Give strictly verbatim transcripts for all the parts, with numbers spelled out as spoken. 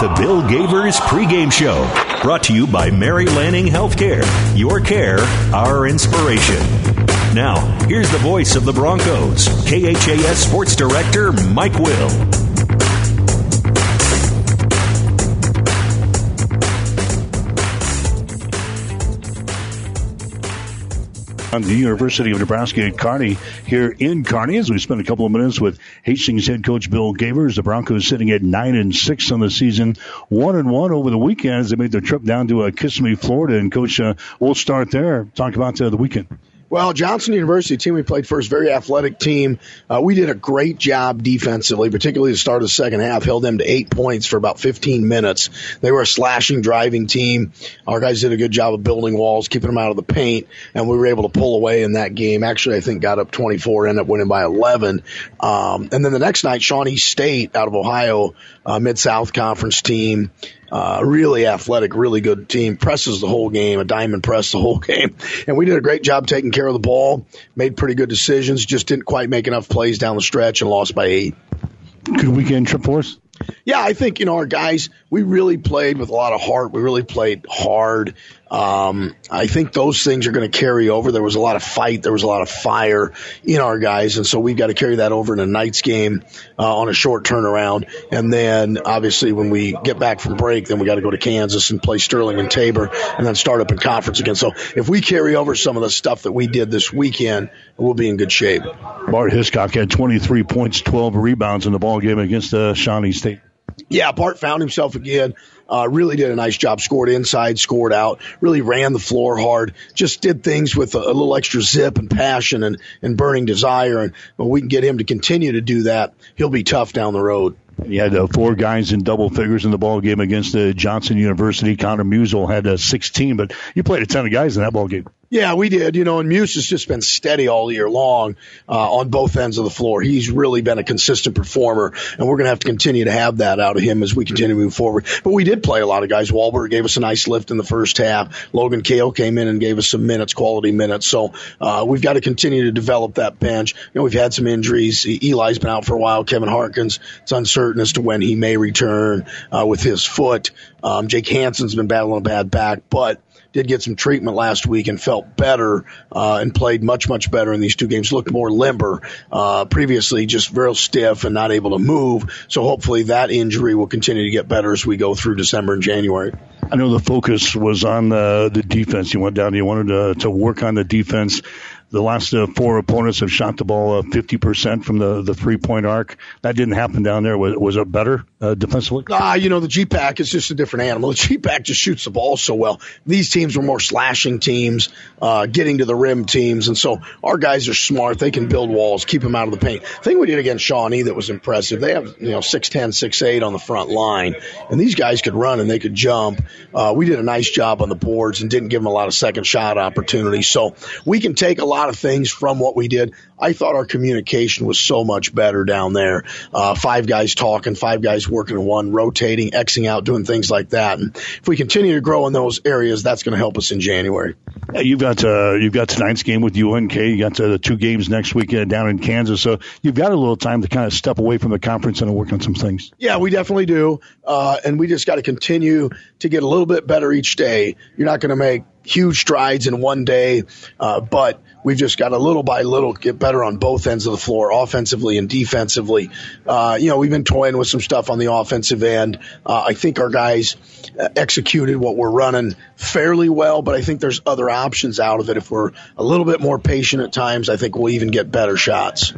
with the Bill Gavers pregame show, brought to you by Mary Lanning Healthcare. Your care, our inspiration. Now, here's the voice of the Broncos, K H A S Sports Director Mike Will. The University of Nebraska at Kearney here in Kearney as we spent a couple of minutes with Hastings head coach Bill Gavers. The Broncos sitting at nine and six on the season, one and one over the weekend as they made their trip down to uh, Kissimmee, Florida. And, Coach, uh, we'll start there. Talk about uh, the weekend. Well, Johnson University team we played first, very athletic team. Uh, we did a great job defensively, particularly the start of the second half, held them to eight points for about fifteen minutes. They were a slashing, driving team. Our guys did a good job of building walls, keeping them out of the paint, and we were able to pull away in that game. Actually, I think got up twenty-four, ended up winning by eleven. Um, and then the next night, Shawnee State out of Ohio, uh, Mid-South Conference team. Uh, really athletic, really good team, presses the whole game, a diamond press the whole game. And we did a great job taking care of the ball, made pretty good decisions, just didn't quite make enough plays down the stretch and lost by eight. Good weekend trip for us? Yeah, I think, you know, our guys, we really played with a lot of heart. We really played hard. Um, I think those things are going to carry over. There was a lot of fight. There was a lot of fire in our guys. And so we've got to carry that over in a night's game uh, on a short turnaround. And then obviously when we get back from break, then we got to go to Kansas and play Sterling and Tabor and then start up in conference again. So if we carry over some of the stuff that we did this weekend, we'll be in good shape. Bart Hiscock had twenty-three points, twelve rebounds in the ballgame against uh, Shawnee State. Yeah, Bart found himself again. Uh, really did a nice job, scored inside, scored out, really ran the floor hard, just did things with a, a little extra zip and passion and, and burning desire. And when we can get him to continue to do that, he'll be tough down the road. And he had uh, four guys in double figures in the ball game against uh, Johnson University. Connor Musil had uh, sixteen, but you played a ton of guys in that ball game. Yeah, we did. You know, and Muse has just been steady all year long uh, on both ends of the floor. He's really been a consistent performer, and we're going to have to continue to have that out of him as we continue to move forward. But we did play a lot of guys. Wahlberg gave us a nice lift in the first half. Logan Kale came in and gave us some minutes, quality minutes. So uh, we've got to continue to develop that bench. You know, we've had some injuries. Eli's been out for a while. Kevin Harkins, it's uncertain as to when he may return uh, with his foot. Um, Jake Hansen's been battling a bad back, but did get some treatment last week and felt better uh, and played much, much better in these two games. Looked more limber. Uh, previously, just real stiff and not able to move. So hopefully that injury will continue to get better as we go through December and January. I know the focus was on uh, the defense. You went down. You wanted to, to work on the defense. The last uh, four opponents have shot the ball uh, fifty percent from the, the three-point arc. That didn't happen down there. Was, was it better uh, defensively? Ah, you know, the G PAC is just a different animal. The G PAC just shoots the ball so well. These teams were more slashing teams, uh, getting to the rim teams. And so our guys are smart. They can build walls, keep them out of the paint. The thing we did against Shawnee that was impressive, they have, you know, six ten, six eight on the front line. And these guys could run and they could jump. Uh, we did a nice job on the boards and didn't give them a lot of second-shot opportunities. So we can take a lot. lot of things from what we did. I thought our communication was so much better down there. Uh, five guys talking, five guys working in one, rotating, Xing out, doing things like that. And if we continue to grow in those areas, that's going to help us in January. Yeah, you've got uh, you've got tonight's game with U N K. You got uh, the two games next weekend down in Kansas. So you've got a little time to kind of step away from the conference and work on some things. Yeah, we definitely do. Uh, and we just got to continue to get a little bit better each day. You're not going to make huge strides in one day, uh, but we've just got to little by little get better on both ends of the floor, offensively and defensively. Uh, you know, we've been toying with some stuff on the offensive end. Uh, I think our guys executed what we're running fairly well, but I think there's other options out of it. If we're a little bit more patient at times, I think we'll even get better shots.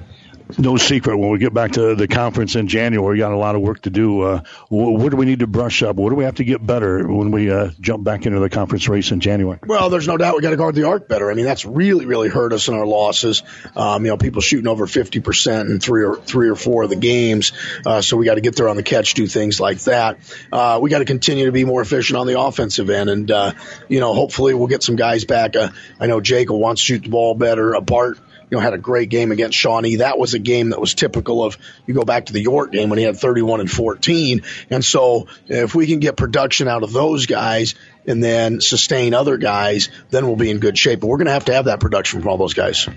No secret, when we get back to the conference in January, we got a lot of work to do. Uh, what do we need to brush up? What do we have to get better when we uh, jump back into the conference race in January? Well, there's no doubt we got to guard the arc better. I mean, that's really, really hurt us in our losses. Um, you know, people shooting over fifty percent in three or three or four of the games. Uh, so we got to get there on the catch, do things like that. Uh, we got to continue to be more efficient on the offensive end, and uh, you know, hopefully we'll get some guys back. Uh, I know Jake will want to shoot the ball better. Uh, Bart, you know, had a great game against Shawnee. That was a game that was typical of, you go back to the York game when he had thirty-one and fourteen. And so if we can get production out of those guys and then sustain other guys, then we'll be in good shape. But we're going to have to have that production from all those guys.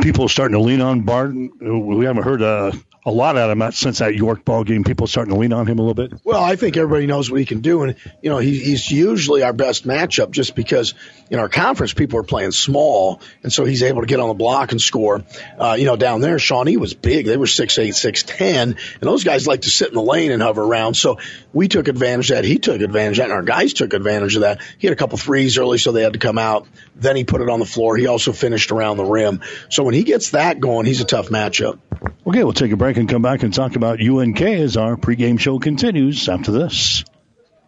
People are starting to lean on Barton. We haven't heard a a lot out of him since that York ball game. People starting to lean on him a little bit. Well, I think everybody knows what he can do, and you know he, he's usually our best matchup just because in our conference people are playing small, and so he's able to get on the block and score. Uh, you know, down there, Shawnee was big; they were six eight, six ten, and those guys like to sit in the lane and hover around. So we took advantage of that. He took advantage of that, and our guys took advantage of that. He had a couple threes early, so they had to come out. Then he put it on the floor. He also finished around the rim. So when he gets that going, he's a tough matchup. Okay, we'll take a break and come back and talk about U N K as our pregame show continues after this.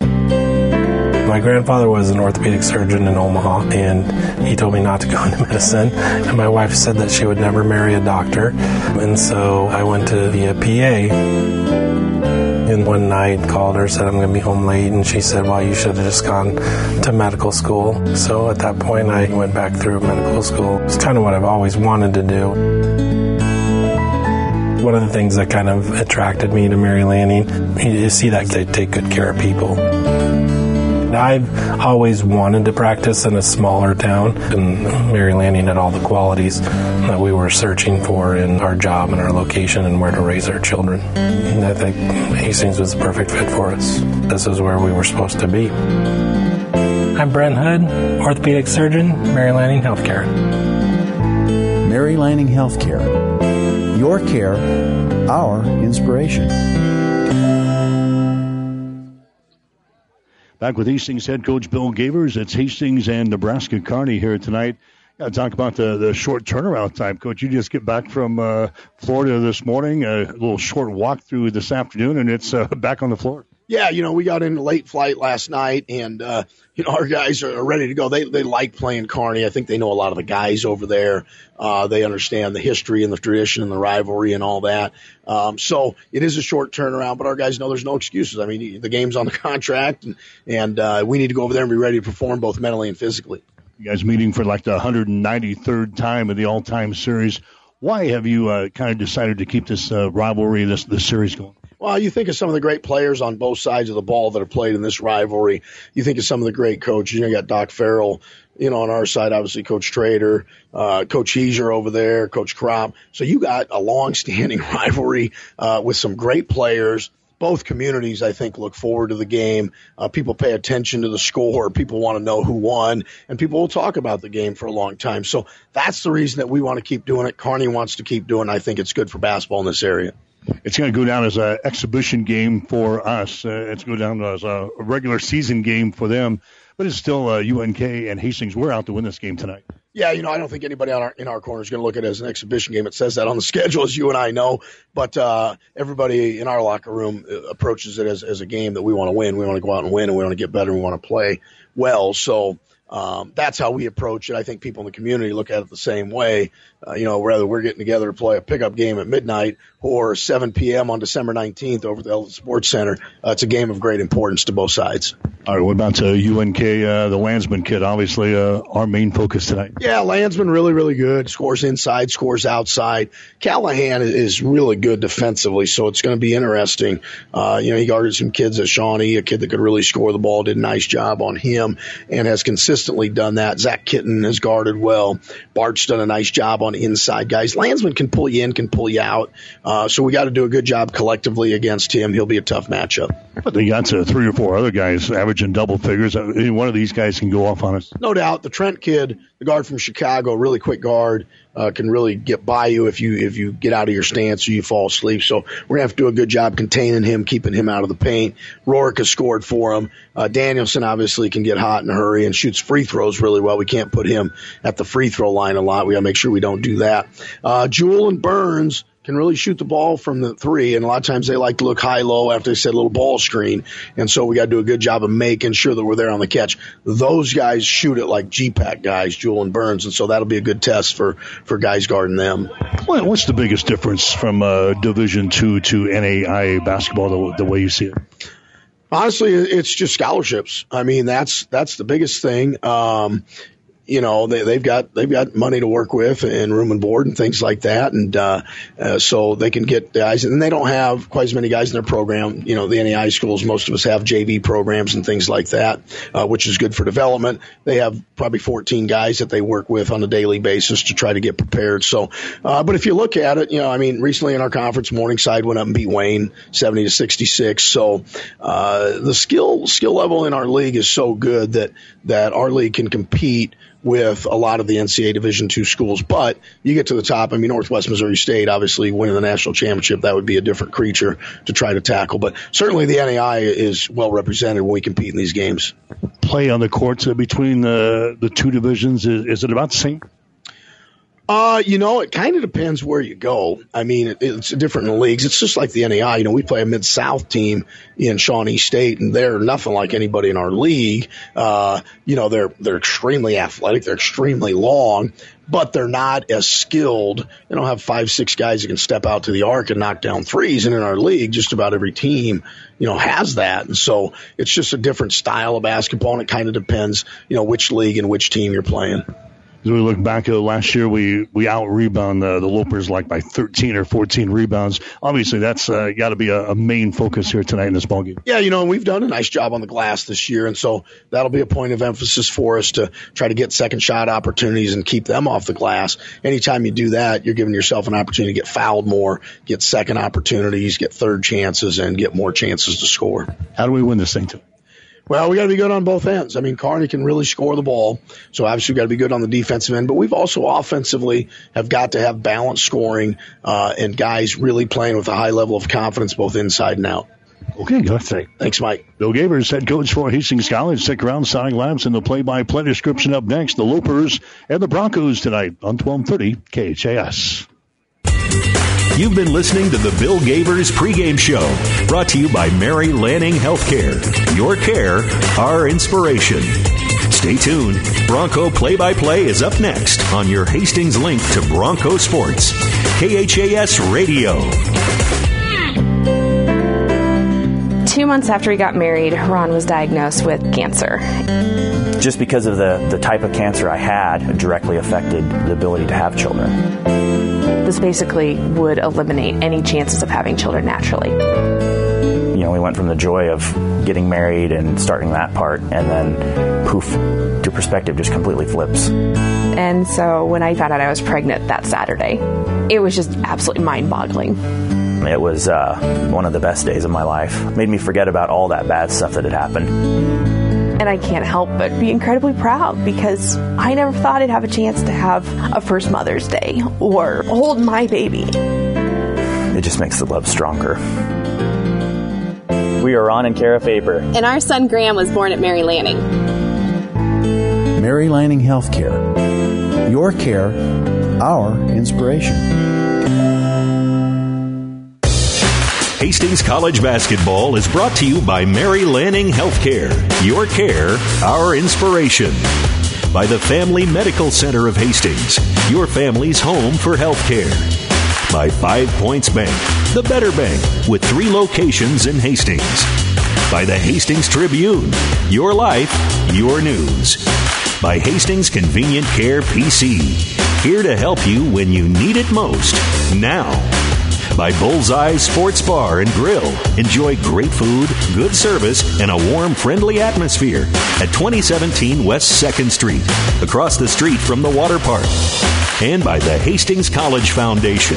My grandfather was an orthopedic surgeon in Omaha, and he told me not to go into medicine. And my wife said that she would never marry a doctor, and so I went to be a P A. And one night called her, said, I'm going to be home late. And she said, well, you should have just gone to medical school. So at that point, I went back through medical school. It's kind of what I've always wanted to do. One of the things that kind of attracted me to Mary Lanning, you see that they take good care of people. I've always wanted to practice in a smaller town, and Mary Lanning had all the qualities that we were searching for in our job and our location and where to raise our children. And I think Hastings was the perfect fit for us. This is where we were supposed to be. I'm Brent Hood, orthopedic surgeon, Mary Lanning Healthcare. Mary Lanning Healthcare. Your care, our inspiration. Back with Hastings head coach Bill Gavers. It's Hastings and Nebraska Kearney here tonight. Gotta talk about the, the short turnaround time, Coach. You just get back from uh, Florida this morning, a little short walk through this afternoon, and it's uh, back on the floor. Yeah, you know, we got in a late flight last night, and uh, you know, our guys are ready to go. They they like playing Kearney. I think they know a lot of the guys over there. Uh, they understand the history and the tradition and the rivalry and all that. Um, so it is a short turnaround, but our guys know there's no excuses. I mean, the game's on the contract, and, and uh, we need to go over there and be ready to perform both mentally and physically. You guys meeting for like the one hundred ninety-third time of the all-time series. Why have you uh, kind of decided to keep this uh, rivalry, this this series going? Well, you think of some of the great players on both sides of the ball that have played in this rivalry. You think of some of the great coaches. You know, you got Doc Farrell, you know, on our side, obviously Coach Trader, uh, Coach Heiser over there, Coach Kropp. So you got a long-standing rivalry uh, with some great players. Both communities, I think, look forward to the game. Uh, people pay attention to the score. People want to know who won, and people will talk about the game for a long time. So that's the reason that we want to keep doing it. Kearney wants to keep doing it. I think it's good for basketball in this area. It's going to go down as an exhibition game for us. Uh, it's going to go down as a regular season game for them. But it's still uh, U N K and Hastings. We're out to win this game tonight. Yeah, you know, I don't think anybody on our, in our corner is going to look at it as an exhibition game. It says that on the schedule, as you and I know. But uh, everybody in our locker room approaches it as, as a game that we want to win. We want to go out and win, and we want to get better, and we want to play well. So um, that's how we approach it. I think people in the community look at it the same way. Uh, you know, whether we're getting together to play a pickup game at midnight or seven p.m. on December nineteenth over at the Elton Sports Center, uh, it's a game of great importance to both sides. All right, what about uh, U N K, uh, the Landsman kid, obviously uh, our main focus tonight? Yeah, Landsman really, really good. Scores inside, scores outside. Callahan is really good defensively, so it's going to be interesting. Uh, you know, he guarded some kids at Shawnee, a kid that could really score the ball, did a nice job on him, and has consistently done that. Zach Kitten has guarded well. Bart's done a nice job on inside guys. Landsman can pull you in, can pull you out. Uh, so we got to do a good job collectively against him. He'll be a tough matchup. But they got to three or four other guys averaging double figures. Any one of these guys can go off on us. No doubt. The Trent kid, the guard from Chicago, really quick guard, uh, can really get by you if you if you get out of your stance or you fall asleep. So we're going to have to do a good job containing him, keeping him out of the paint. Rorick has scored for him. Uh, Danielson obviously can get hot in a hurry and shoots free throws really well. We can't put him at the free throw line a lot. We got to make sure we don't do that. Uh, Jewell and Burns can really shoot the ball from the three, and a lot of times they like to look high-low after they set a little ball screen, and so we got to do a good job of making sure that we're there on the catch. Those guys shoot it like G PAC guys, Jewell and Burns, and so that'll be a good test for, for guys guarding them. Well, what's the biggest difference from uh, Division two to N A I A basketball, the, the way you see it? Honestly, it's just scholarships. I mean, that's that's the biggest thing. Um you know, they, they've got they've got money to work with and room and board and things like that, and uh, uh, so they can get guys. And they don't have quite as many guys in their program. You know, the N A I schools, most of us have J V programs and things like that, uh, which is good for development. They have probably fourteen guys that they work with on a daily basis to try to get prepared. So, uh, but if you look at it, you know, I mean, recently in our conference, Morningside went up and beat Wayne seventy to sixty-six. So uh, the skill skill level in our league is so good that that our league can compete with a lot of the N C double A Division two schools. But you get to the top, I mean, Northwest Missouri State, obviously winning the national championship, that would be a different creature to try to tackle. But certainly the N A I is well represented when we compete in these games. Play on the courts between the, the two divisions, is, is it about the same? Uh, you know, it kind of depends where you go. I mean, it, it's different in the leagues. It's just like the N A I. You know, we play a Mid-South team in Shawnee State, and they're nothing like anybody in our league. Uh, you know, they're they're extremely athletic. They're extremely long, but they're not as skilled. They don't have five, six guys that can step out to the arc and knock down threes. And in our league, just about every team, you know, has that. And so it's just a different style of basketball, and it kind of depends, you know, which league and which team you're playing. As we look back at last year, we, we out-rebound the, the Lopers like by thirteen or fourteen rebounds. Obviously, that's uh, got to be a, a main focus here tonight in this ballgame. Yeah, you know, and we've done a nice job on the glass this year, and so that'll be a point of emphasis for us to try to get second-shot opportunities and keep them off the glass. Anytime you do that, you're giving yourself an opportunity to get fouled more, get second opportunities, get third chances, and get more chances to score. How do we win this thing, too? Well, we got to be good on both ends. I mean, Kearney can really score the ball, so obviously we've got to be good on the defensive end. But we've also offensively have got to have balanced scoring uh, and guys really playing with a high level of confidence both inside and out. Okay, good. Thanks, Mike. Bill Gavers, head coach for Hastings College. Stick around, Sonic Labs, and the play-by-play description up next. The Lopers and the Broncos tonight on twelve thirty K H A S. You've been listening to the Bill Gavers pregame show, brought to you by Mary Lanning Healthcare. Your care, our inspiration. Stay tuned. Bronco play-by-play is up next on your Hastings link to Bronco Sports, K H A S Radio. Two months after he got married, Ron was diagnosed with cancer. Just because of the, the type of cancer I had, it directly affected the ability to have children. This basically would eliminate any chances of having children naturally. You know, we went from the joy of getting married and starting that part, and then poof, to perspective just completely flips. And so when I found out I was pregnant that Saturday, it was just absolutely mind-boggling. It was uh, one of the best days of my life. It made me forget about all that bad stuff that had happened. And I can't help but be incredibly proud, because I never thought I'd have a chance to have a first Mother's Day or hold my baby. It just makes the love stronger. We are Ron and Kara Faber. And our son Graham was born at Mary Lanning. Mary Lanning Healthcare. Your care, our inspiration. Hastings College Basketball is brought to you by Mary Lanning Healthcare. Your care, our inspiration. By the Family Medical Center of Hastings, your family's home for healthcare. By Five Points Bank, the better bank, with three locations in Hastings. By the Hastings Tribune, your life, your news. By Hastings Convenient Care P C, here to help you when you need it most, now. By Bullseye Sports Bar and Grill. Enjoy great food, good service, and a warm, friendly atmosphere at twenty seventeen West second Street, across the street from the water park. And by the Hastings College Foundation.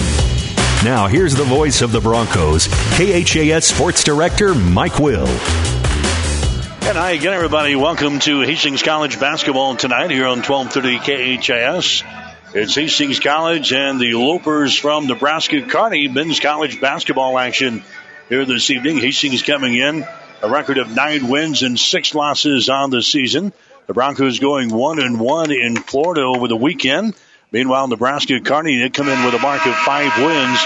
Now, here's the voice of the Broncos, K H A S Sports Director Mike Will. And hi again, everybody. Welcome to Hastings College Basketball tonight here on twelve thirty K H A S. It's Hastings College and the Lopers from Nebraska Kearney. Men's college basketball action here this evening. Hastings coming in a record of nine wins and six losses on the season. The Broncos going one and one in Florida over the weekend. Meanwhile, Nebraska Kearney did come in with a mark of five wins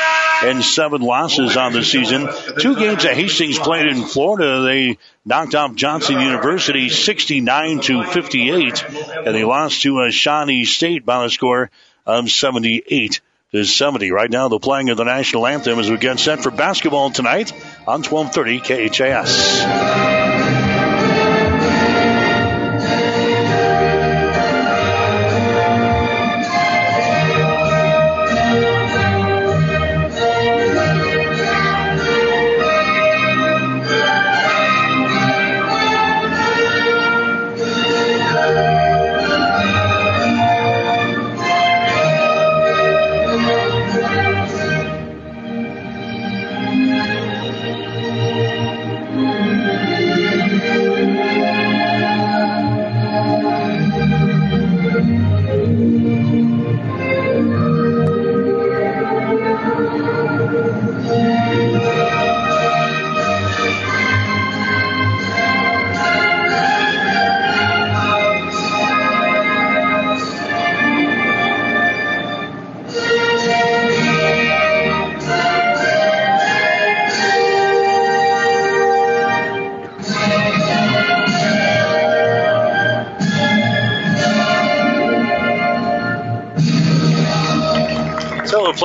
and seven losses on the season. Two games that Hastings played in Florida, they knocked off Johnson University sixty-nine to fifty-eight, and they lost to uh, Shawnee State by a score of seventy-eight to seventy. Right now, the playing of the national anthem as we get set for basketball tonight on twelve thirty K H A S.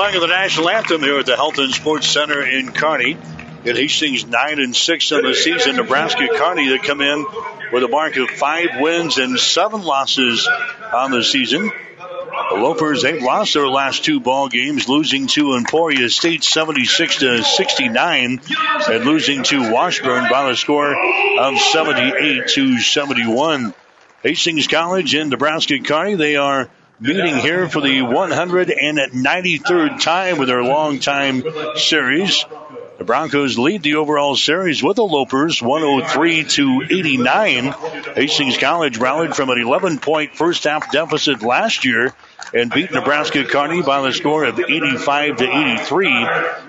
playing of the national anthem here at the Elton Sports Center in Kearney. And Hastings nine and six in the season. Nebraska Kearney to come in with a mark of five wins and seven losses on the season. The Lopers, they've lost their last two ball games, losing to Emporia State seventy-six to sixty-nine and losing to Washburn by the score of seventy-eight to seventy-one. Hastings College and Nebraska Kearney, they are meeting here for the one hundred ninety-third time with their longtime series. The Broncos lead the overall series with the Lopers, one oh three to eighty-nine. Hastings College rallied from an eleven-point first-half deficit last year and beat Nebraska Kearney by the score of eighty-five to eighty-three.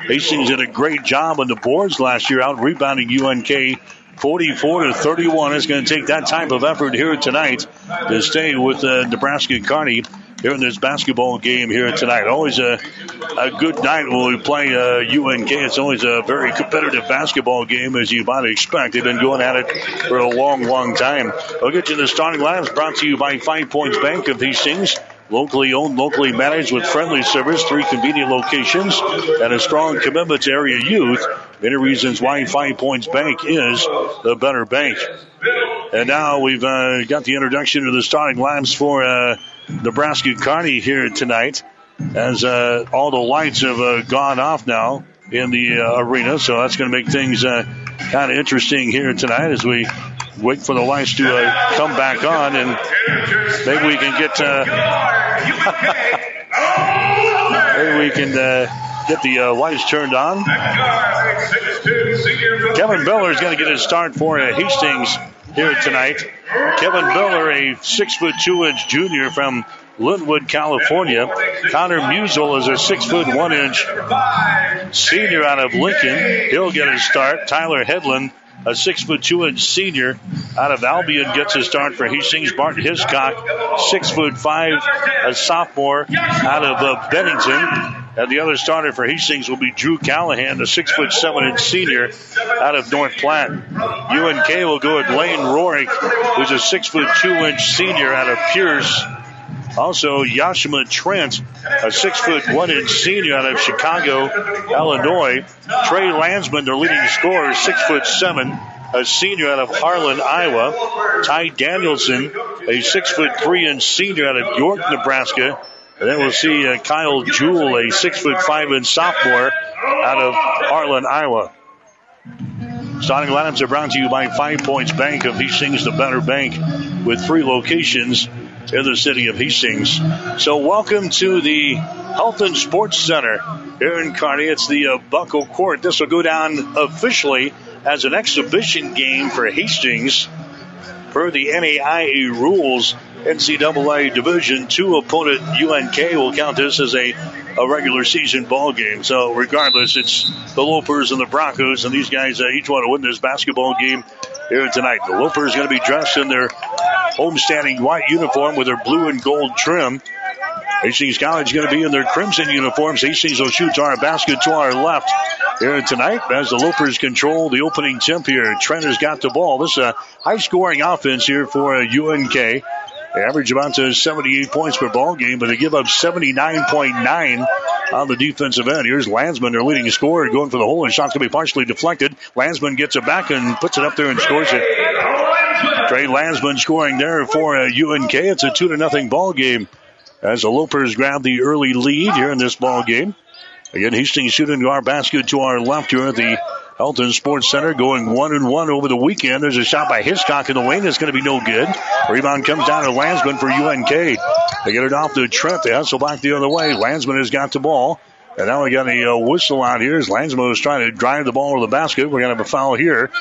Hastings did a great job on the boards last year, out-rebounding U N K forty-four to thirty-one. It's going to take that type of effort here tonight to stay with uh, Nebraska Kearney here in this basketball game here tonight. Always a, a good night when we play uh, U N K. It's always a very competitive basketball game, as you might expect. They've been going at it for a long, long time. We'll get you the starting lineups brought to you by Five Points Bank of Hastings. Locally owned, locally managed with friendly service, three convenient locations, and a strong commitment to area youth. Many reasons why Five Points Bank is the better bank. And now we've uh, got the introduction to the starting lineups for uh, Nebraska Kearney here tonight, as uh, all the lights have uh, gone off now in the uh, arena, so that's going to make things uh, kind of interesting here tonight as we wait for the lights to uh, come back on, and maybe we can get uh, maybe we can uh, get the uh, lights turned on. Kevin Miller is going to get his start for uh, Hastings here tonight. Kevin Miller, a six foot two inch junior from Linwood, California. Connor Musil is a six foot one inch senior out of Lincoln. He'll get his start. Tyler Hedlund, a six foot two inch senior out of Albion, gets his start for Hastings. Bart Hiscock, six foot five, a sophomore out of uh, Bennington. And the other starter for Hastings will be Drew Callahan, a six foot seven inch senior out of North Platte. U N K will go at Lane Rorick, who's a six foot two inch senior out of Pierce. Also, Yashima Trent, a six foot one inch senior out of Chicago, Illinois. Trey Landsman, their leading scorer, six foot seven, a senior out of Harlan, Iowa. Ty Danielson, a six foot three inch senior out of York, Nebraska. And then we'll see uh, Kyle Jewell, a six foot five inch sophomore out of Harlan, Iowa. Starting lineups are brought to you by Five Points Bank of Hastings, the better bank, with three locations in the city of Hastings. So welcome to the Elton Sports Center here in Kearney. It's the uh, Buckle Court. This will go down officially as an exhibition game for Hastings per the N A I A rules. N C A A Division two opponent U N K will count this as a, a regular season ball game. So regardless, it's the Lopers and the Broncos, and these guys uh, each want to win this basketball game here tonight. The Lopers are going to be dressed in their homestanding white uniform with their blue and gold trim. Hastings College is going to be in their crimson uniforms. Hastings will shoot to our basket to our left here tonight as the Lopers control the opening temp here. Trent has got the ball. This is a high-scoring offense here for U N K. They average about to seventy-eight points per ball game, but they give up seventy-nine point nine on the defensive end. Here's Landsman, their leading scorer, going for the hole, and shot's going to be partially deflected. Landsman gets it back and puts it up there and scores it. Trey Landsman scoring there for U N K. It's a two to nothing ball game as the Lopers grab the early lead here in this ball game. Again, Hastings shooting to our basket to our left here at the Elton Sports Center, going one and one over the weekend. There's a shot by Hiscock in the lane that's going to be no good. Rebound comes down to Landsman for U N K. They get it off to Trent. They hustle back the other way. Landsman has got the ball. And now we got a uh, whistle out here as Landsman was trying to drive the ball to the basket. We're going to have a foul here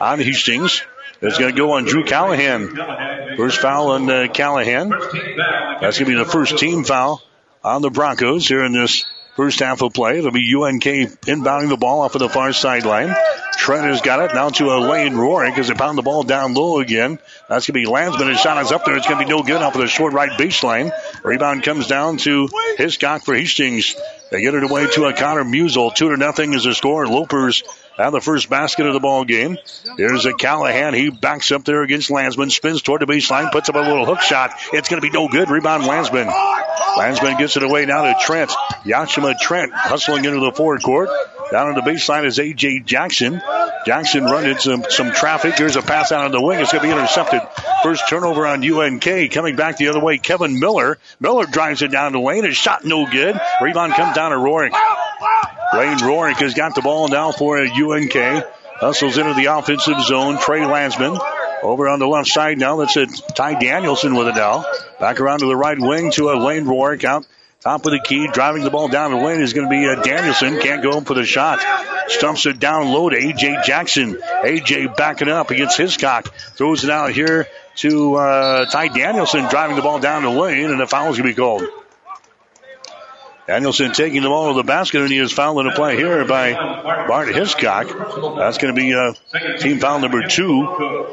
on Hastings. It's going to go on Drew Callahan. First foul on uh, Callahan. That's going to be the first team foul on the Broncos here in this first half of play. It'll be U N K inbounding the ball off of the far sideline. Trent has got it. Now to a Lane Rorick as they pound the ball down low again. That's going to be Landsman. His shot is up there. It's going to be no good off of the short right baseline. Rebound comes down to Hiscock for Hastings. They get it away to a Connor Musil. Two to nothing is the score. Lopers have the first basket of the ball game. There's a Callahan. He backs up there against Landsman. Spins toward the baseline. Puts up a little hook shot. It's going to be no good. Rebound Landsman. Landsman gets it away now to Trent. Yashima Trent hustling into the forecourt. Down on the baseline is A J. Jackson. Jackson running some, some traffic. Here's a pass out on the wing. It's going to be intercepted. First turnover on U N K. Coming back the other way, Kevin Miller. Miller drives it down the lane. His shot no good. Rebound comes down to Rorick. Lane Rorick has got the ball now for U N K. Hustles into the offensive zone. Trey Landsman over on the left side now. That's it. Ty Danielson with it now. Back around to the right wing to a Lane Rorick out. Top of the key, driving the ball down the lane is going to be uh, Danielson. Can't go in for the shot. Stumps it down low to A J. Jackson. A J backing up against Hiscock. Throws it out here to uh, Ty Danielson, driving the ball down the lane, and a foul is going to be called. Danielson taking the ball to the basket, and he is fouled in the play here by Bart Hiscock. That's going to be uh, team foul number two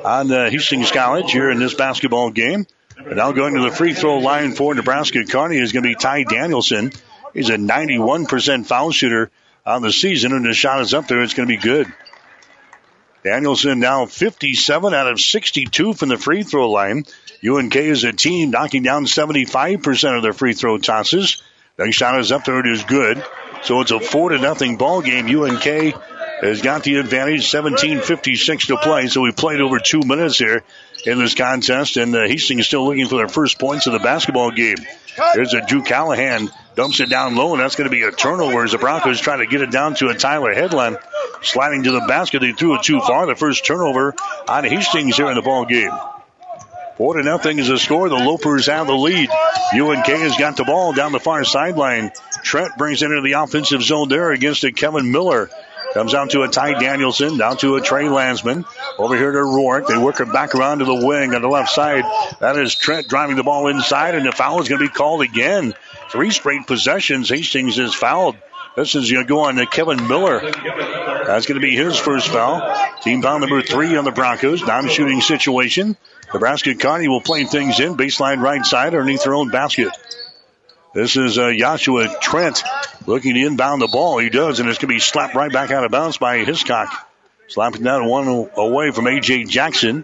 on uh, Hastings College here in this basketball game. And now going to the free throw line for Nebraska Kearney is going to be Ty Danielson. He's a ninety-one percent foul shooter on the season, and the shot is up there. It's going to be good. Danielson now fifty-seven out of sixty-two from the free throw line. U N K is a team knocking down seventy-five percent of their free throw tosses. The shot is up there. It is good. So it's a four to nothing ball game. U N K has got the advantage, seventeen fifty-six to play. So we played over two minutes here in this contest, and uh, Hastings is still looking for their first points of the basketball game. There's a Drew Callahan, dumps it down low, and that's going to be a turnover as the Broncos try to get it down to a Tyler Hedlund. Sliding to the basket, they threw it too far. The first turnover on Hastings here in the ball game. Four to nothing is the score. The Lopers have the lead. U N K has got the ball down the far sideline. Trent brings it into the offensive zone there against a Kevin Miller. Comes out to a Ty Danielson, down to a Trey Landsman. Over here to Rorick. They work it back around to the wing on the left side. That is Trent driving the ball inside, and the foul is going to be called again. Three straight possessions. Hastings is fouled. This is going to go on to Kevin Miller. That's going to be his first foul. Team foul number three on the Broncos. Non-shooting situation. Nebraska Kearney will play things in. Baseline right side underneath their own basket. This is uh, Yashima Trent looking to inbound the ball. He does, and it's going to be slapped right back out of bounds by Hiscock. Slapping that one away from A J. Jackson.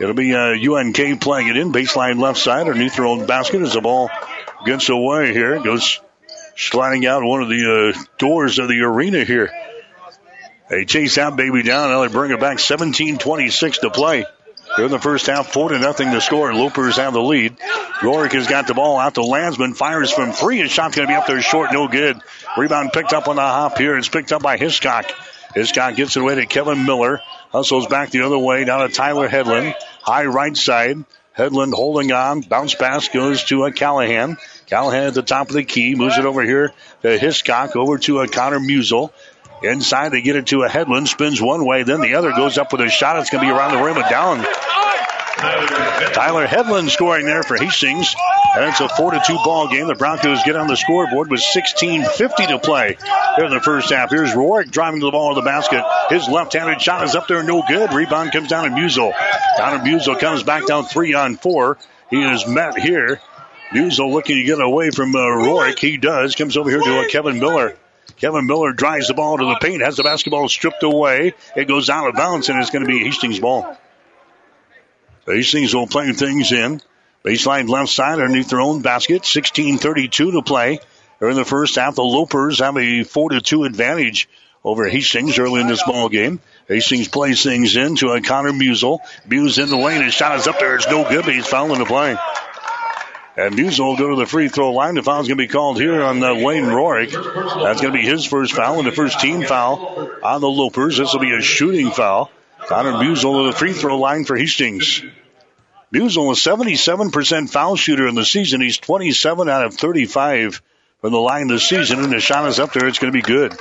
It'll be uh, U N K playing it in. Baseline left side underneath their own basket as the ball gets away here. It goes sliding out one of the uh, doors of the arena here. They chase that baby down. Now they bring it back. seventeen twenty-six to play. They're in the first half, four to nothing to score. Lopers have the lead. Rorick has got the ball out to Landsman. Fires from three. His shot's going to be up there short. No good. Rebound picked up on the hop here. It's picked up by Hiscock. Hiscock gets it away to Kevin Miller. Hustles back the other way. Down to Tyler Hedlund. High right side. Hedlund holding on. Bounce pass goes to a Callahan. Callahan at the top of the key. Moves it over here to Hiscock. Over to a Connor Musil. Inside, they get it to a Hedlund, spins one way, then the other goes up with a shot. It's going to be around the rim and down. Tyler Hedlund scoring there for Hastings. And it's a four to two ball game. The Broncos get on the scoreboard with sixteen fifty to play here in the first half. Here's Rorick driving the ball to the basket. His left-handed shot is up there, no good. Rebound comes down to Musil. Down to Musil, comes back down three on four. He is met here. Musil looking to get away from uh, Rorick. He does. Comes over here to uh, Kevin Miller. Kevin Miller drives the ball to the paint, has the basketball stripped away. It goes out of bounds, and it's going to be Hastings' ball. So Hastings will play things in. Baseline left side underneath their own basket. sixteen thirty-two to play. They're in the first half. The Lopers have a four to two advantage over Hastings early in this ball game. Hastings plays things in to a Connor Musil. Musil in the lane. His shot is up there. It's no good, but he's fouling the play. And Musil will go to the free throw line. The foul's going to be called here on uh, Wayne Rorick. That's going to be his first foul and the first team foul on the Lopers. This will be a shooting foul. Connor Musil to the free throw line for Hastings. Musil, a seventy-seven percent foul shooter in the season. He's twenty-seven out of thirty-five from the line this season. And the shot is up there. It's going to be good.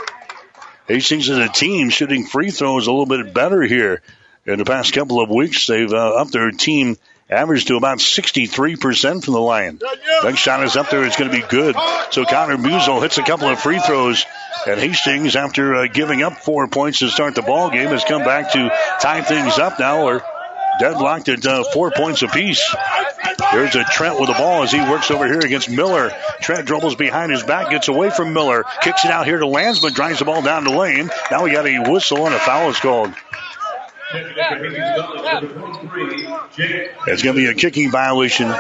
Hastings as a team shooting free throws a little bit better here. In the past couple of weeks, they've uh, upped their team average to about sixty-three percent from the line. Next shot is up there. It's going to be good. So Connor Musil hits a couple of free throws. And Hastings, after uh, giving up four points to start the ball game, has come back to tie things up now, or deadlocked at uh, four points apiece. There's a Trent with the ball as he works over here against Miller. Trent dribbles behind his back, gets away from Miller, kicks it out here to Landsman, drives the ball down the lane. Now we got a whistle and a foul is called. It's going to be a kicking violation.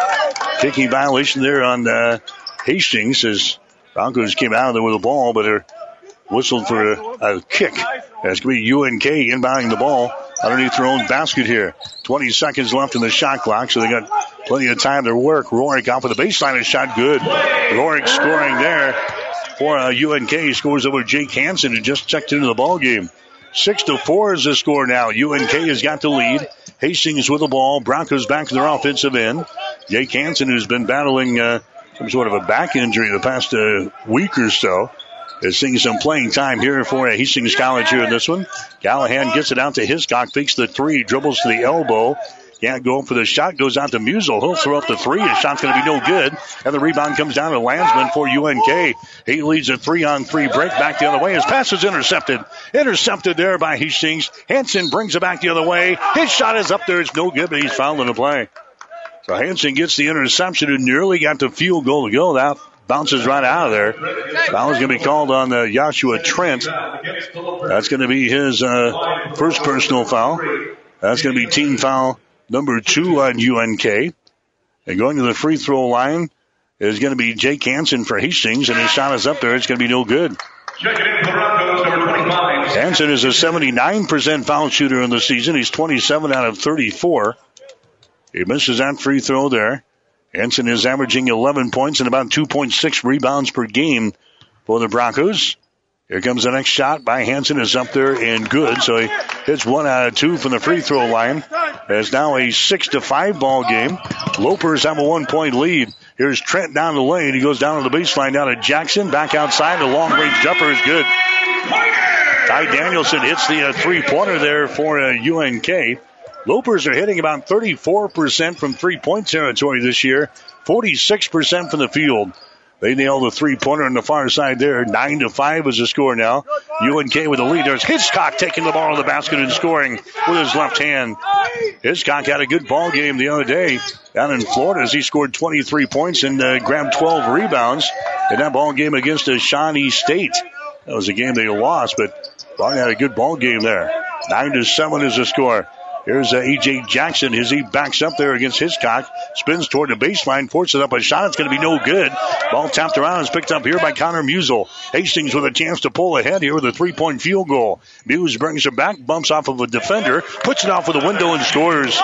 Kicking violation there on uh, Hastings as Broncos came out of there with the ball, but they're whistled for a, a kick. That's going to be U N K inbounding the ball underneath their own basket here. twenty seconds left in the shot clock, so they got plenty of time to work. Rorick out for the baseline and shot good. Rorick scoring there for uh, U N K. Scores over Jake Hansen, who just checked into the ball game. Six to four is the score now. U N K has got the lead. Hastings with the ball. Broncos back to their offensive end. Jake Hansen, who's been battling uh, some sort of a back injury the past uh, week or so, is seeing some playing time here for uh, Hastings College here in this one. Callahan gets it out to Hiscock. Fakes the three. Dribbles to the elbow. Can't go for the shot. Goes out to Musil. He'll throw up the three. His shot's going to be no good. And the rebound comes down to Landsman for U N K. He leads a three-on-three break back the other way. His pass is intercepted. Intercepted there by Hastings. Hansen brings it back the other way. His shot is up there. It's no good, but he's fouled in the play. So Hansen gets the interception and nearly got the field goal to go. That bounces right out of there. Foul's going to be called on uh, Yashima Trent. That's going to be his uh, first personal foul. That's going to be team foul number two on U N K. And going to the free throw line is going to be Jake Hansen for Hastings, and his shot is up there. It's going to be no good. Hansen is a seventy-nine percent foul shooter in the season. He's twenty-seven out of thirty-four. He misses that free throw there. Hansen is averaging eleven points and about two point six rebounds per game for the Broncos. Here comes the next shot by Hansen. It's up there and good. So he hits one out of two from the free throw line. It's now a six to five ball game. Lopers have a one-point lead. Here's Trent down the lane. He goes down to the baseline, down to Jackson. Back outside. The long-range jumper is good. Ty Danielson hits the uh, three-pointer there for uh, U N K. Lopers are hitting about thirty-four percent from three-point territory this year. forty-six percent from the field. They nail the three-pointer on the far side there. Nine to five is the score now. U N K with the lead. There's Hiscock taking the ball to the basket and scoring with his left hand. Hiscock had a good ball game the other day down in Florida as he scored twenty-three points and uh, grabbed twelve rebounds in that ball game against the Shawnee State. That was a game they lost, but Barney had a good ball game there. Nine to seven is the score. Here's A J. Jackson as he backs up there against Hiscock. Spins toward the baseline, forces up a shot. It's going to be no good. Ball tapped around. Is picked up here by Connor Musil. Hastings with a chance to pull ahead here with a three-point field goal. Muse brings it back, bumps off of a defender, puts it off with a window and scores.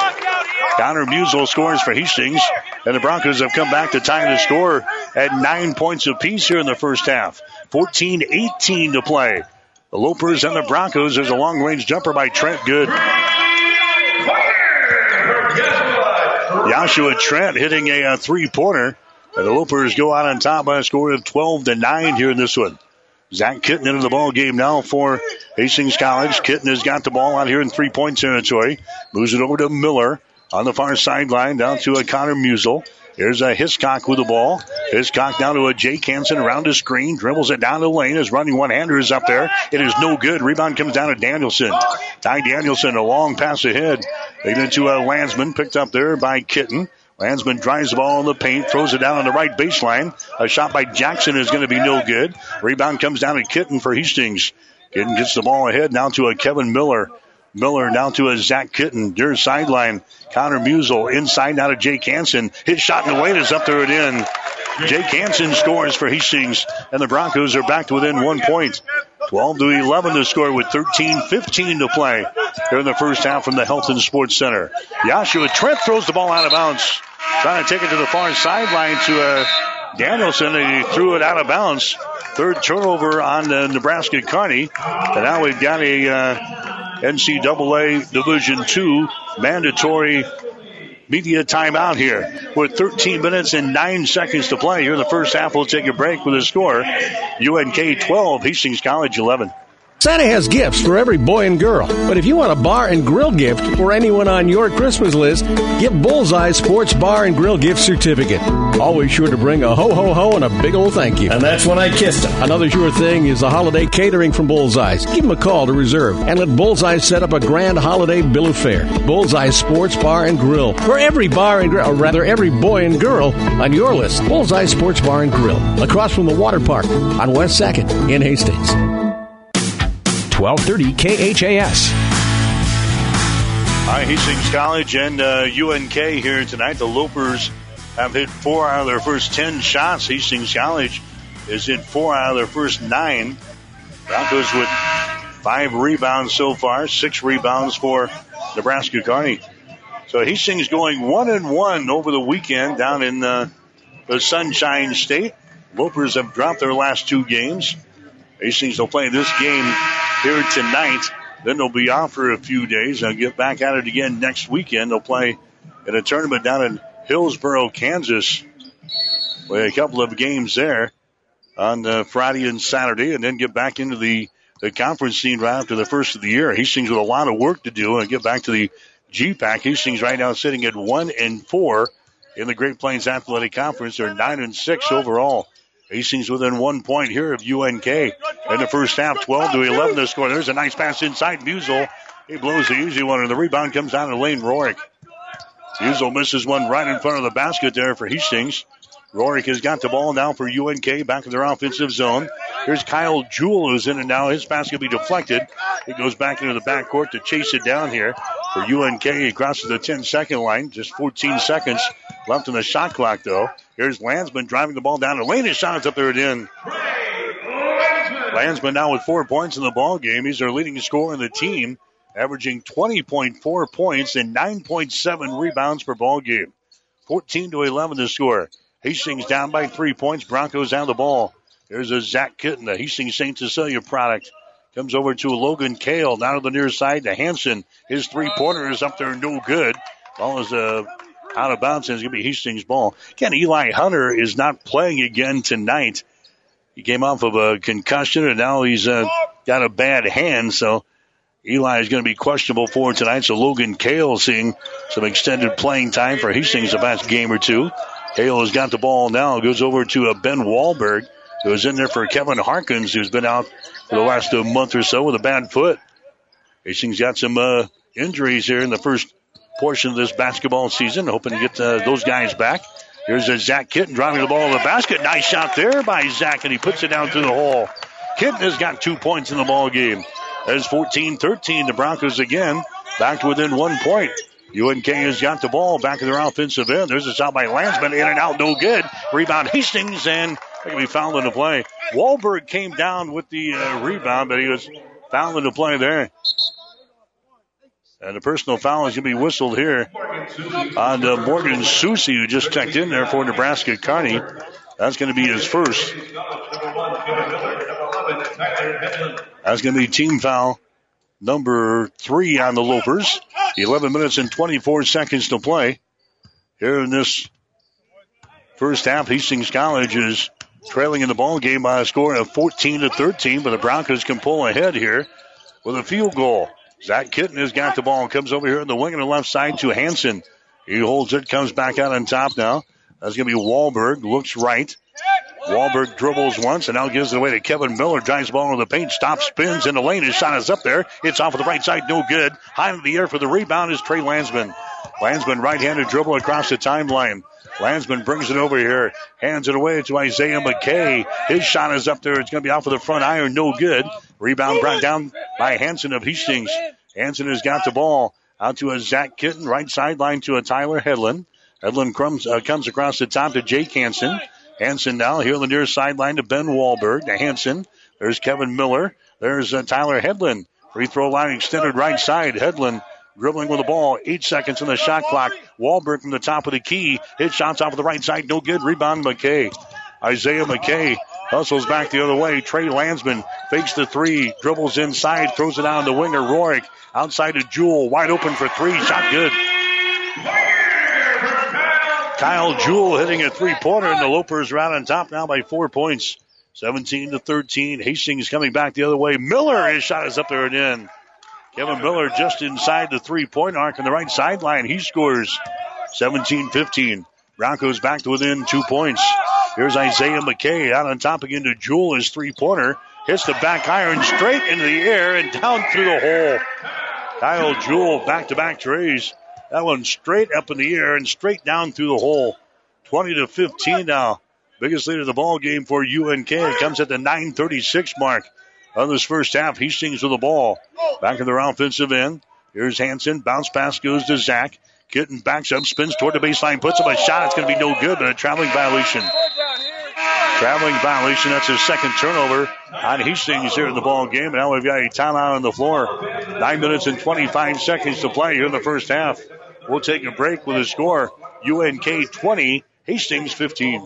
Connor Musil scores for Hastings. And the Broncos have come back to tie the score at nine points apiece here in the first half. fourteen eighteen to play. The Lopers and the Broncos. There's a long-range jumper by Trent. Good. Yashima Trent hitting a, a three-pointer. And the Lopers go out on top by a score of twelve to nine here in this one. Zach Kitten into the ball game now for Hastings College. Kitten has got the ball out here in three-point territory. Moves it over to Miller on the far sideline, down to a Connor Musil. Here's a Hiscock with the ball. Hiscock down to a Jake Hansen around the screen. Dribbles it down the lane. Is running one-hander is up there. It is no good. Rebound comes down to Danielson. Ty Danielson, a long pass ahead. They get to a Landsman, picked up there by Kitten. Landsman drives the ball in the paint, throws it down on the right baseline. A shot by Jackson is going to be no good. Rebound comes down to Kitten for Hastings. Kitten gets the ball ahead now to a Kevin Miller. Miller now to a Zach Kitten. Near sideline, Connor Musil inside now to Jake Hansen. His shot in the way is up there and in. Jake Hansen scores for Hastings, and the Broncos are back to within one point. twelve to eleven to score with thirteen fifteen to play here in the first half from the Elton Sports Center. Yashima Trent throws the ball out of bounds. Trying to take it to the far sideline to uh, Danielson, and he threw it out of bounds. Third turnover on uh, Nebraska Kearney. And now we've got a... Uh, N C double A Division two mandatory media timeout here. We're thirteen minutes and nine seconds to play here in the first half. We'll take a break with a score. U N K twelve, Hastings College eleven. Santa has gifts for every boy and girl, but if you want a bar and grill gift for anyone on your Christmas list, get Bullseye Sports Bar and Grill gift certificate. Always sure to bring a ho-ho-ho and a big old thank you. And that's when I kissed him. Another sure thing is the holiday catering from Bullseye's. Give them a call to reserve and let Bullseye set up a grand holiday bill of fare. Bullseye Sports Bar and Grill for every bar and grill, or rather every boy and girl on your list. Bullseye Sports Bar and Grill, across from the water park on West second in Hastings. twelve thirty K H A S. Hi, Hastings College and uh, U N K here tonight. The Lopers have hit four out of their first ten shots. Hastings College is hit four out of their first nine. Broncos with five rebounds so far, six rebounds for Nebraska Kearney. So Hastings going one and one over the weekend down in the, the Sunshine State. Lopers have dropped their last two games. Hastings will play this game here tonight. Then they'll be off for a few days. They'll get back at it again next weekend. They'll play in a tournament down in Hillsboro, Kansas. Play a couple of games there on uh, Friday and Saturday, and then get back into the, the conference scene right after the first of the year. Hastings with a lot of work to do and get back to the G PAC. Hastings right now sitting at one and four in the Great Plains Athletic Conference. They're nine and six overall. Hastings within one point here of U N K in the first half, twelve to eleven to score. There's a nice pass inside. Musil, he blows the easy one, and the rebound comes down to Lane Rorick. Musil misses one right in front of the basket there for Hastings. Rorick has got the ball now for U N K back in their offensive zone. Here's Kyle Jewell who's in it now. His pass will be deflected. It goes back into the backcourt to chase it down here for U N K. He crosses the ten-second line. Just fourteen seconds left on the shot clock, though. Here's Landsman driving the ball down. Lane shot is up there at in. Landsman now with four points in the ball game. He's their leading scorer in the team, averaging twenty point four points and nine point seven rebounds per ball game. fourteen to eleven to score. Hastings down by three points. Broncos down the ball. There's a Zach Kitten, the Hastings Saint Cecilia product. Comes over to Logan Kale, down to the near side to Hansen. His three-pointer is up there, no good. Ball is uh, out of bounds, and it's going to be Hastings' ball. Again, Eli Hunter is not playing again tonight. He came off of a concussion, and now he's uh, got a bad hand, so Eli is going to be questionable for tonight. So Logan Kale seeing some extended playing time for Hastings the past game or two. Hale has got the ball now. Goes over to uh, Ben Wahlberg, who is in there for Kevin Harkins, who's been out for the last uh, month or so with a bad foot. Hastings got some uh, injuries here in the first portion of this basketball season, hoping to get uh, those guys back. Here's a Zach Kitten driving the ball to the basket. Nice shot there by Zach, and he puts it down through the hole. Kitten has got two points in the ball game. That is fourteen thirteen. The Broncos again back to within one point. U N K has got the ball back in their offensive end. There's a shot by Landsman. In and out, no good. Rebound Hastings, and they're going to be fouled in the play. Wahlberg came down with the uh, rebound, but he was fouled in the play there. And the personal foul is going to be whistled here on uh, Morgan Soucy, who just checked in there for Nebraska Kearney. That's going to be his first. That's going to be team foul number three on the Lopers. eleven minutes and twenty-four seconds to play here in this first half. Hastings College is trailing in the ball game by a score of fourteen to thirteen, but the Broncos can pull ahead here with a field goal. Zach Kitten has got the ball, comes over here in the wing on the left side to Hansen. He holds it, comes back out on top now. That's going to be Wahlberg, looks right. Wahlberg dribbles once and now gives it away to Kevin Miller. Drives the ball into the paint, stops, spins in the lane. His shot is up there. It's off of the right side, no good. High in the air for the rebound is Trey Landsman. Landsman right-handed dribble across the timeline. Landsman brings it over here, hands it away to Isaiah McKay. His shot is up there. It's going to be off of the front iron, no good. Rebound brought down by Hansen of Hastings. Hansen has got the ball out to a Zach Kitten, right sideline to a Tyler Hedlund. Hedlund comes, uh, comes across the top to Jake Hansen. Hansen now here on the near sideline to Ben Wahlberg, to Hansen. There's Kevin Miller. There's uh, Tyler Hedlund. Free throw line extended right side. Hedlund dribbling with the ball. Eight seconds on the shot clock. Wahlberg from the top of the key. Hit shots off of the right side. No good. Rebound McKay. Isaiah McKay hustles back the other way. Trey Landsman fakes the three. Dribbles inside. Throws it out on the winger. Rorick outside to Jewell. Wide open for three. Shot good. Kyle Jewell hitting a three-pointer, and the Lopers are out on top now by four points. seventeen to thirteen. Hastings coming back the other way. Miller, his shot is up there and in. Kevin Miller just inside the three-point arc on the right sideline. He scores. seventeen fifteen. Broncos back to within two points. Here's Isaiah McKay out on top again to Jewell, his three-pointer. Hits the back iron straight into the air and down through the hole. Kyle Jewell back-to-back trays. That one straight up in the air and straight down through the hole. twenty to fifteen now. Biggest lead of the ball game for U N K. It comes at the nine thirty-six mark of this first half. Hastings with the ball. Back in their offensive end. Here's Hansen. Bounce pass goes to Zach. Kitten backs up, spins toward the baseline, puts up a shot. It's going to be no good, but a traveling violation. Traveling violation. That's his second turnover on Hastings here in the ball game. And now we've got a timeout on the floor. Nine minutes and twenty-five seconds to play here in the first half. We'll take a break with a score: U N K twenty, Hastings fifteen.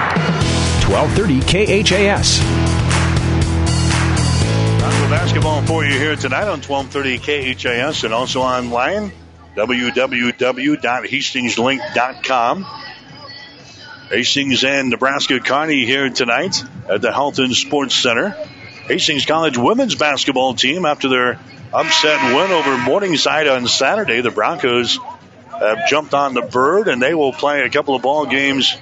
twelve thirty K H A S. Lots of basketball for you here tonight on twelve thirty K H A S and also online, w w w dot hastings link dot com. Hastings and Nebraska Kearney here tonight at the Elton Sports Center. Hastings College women's basketball team, after their upset win over Morningside on Saturday, the Broncos have jumped on the bird, and they will play a couple of ball games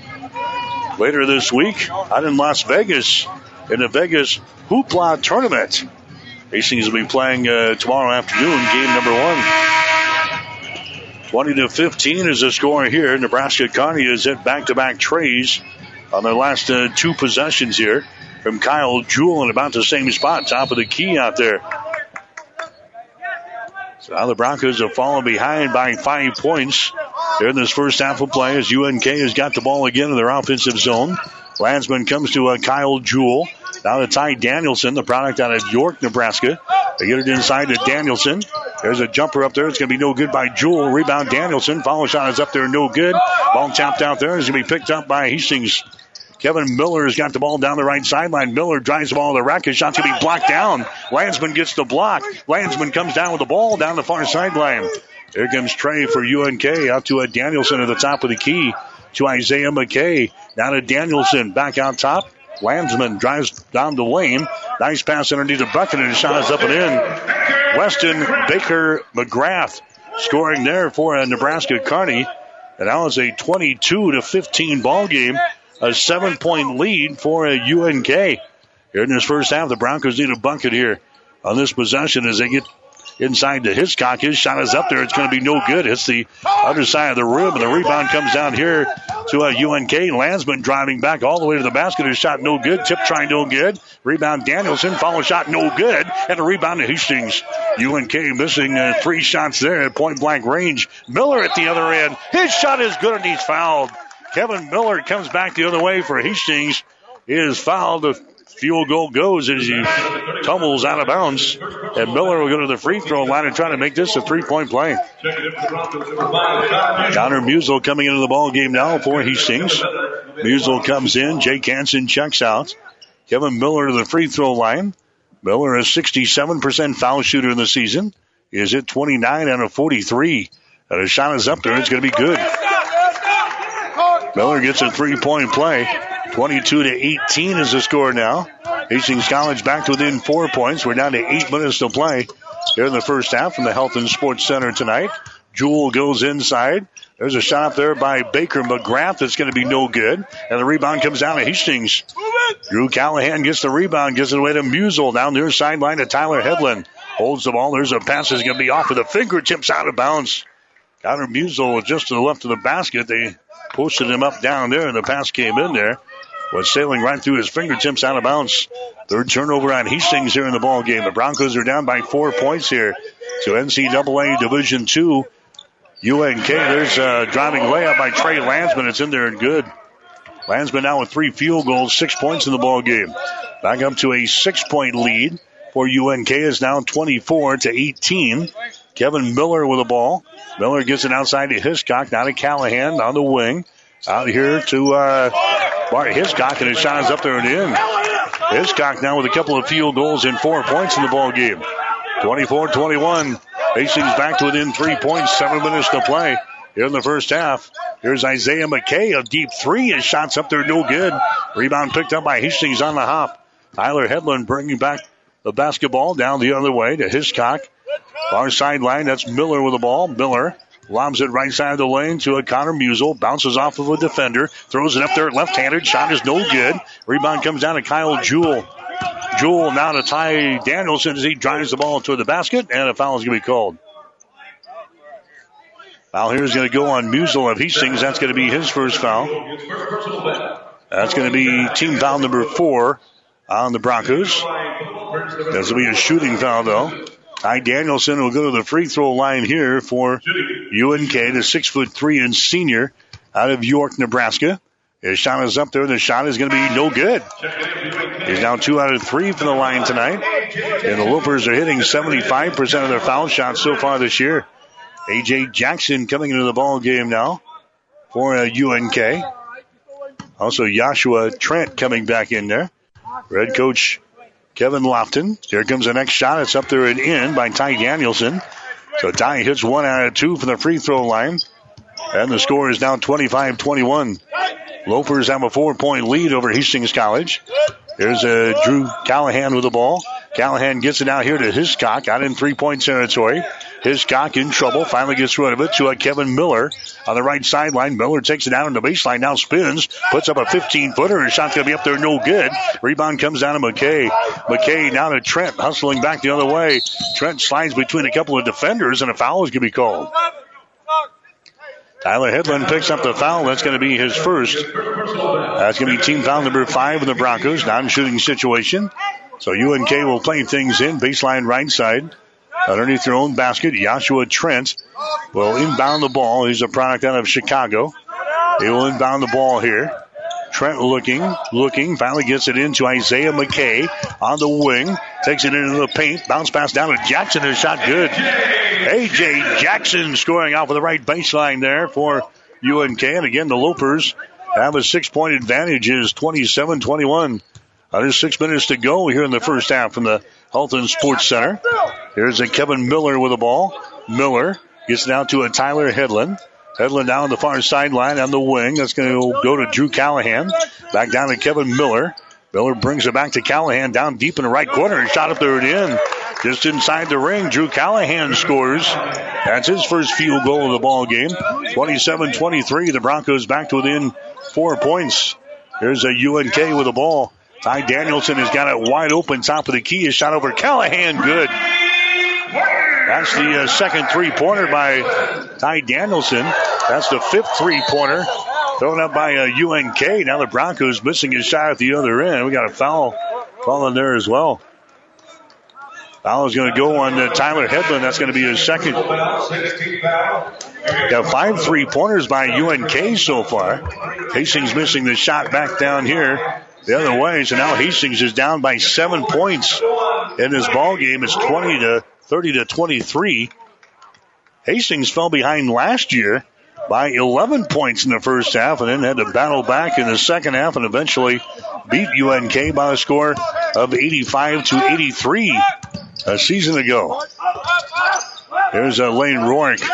later this week out in Las Vegas in the Vegas Hoopla Tournament. Hastings will be playing uh, tomorrow afternoon, game number one. twenty to fifteen is the score here. Nebraska Kearney has hit back-to-back trays on their last uh, two possessions here from Kyle Jewell in about the same spot, top of the key out there. So now the Broncos have fallen behind by five points here in this first half of play as U N K has got the ball again in their offensive zone. Landsman comes to a Kyle Jewell. Now to Ty Danielson, the product out of York, Nebraska. They get it inside to Danielson. There's a jumper up there. It's going to be no good by Jewell. Rebound Danielson. Follow shot is up there. No good. Ball tapped out there. It's going to be picked up by Hastings. Kevin Miller has got the ball down the right sideline. Miller drives the ball to the rack. His shot's going to be blocked down. Landsman gets the block. Landsman comes down with the ball down the far sideline. Here comes Trey for U N K. Out to a Danielson at the top of the key. To Isaiah McKay. Now to Danielson. Back out top. Landsman drives down the lane. Nice pass underneath the bucket, and his shot is up and in. Weston Baker-McGrath scoring there for Nebraska Kearney. And now it's a twenty-two to fifteen ball game. A seven-point lead for a U N K. Here in this first half, the Broncos need a bucket here on this possession as they get inside to Hiscock. His shot is up there. It's going to be no good. It's the other side of the rim, and the rebound comes down here to a U N K. Landsman driving back all the way to the basket. His shot no good. Tip try no good. Rebound Danielson. Follow shot no good. And a rebound to Hastings. U N K missing uh, three shots there at point-blank range. Miller at the other end. His shot is good, and he's fouled. Kevin Miller comes back the other way for Hastings. He is fouled. The field goal goes as he tumbles out of bounds. And Miller will go to the free throw line and try to make this a three-point play. Connor Musil coming into the ball game now for Hastings. Musil comes in. Jake Hansen checks out. Kevin Miller to the free throw line. Miller is sixty-seven percent foul shooter in the season. He is at twenty-nine out of forty-three. And his shot is up there. It's going to be good. Miller gets a three-point play. twenty-two to eighteen is the score now. Hastings College back to within four points. We're down to eight minutes to play here in the first half from the Elton Sports Center tonight. Jewell goes inside. There's a shot up there by Baker-McGrath that's going to be no good. And the rebound comes down to Hastings. Drew Callahan gets the rebound, gives it away to Musil down near sideline to Tyler Hedlund. Holds the ball. There's a pass that's going to be off with the fingertips out of bounds. Connor Musil just to the left of the basket. They posted him up down there, and the pass came in there. Was sailing right through his fingertips out of bounds. Third turnover on Hastings here in the ball game. The Broncos are down by four points here. So N C double A Division two, U N K. There's a driving layup by Trey Landsman. It's in there and good. Landsman now with three field goals, six points in the ball game. Back up to a six-point lead for U N K is now twenty-four to eighteen. Kevin Miller with the ball. Miller gets it outside to Hiscock. Now to Callahan on the wing. Out here to uh, Bart Hiscock, and his shot is up there and in. Hiscock now with a couple of field goals and four points in the ball game. twenty-four twenty-one. Hastings back to within three points. Seven minutes to play here in the first half. Here's Isaiah McKay, a deep three. His shot's up there, no good. Rebound picked up by Hastings on the hop. Tyler Hedlund bringing back the basketball down the other way to Hiscock. Far sideline, that's Miller with the ball. Miller Lobs it right side of the lane to a Connor Musil. Bounces off of a defender. Throws it up there left-handed. Shot is no good. Rebound comes down to Kyle Jewell. Jewell now to Ty Danielson as he drives the ball toward the basket. And a foul is going to be called. Foul here is going to go on Musil of Hastings. That's going to be his first foul. That's going to be team foul number four on the Broncos. This will be a shooting foul, though. Ty Danielson will go to the free throw line here for U N K, the six foot three and senior out of York, Nebraska. His shot is up there. The shot is going to be no good. He's now two out of three from the line tonight. And the Lopers are hitting seventy-five percent of their foul shots so far this year. A J. Jackson coming into the ball game now for U N K. Also, Yashima Trent coming back in there. Red coach Kevin Lofton. Here comes the next shot. It's up there and in by Ty Danielson. So Ty hits one out of two from the free throw line. And the score is now twenty-five twenty-one. Lopers have a four-point lead over Hastings College. Here's uh, Drew Callahan with the ball. Callahan gets it out here to Hiscock, out in three-point territory. Hiscock in trouble, finally gets rid of it to a Kevin Miller on the right sideline. Miller takes it down on the baseline, now spins, puts up a fifteen-footer. His shot's going to be up there, no good. Rebound comes down to McKay. McKay now to Trent, hustling back the other way. Trent slides between a couple of defenders, and a foul is going to be called. Tyler Hedlund picks up the foul. That's going to be his first. That's going to be team foul number five in the Broncos, non-shooting situation. So U N K will play things in. Baseline right side. Underneath their own basket, Yashima Trent will inbound the ball. He's a product out of Chicago. He will inbound the ball here. Trent looking, looking. Finally gets it into Isaiah McKay on the wing. Takes it into the paint. Bounce pass down to Jackson. His shot good. A J. Jackson scoring off of the right baseline there for U N K. And again, the Lopers have a six-point advantage. It is twenty-seven twenty-one. Uh, there's six minutes to go here in the first half from the Elton Sports Center. Here's a Kevin Miller with the ball. Miller gets it out to a Tyler Hedlund. Hedlund down on the far sideline on the wing. That's going to go to Drew Callahan. Back down to Kevin Miller. Miller brings it back to Callahan down deep in the right corner and shot up there and in. Just inside the ring, Drew Callahan scores. That's his first field goal of the ball game. twenty-seven twenty-three, the Broncos back to within four points. Here's a U N K with the ball. Ty Danielson has got it wide open, top of the key. His shot over Callahan, good. That's the uh, second three-pointer by Ty Danielson. That's the fifth three-pointer thrown up by uh, U N K. Now the Broncos missing his shot at the other end. We got a foul falling there as well. Foul is going to go on uh, Tyler Hedlund. That's going to be his second. Got five three-pointers by U N K so far. Hastings missing the shot back down here. The other way, so now Hastings is down by seven points in this ball game. It's twenty to thirty to twenty-three. Hastings fell behind last year by eleven points in the first half, and then had to battle back in the second half, and eventually beat U N K by a score of eighty-five to eighty-three a season ago. There's uh, Lane Rorick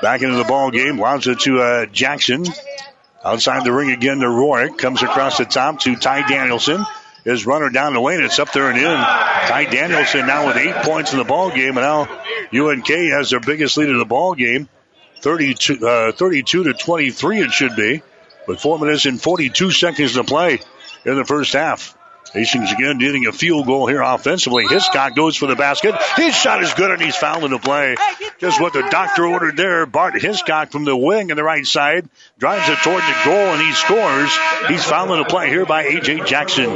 back into the ball game, lobs it to uh, Jackson. Outside the ring again to Rorick. Comes across the top to Ty Danielson. His runner down the lane. It's up there and in. Ty Danielson now with eight points in the ballgame. And now U N K has their biggest lead of the ballgame. thirty-two to twenty-three it should be. With four minutes and forty-two seconds to play in the first half. Hastings again getting a field goal here offensively. Hiscock goes for the basket. His shot is good and he's fouled into play. Just what the doctor ordered there. Bart Hiscock from the wing on the right side drives it toward the goal and he scores. He's fouled into play here by A J. Jackson.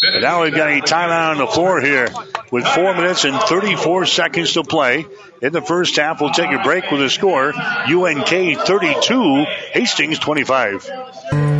And now we've got a timeout on the floor here with four minutes and thirty-four seconds to play. In the first half, we'll take a break with a score. U N K thirty-two, Hastings twenty-five.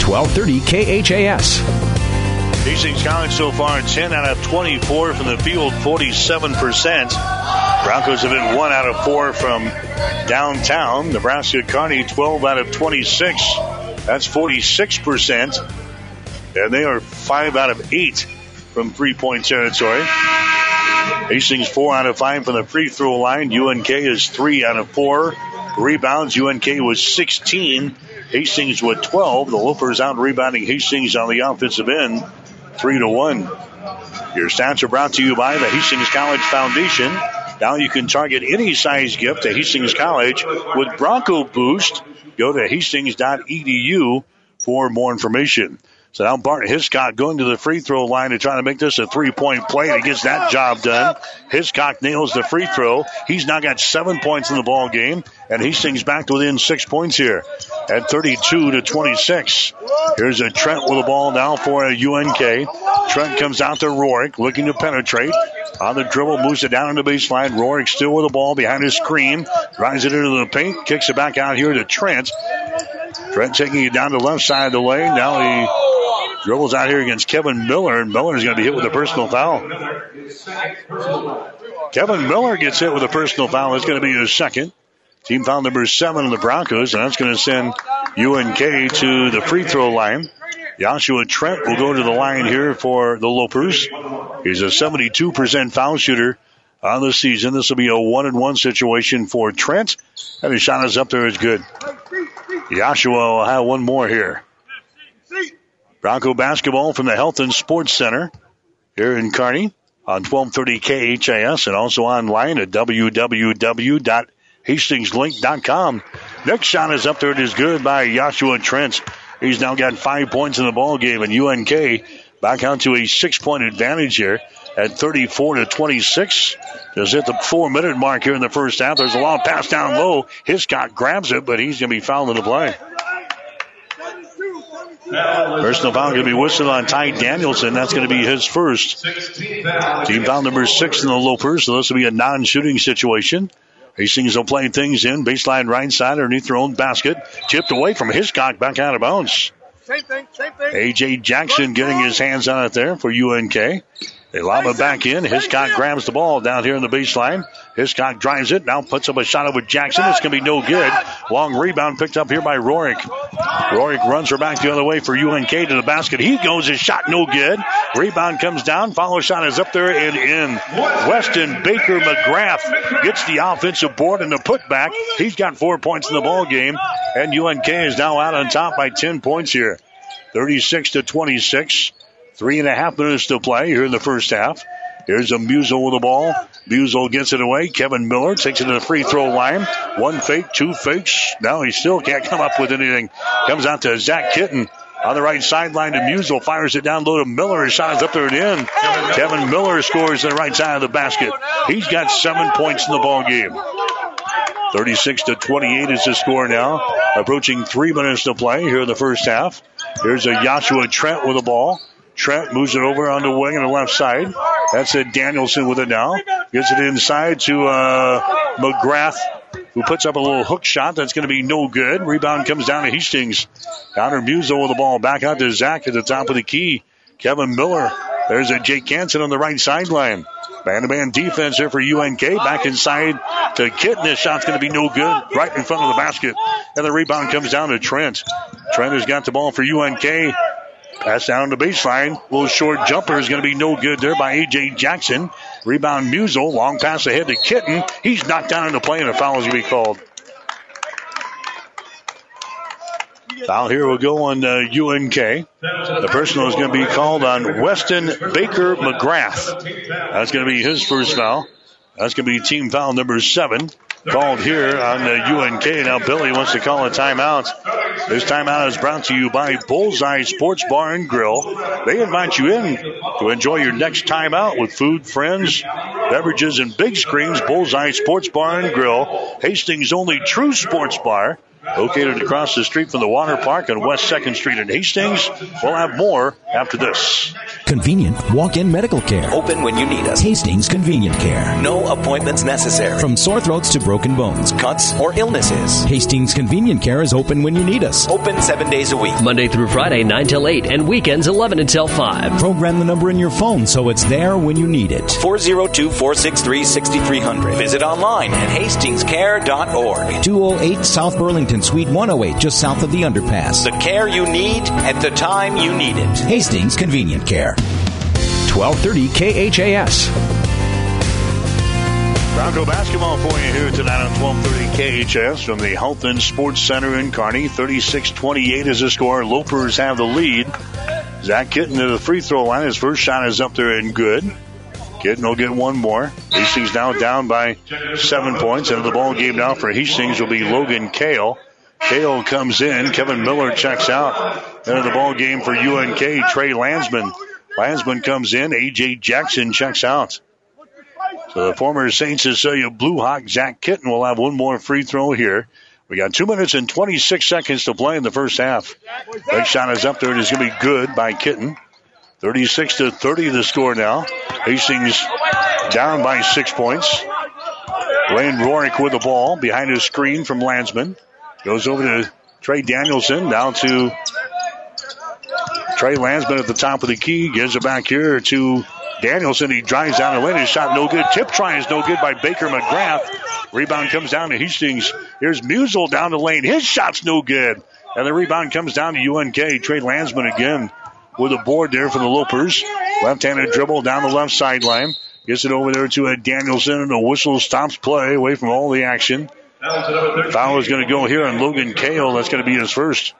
twelve thirty K H A S. Hastings College so far ten out of twenty-four from the field, forty-seven percent. Broncos have been one out of four from downtown. Nebraska Kearney, twelve out of twenty-six. That's forty-six percent. And they are five out of eight from three-point territory. Hastings, four out of five from the free-throw line. U N K is three out of four. Rebounds, U N K was sixteen. Hastings with twelve. The Lopers out-rebounding Hastings on the offensive end, three to one. Your stats are brought to you by the Hastings College Foundation. Now you can target any size gift to Hastings College with Bronco Boost. Go to hastings dot e d u for more information. So now Bart Hiscock going to the free throw line to try to make this a three-point play. He gets that job done. Hiscock nails the free throw. He's now got seven points in the ball game, and Hastings back to within six points here at thirty-two to twenty-six. Here's a Trent with the ball now for a U N K. Trent comes out to Rorick, looking to penetrate. On the dribble, moves it down on the baseline. Rorick still with the ball behind his screen. Drives it into the paint, kicks it back out here to Trent. Trent taking it down to the left side of the lane. Now he dribbles out here against Kevin Miller, and Miller's going to be hit with a personal foul. Kevin Miller gets hit with a personal foul. It's going to be his second. Team foul number seven in the Broncos, and that's going to send U N K to the free throw line. Joshua Trent will go to the line here for the Lopers. He's a seventy-two percent foul shooter on the season. This will be a one-and-one situation for Trent, and his shot is up there. It's good. Joshua will have one more here. Bronco basketball from the Elton Sports Center here in Kearney on twelve thirty K H A S and also online at w w w dot hastings link dot com. Next shot is up there. It is good by Joshua Trent. He's now got five points in the ballgame, and U N K back out to a six-point advantage here at thirty-four to twenty-six. Just hit the four-minute mark here in the first half. There's a long pass down low. Hiscock grabs it, but he's going to be fouled in the play. Personal foul going to be whistled on Ty Danielson. That's going to be his first. Team foul number six in the Lopers, so this will be a non-shooting situation. Hastings will play things in. Baseline right side underneath their own basket. Tipped away from Hiscock, back out of bounds. Same thing, same thing. A J. Jackson getting his hands on it there for U N K. They lob it back in. Hiscock grabs the ball down here in the baseline. Hiscock drives it. Now puts up a shot over Jackson. It's going to be no good. Long rebound picked up here by Rorick. Rorick runs her back the other way for U N K to the basket. He goes. His shot no good. Rebound comes down. Follow shot is up there and in. Weston Baker-McGrath gets the offensive board and the putback. He's got four points in the ball game, and U N K is now out on top by ten points here, thirty-six to twenty-six. Three and a half minutes to play here in the first half. Here's a Musil with the ball. Musil gets it away. Kevin Miller takes it to the free throw line. One fake, two fakes. Now he still can't come up with anything. Comes out to Zach Kitten on the right sideline to Musil. Fires it down low to Miller. His shot is up there and in. Kevin Miller scores to the right side of the basket. He's got seven points in the ballgame. thirty-six to twenty-eight is the score now. Approaching three minutes to play here in the first half. Here's a Joshua Trent with the ball. Trent moves it over on the wing on the left side. That's it. Danielson with it now. Gets it inside to uh, McGrath, who puts up a little hook shot. That's going to be no good. Rebound comes down to Hastings. Connor Musil with the ball. Back out to Zach at the top of the key. Kevin Miller. There's a Jake Hansen on the right sideline. Man-to-man defense here for U N K. Back inside to Kitten. This shot's going to be no good. Right in front of the basket. And the rebound comes down to Trent. Trent has got the ball for U N K. Pass down the baseline. Little short jumper is going to be no good there by A J. Jackson. Rebound Musil. Long pass ahead to Kitten. He's knocked down into play, and a foul is going to be called. Foul here will go on uh, U N K. The personal is going to be called on Weston Baker-McGrath. That's going to be his first foul. That's going to be team foul number seven. Called here on uh, U N K. Now Billy wants to call a timeout. This timeout is brought to you by Bullseye Sports Bar and Grill. They invite you in to enjoy your next timeout with food, friends, beverages, and big screens. Bullseye Sports Bar and Grill, Hastings' only true sports bar, located across the street from the water park on West second Street in Hastings. We'll have more after this. Convenient walk-in medical care. Open when you need us. Hastings Convenient Care. No appointments necessary. From sore throats to broken bones, cuts, or illnesses. Hastings Convenient Care is open when you need us. Open seven days a week. Monday through Friday, nine till eight, and weekends eleven until five. Program the number in your phone so it's there when you need it. four oh two, four six three, six three zero zero. Visit online at hastings care dot org. two oh eight South Burlington, Suite one oh eight, just south of the underpass. The care you need at the time you need it. Hastings Convenient Care. twelve thirty K H A S. Bronco basketball for you here tonight on twelve thirty K H A S from the Elton Sports Center in Kearney. thirty-six twenty-eight is the score. Lopers have the lead. Zach Kitten to the free throw line. His first shot is up there and good. Kitten will get one more. Hastings now down by seven points. And the ball game now for Hastings will be Logan Kale. Kale comes in. Kevin Miller checks out. End of the ball game for U N K, Trey Landsman. Landsman comes in. A J. Jackson checks out. So the former Saint Cecilia Blue Hawk, Zach Kitten, will have one more free throw here. We got two minutes and twenty-six seconds to play in the first half. Big shot is up there. It is going to be good by Kitten. thirty-six to thirty the score now. Hastings down by six points. Lane Rorick with the ball behind his screen from Landsman. Goes over to Trey Danielson. Down to Trey Landsman at the top of the key. Gives it back here to Danielson. He drives down the lane. His shot no good. Tip try is no good by Baker-McGrath. Rebound comes down to Hastings. Here's Musil down the lane. His shot's no good. And the rebound comes down to U N K. Trey Landsman again with a board there for the Lopers. Left-handed dribble down the left sideline. Gets it over there to a Danielson. And a whistle stops play away from all the action. Foul is going to go here on Logan Kale. That's going to be his first.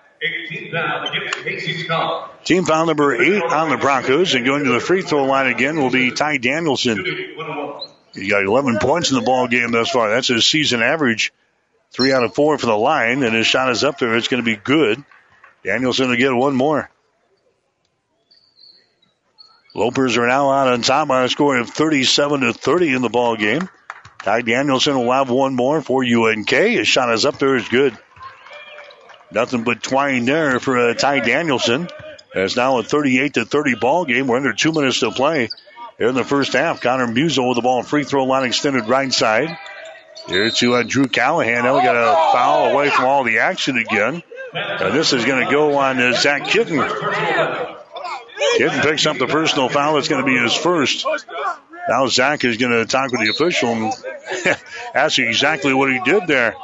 Team foul number eight on the Broncos. And going to the free throw line again will be Ty Danielson. He got eleven points in the ball game thus far. That's his season average. Three out of four for the line. And his shot is up there. It's going to be good. Danielson will get one more. Lopers are now out on top on a score of thirty-seven to thirty in the ball game. Ty Danielson will have one more for U N K. His shot is up there. It's good. Nothing but twine there for uh, Ty Danielson. And it's now a thirty-eight to thirty ball game. We're under two minutes to play here in the first half. Connor Musil with the ball. Free throw line extended right side. Here to uh, Drew Callahan. Now we got a foul away from all the action again. And this is going to go on uh, Zach Kitten. Kitten picks up the personal foul. That's going to be his first. Now Zach is going to talk with the official and ask exactly what he did there.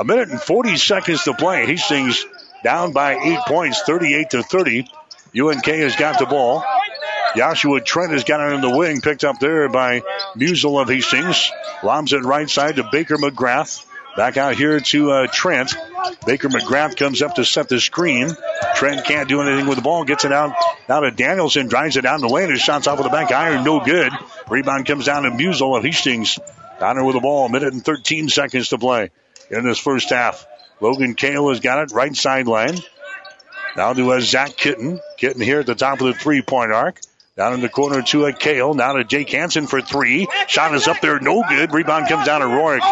A minute and forty seconds to play. Hastings down by eight points, thirty-eight to thirty. U N K has got the ball. Joshua Trent has got it in the wing, picked up there by Musil of Hastings. Lobs it right side to Baker-McGrath. Back out here to uh, Trent. Baker-McGrath comes up to set the screen. Trent can't do anything with the ball. Gets it out now to Danielson. Drives it down the lane. His shot's off of the back iron. No good. Rebound comes down to Musil of Hastings. Donner with the ball. A minute and thirteen seconds to play in this first half. Logan Kale has got it. Right sideline. Now to uh, Zach Kitten. Kitten here at the top of the three-point arc. Down in the corner to uh, Kale. Now to Jake Hansen for three. Shot is up there. No good. Rebound comes down to Rorick.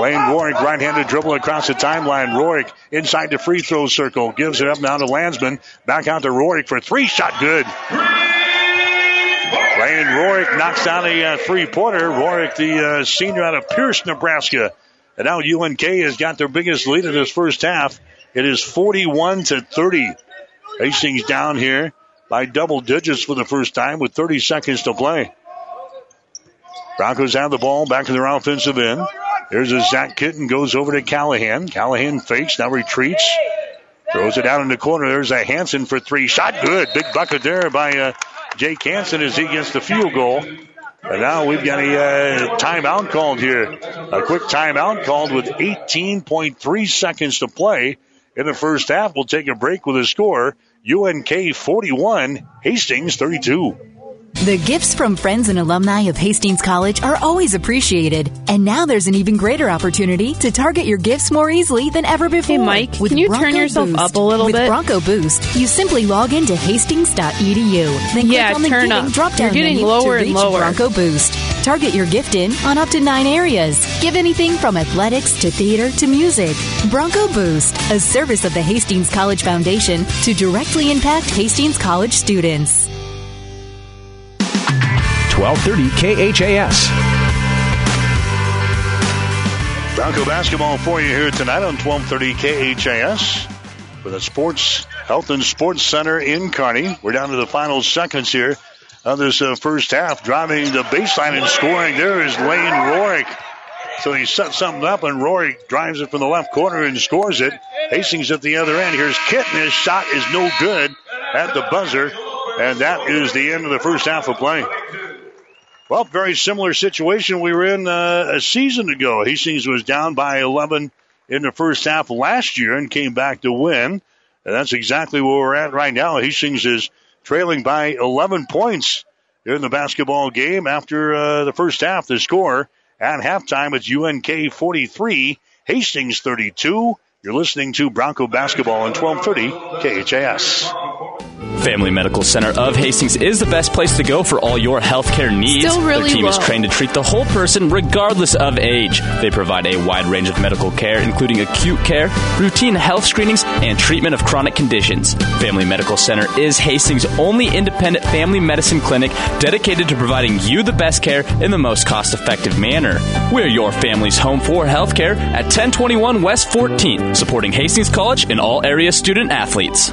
Lane Rorick, right-handed dribble across the timeline. Rorick inside the free throw circle. Gives it up now to Landsman. Back out to Rorick for three. Shot good. Lane Rorick knocks down a uh, three-pointer. Rorick, the uh, senior out of Pierce, Nebraska. And now U N K has got their biggest lead in this first half. It is forty-one to thirty. Hastings down here by double digits for the first time with thirty seconds to play. Broncos have the ball back to their offensive end. There's a Zach Kitten, goes over to Callahan. Callahan fakes, now retreats. Throws it out in the corner. There's a Hansen for three. Shot good. Big bucket there by uh, Jake Hansen as he gets the field goal. And now we've got a uh, timeout called here. A quick timeout called with eighteen point three seconds to play in the first half. We'll take a break with a score. U N K forty-one, Hastings thirty-two. The gifts from friends and alumni of Hastings College are always appreciated. And now there's an even greater opportunity to target your gifts more easily than ever before. Hey, Mike, with can you Bronco turn yourself Boost, up a little with bit? With Bronco Boost, you simply log into hastings dot e d u. Then yeah, click on the turn giving up. Drop-down You're getting menu lower to reach and lower. Bronco Boost. Target your gift in on up to nine areas. Give anything from athletics to theater to music. Bronco Boost, a service of the Hastings College Foundation to directly impact Hastings College students. twelve thirty K H A S. Bronco basketball for you here tonight on twelve thirty K H A S with a sports, Elton Sports Center in Kearney. We're down to the final seconds here of this uh, first half. Driving the baseline and scoring there is Lane Rorick. So he sets something up, and Rorick drives it from the left corner and scores it. Hastings at the other end. Here's Kitten. His shot is no good at the buzzer, and that is the end of the first half of play. Well, very similar situation we were in uh, a season ago. Hastings was down by eleven in the first half last year and came back to win. And that's exactly where we're at right now. Hastings is trailing by eleven points in the basketball game after uh, the first half. The score at halftime, it's U N K forty-three, Hastings thirty-two. You're listening to Bronco Basketball on twelve thirty K H A S. Family Medical Center of Hastings is the best place to go for all your healthcare needs. Still really Their team low. is trained to treat the whole person regardless of age. They provide a wide range of medical care, including acute care, routine health screenings, and treatment of chronic conditions. Family Medical Center is Hastings' only independent family medicine clinic dedicated to providing you the best care in the most cost-effective manner. We're your family's home for healthcare at ten twenty-one West fourteenth, supporting Hastings College and all area student-athletes.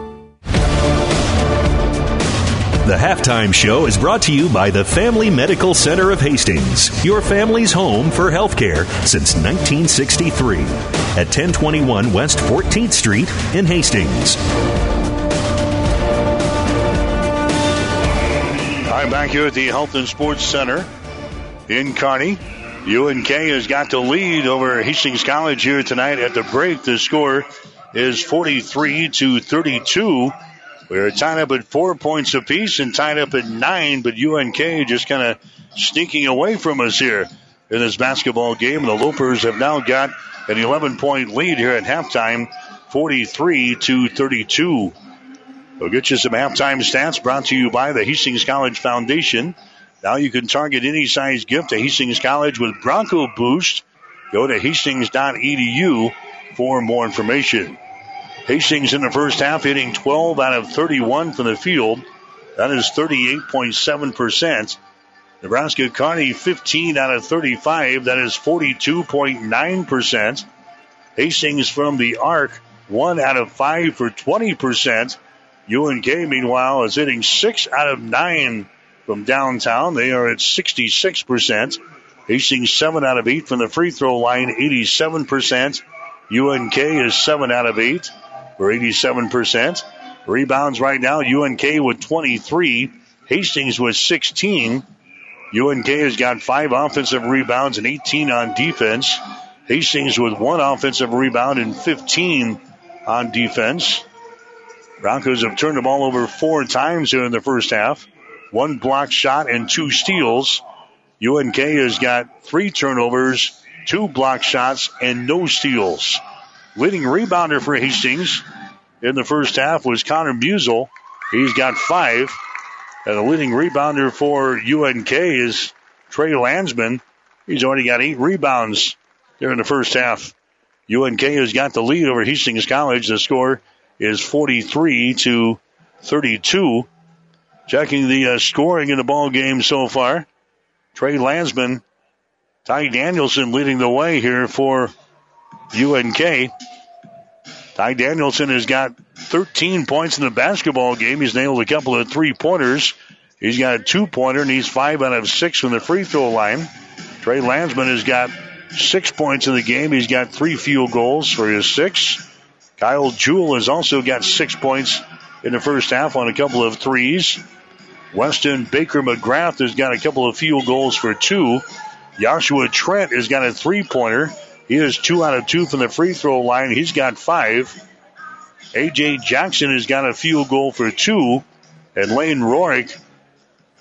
The Halftime Show is brought to you by the Family Medical Center of Hastings, your family's home for healthcare since nineteen sixty-three, at ten twenty-one West fourteenth Street in Hastings. I'm back here at the Health and Sports Center in Kearney. U N K has got the lead over Hastings College here tonight at the break. The score is forty-three to thirty-two. We're tied up at four points apiece and tied up at nine, but U N K just kind of sneaking away from us here in this basketball game. The Lopers have now got an eleven-point lead here at halftime, forty-three to thirty-two. We'll get you some halftime stats brought to you by the Hastings College Foundation. Now you can target any size gift to Hastings College with Bronco Boost. Go to hastings dot e d u for more information. Hastings in the first half hitting twelve out of thirty-one from the field. That is thirty-eight point seven percent. Nebraska Kearney fifteen out of thirty-five. That is forty-two point nine percent. Hastings from the arc one out of five for twenty percent. U N K, meanwhile, is hitting six out of nine from downtown. They are at sixty-six percent. Hastings seven out of eight from the free throw line, eighty-seven percent. U N K is seven out of eight. For eighty-seven percent. Rebounds right now, U N K with twenty-three. Hastings with sixteen. U N K has got five offensive rebounds and eighteen on defense. Hastings with one offensive rebound and fifteen on defense. Broncos have turned the ball over four times here in the first half. One block shot and two steals. U N K has got three turnovers, two block shots, and no steals. Leading rebounder for Hastings in the first half was Connor Musil. He's got five. And the leading rebounder for U N K is Trey Landsman. He's already got eight rebounds there in the first half. U N K has got the lead over Hastings College. The score is forty-three to thirty-two. Checking the uh, scoring in the ball game so far. Trey Landsman, Ty Danielson leading the way here for U N K. Ty Danielson has got thirteen points in the basketball game. He's nailed a couple of three-pointers. He's got a two-pointer, and he's five out of six from the free throw line. Trey Landsman has got six points in the game. He's got three field goals for his six. Kyle Jewell has also got six points in the first half on a couple of threes. Weston Baker-McGrath has got a couple of field goals for two. Joshua Trent has got a three-pointer. He is two out of two from the free throw line. He's got five. A J. Jackson has got a field goal for two. And Lane Rorick,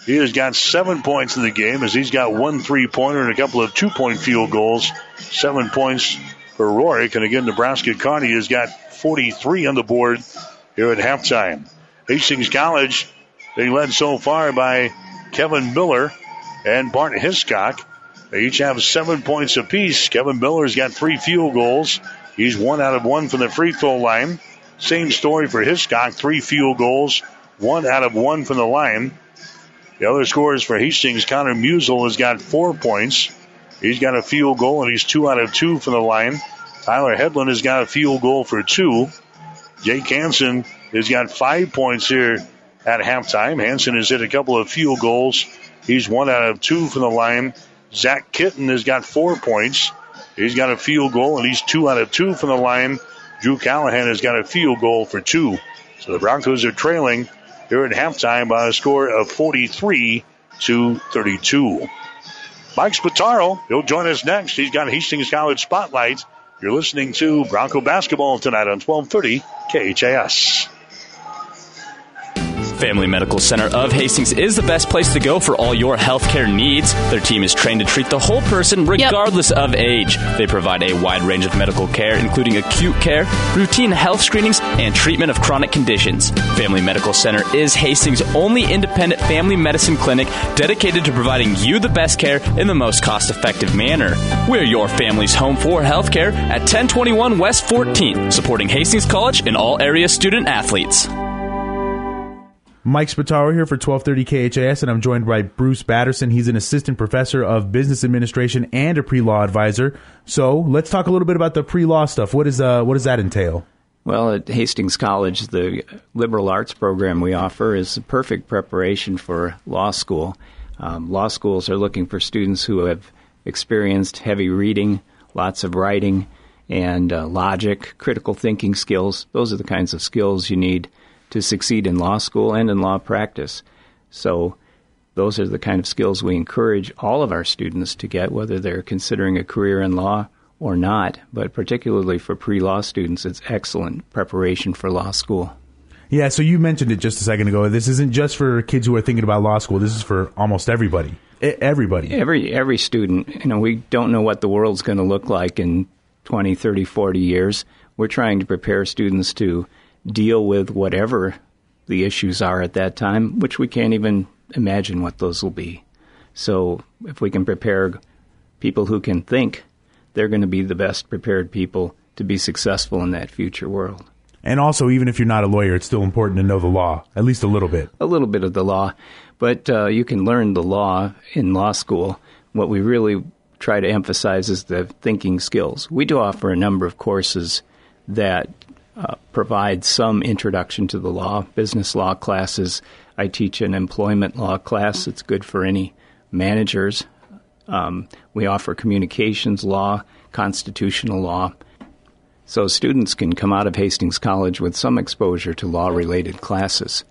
he has got seven points in the game as he's got one three-pointer and a couple of two-point field goals. Seven points for Rorick. And again, Nebraska Kearney has got forty-three on the board here at halftime. Hastings College, they led so far by Kevin Miller and Bart Hiscock. They each have seven points apiece. Kevin Miller's got three field goals. He's one out of one from the free throw line. Same story for Hiscock, three field goals, one out of one from the line. The other scores for Hastings, Connor Musil has got four points. He's got a field goal, and he's two out of two from the line. Tyler Hedlund has got a field goal for two. Jake Hansen has got five points here at halftime. Hansen has hit a couple of field goals. He's one out of two from the line. Zach Kitten has got four points. He's got a field goal, and he's two out of two from the line. Drew Callahan has got a field goal for two. So the Broncos are trailing here at halftime by a score of forty-three to thirty-two. Mike Spataro, he'll join us next. He's got Hastings College Spotlight. You're listening to Bronco Basketball tonight on twelve thirty K H A S. Family Medical Center of Hastings is the best place to go for all your healthcare needs. Their team is trained to treat the whole person regardless yep. of age. They provide a wide range of medical care, including acute care, routine health screenings, and treatment of chronic conditions. Family Medical Center is Hastings' only independent family medicine clinic dedicated to providing you the best care in the most cost-effective manner. We're your family's home for healthcare at ten twenty-one West fourteenth, supporting Hastings College and all area student athletes. Mike Spataro here for twelve thirty K H A S, and I'm joined by Bruce Batterson. He's an assistant professor of business administration and a pre-law advisor. So let's talk a little bit about the pre-law stuff. What is uh, what does that entail? Well, at Hastings College, the liberal arts program we offer is the perfect preparation for law school. Um, law schools are looking for students who have experienced heavy reading, lots of writing, and uh, logic, critical thinking skills. Those are the kinds of skills you need to succeed in law school and in law practice. So those are the kind of skills we encourage all of our students to get, whether they're considering a career in law or not. But particularly for pre-law students, it's excellent preparation for law school. Yeah, so you mentioned it just a second ago. This isn't just for kids who are thinking about law school. This is for almost everybody. Everybody. Every every student. You know, we don't know what the world's going to look like in twenty, thirty, forty years. We're trying to prepare students to deal with whatever the issues are at that time, which we can't even imagine what those will be. So if we can prepare people who can think, they're going to be the best prepared people to be successful in that future world. And also, even if you're not a lawyer, it's still important to know the law, at least a little bit. A little bit of the law. But uh, you can learn the law in law school. What we really try to emphasize is the thinking skills. We do offer a number of courses that Uh, provide some introduction to the law, business law classes. I teach an employment law class. It's good for any managers. Um, we offer communications law, constitutional law. So students can come out of Hastings College with some exposure to law-related classes.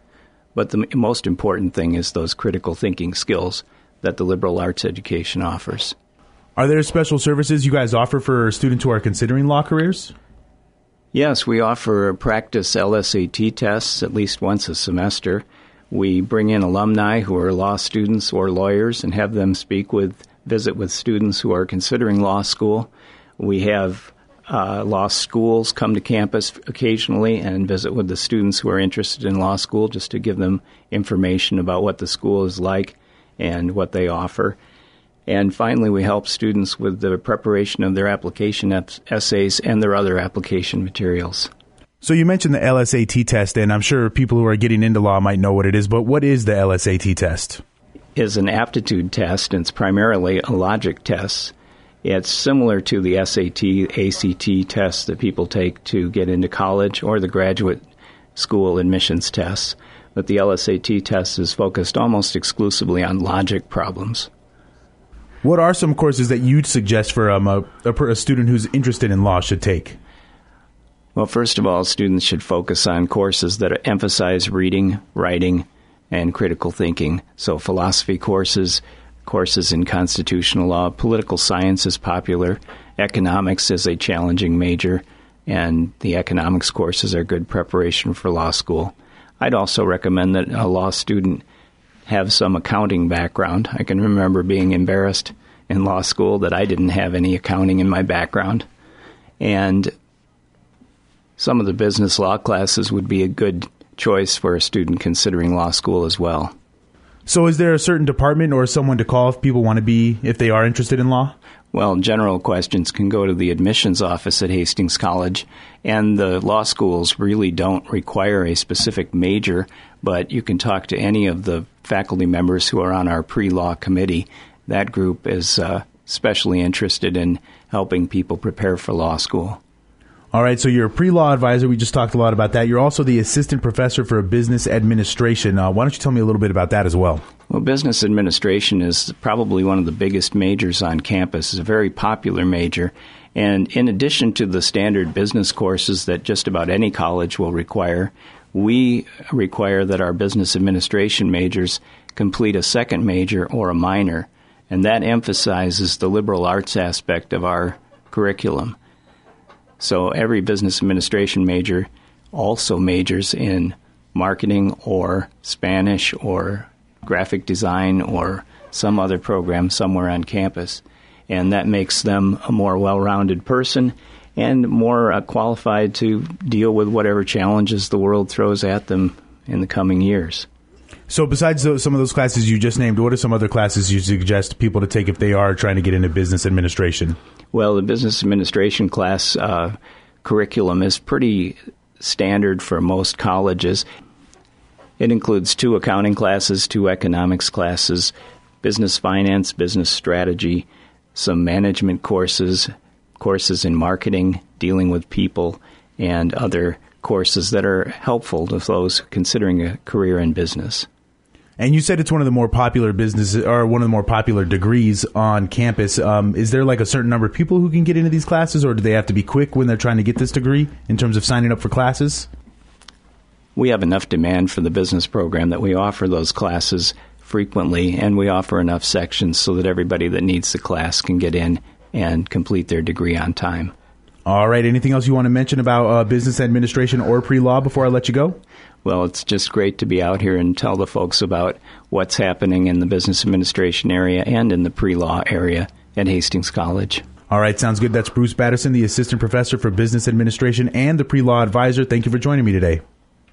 But the m- most important thing is those critical thinking skills that the liberal arts education offers. Are there special services you guys offer for students who are considering law careers? Yes, we offer practice L S A T tests at least once a semester. We bring in alumni who are law students or lawyers and have them speak with, visit with students who are considering law school. We have uh, law schools come to campus occasionally and visit with the students who are interested in law school just to give them information about what the school is like and what they offer. And finally, we help students with the preparation of their application essays and their other application materials. So you mentioned the L S A T test, and I'm sure people who are getting into law might know what it is, but what is the L S A T test? It's an aptitude test, and it's primarily a logic test. It's similar to the S A T, A C T tests that people take to get into college or the graduate school admissions tests. But the L S A T test is focused almost exclusively on logic problems. What are some courses that you'd suggest for um, a, a student who's interested in law should take? Well, first of all, students should focus on courses that emphasize reading, writing, and critical thinking. So philosophy courses, courses in constitutional law, political science is popular, economics is a challenging major, and the economics courses are good preparation for law school. I'd also recommend that a law student have some accounting background. I can remember being embarrassed in law school that I didn't have any accounting in my background. And some of the business law classes would be a good choice for a student considering law school as well. So is there a certain department or someone to call if people want to be, if they are interested in law? Well, general questions can go to the admissions office at Hastings College, and the law schools really don't require a specific major, but you can talk to any of the faculty members who are on our pre-law committee. That group is uh, especially interested in helping people prepare for law school. All right, so you're a pre-law advisor. We just talked a lot about that. You're also the assistant professor for business administration. Uh, why don't you tell me a little bit about that as well? Well, business administration is probably one of the biggest majors on campus. It's a very popular major. And in addition to the standard business courses that just about any college will require, we require that our business administration majors complete a second major or a minor. And that emphasizes the liberal arts aspect of our curriculum. So every business administration major also majors in marketing or Spanish or graphic design or some other program somewhere on campus. And that makes them a more well-rounded person and more uh, qualified to deal with whatever challenges the world throws at them in the coming years. So besides those, some of those classes you just named, what are some other classes you suggest people to take if they are trying to get into business administration? Well, the business administration class uh, curriculum is pretty standard for most colleges. It includes two accounting classes, two economics classes, business finance, business strategy, some management courses, courses in marketing, dealing with people, and other courses that are helpful to those considering a career in business. And you said it's one of the more popular businesses, or one of the more popular degrees on campus. Um, is there like a certain number of people who can get into these classes, or do they have to be quick when they're trying to get this degree in terms of signing up for classes? We have enough demand for the business program that we offer those classes frequently, and we offer enough sections so that everybody that needs the class can get in and complete their degree on time. All right. Anything else you want to mention about uh, business administration or pre-law before I let you go? Well, it's just great to be out here and tell the folks about what's happening in the business administration area and in the pre-law area at Hastings College. All right. Sounds good. That's Bruce Batterson, the assistant professor for business administration and the pre-law advisor. Thank you for joining me today.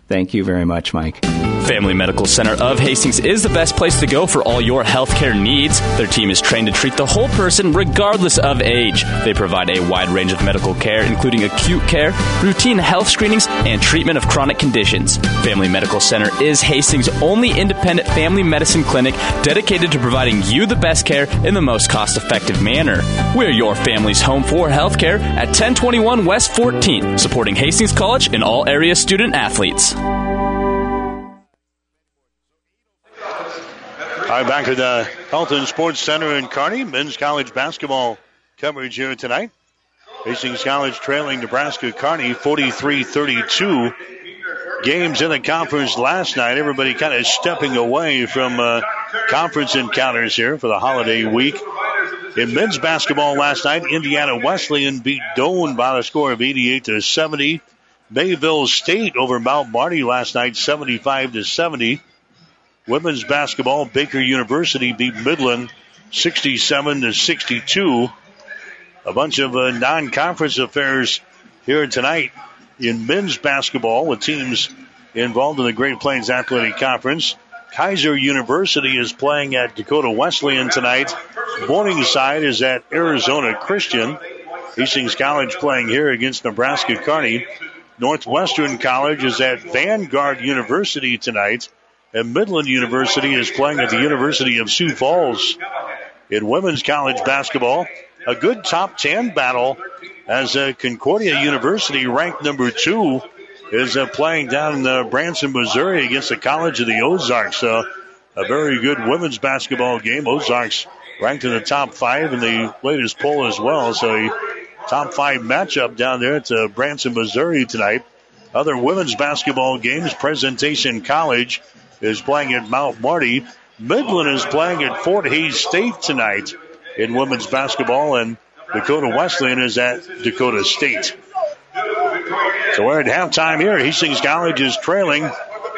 Thank you very much, Mike. Family Medical Center of Hastings is the best place to go for all your healthcare needs. Their team is trained to treat the whole person regardless of age. They provide a wide range of medical care, including acute care, routine health screenings, and treatment of chronic conditions. Family Medical Center is Hastings' only independent family medicine clinic dedicated to providing you the best care in the most cost-effective manner. We're your family's home for healthcare at ten twenty-one West fourteenth, supporting Hastings College and all area student athletes. All right, back at the Elton Sports Center in Kearney. Men's college basketball coverage here tonight. Hastings College trailing Nebraska Kearney forty-three thirty-two. Games in the conference last night. Everybody kind of stepping away from uh, conference encounters here for the holiday week. In men's basketball last night, Indiana Wesleyan beat Doane by the score of eighty-eight to seventy. Mayville State over Mount Marty last night, seventy-five to seventy. Women's basketball, Baker University beat Midland sixty-seven to sixty-two. A bunch of uh, non-conference affairs here tonight in men's basketball with teams involved in the Great Plains Athletic Conference. Kaiser University is playing at Dakota Wesleyan tonight. Morningside is at Arizona Christian. Hastings College playing here against Nebraska Kearney. Northwestern College is at Vanguard University tonight. And Midland University is playing at the University of Sioux Falls. In women's college basketball, a good top ten battle as uh, Concordia University, ranked number two, is uh, playing down in uh, Branson, Missouri against the College of the Ozarks. Uh, a very good women's basketball game. Ozarks ranked in the top five in the latest poll as well. So a top five matchup down there at uh, Branson, Missouri tonight. Other women's basketball games, Presentation College is playing at Mount Marty. Midland is playing at Fort Hays State tonight in women's basketball, and Dakota Wesleyan is at Dakota State. So we're at halftime here. Hastings College is trailing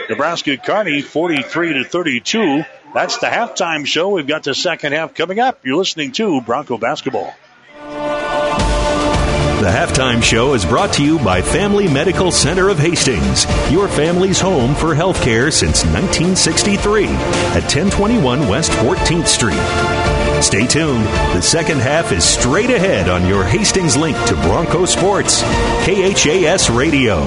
Nebraska Kearney forty-three to thirty-two. That's the halftime show. We've got the second half coming up. You're listening to Bronco Basketball. The halftime show is brought to you by Family Medical Center of Hastings, your family's home for health care since nineteen sixty-three at ten twenty-one West fourteenth Street. Stay tuned. The second half is straight ahead on your Hastings link to Bronco Sports, K H A S Radio.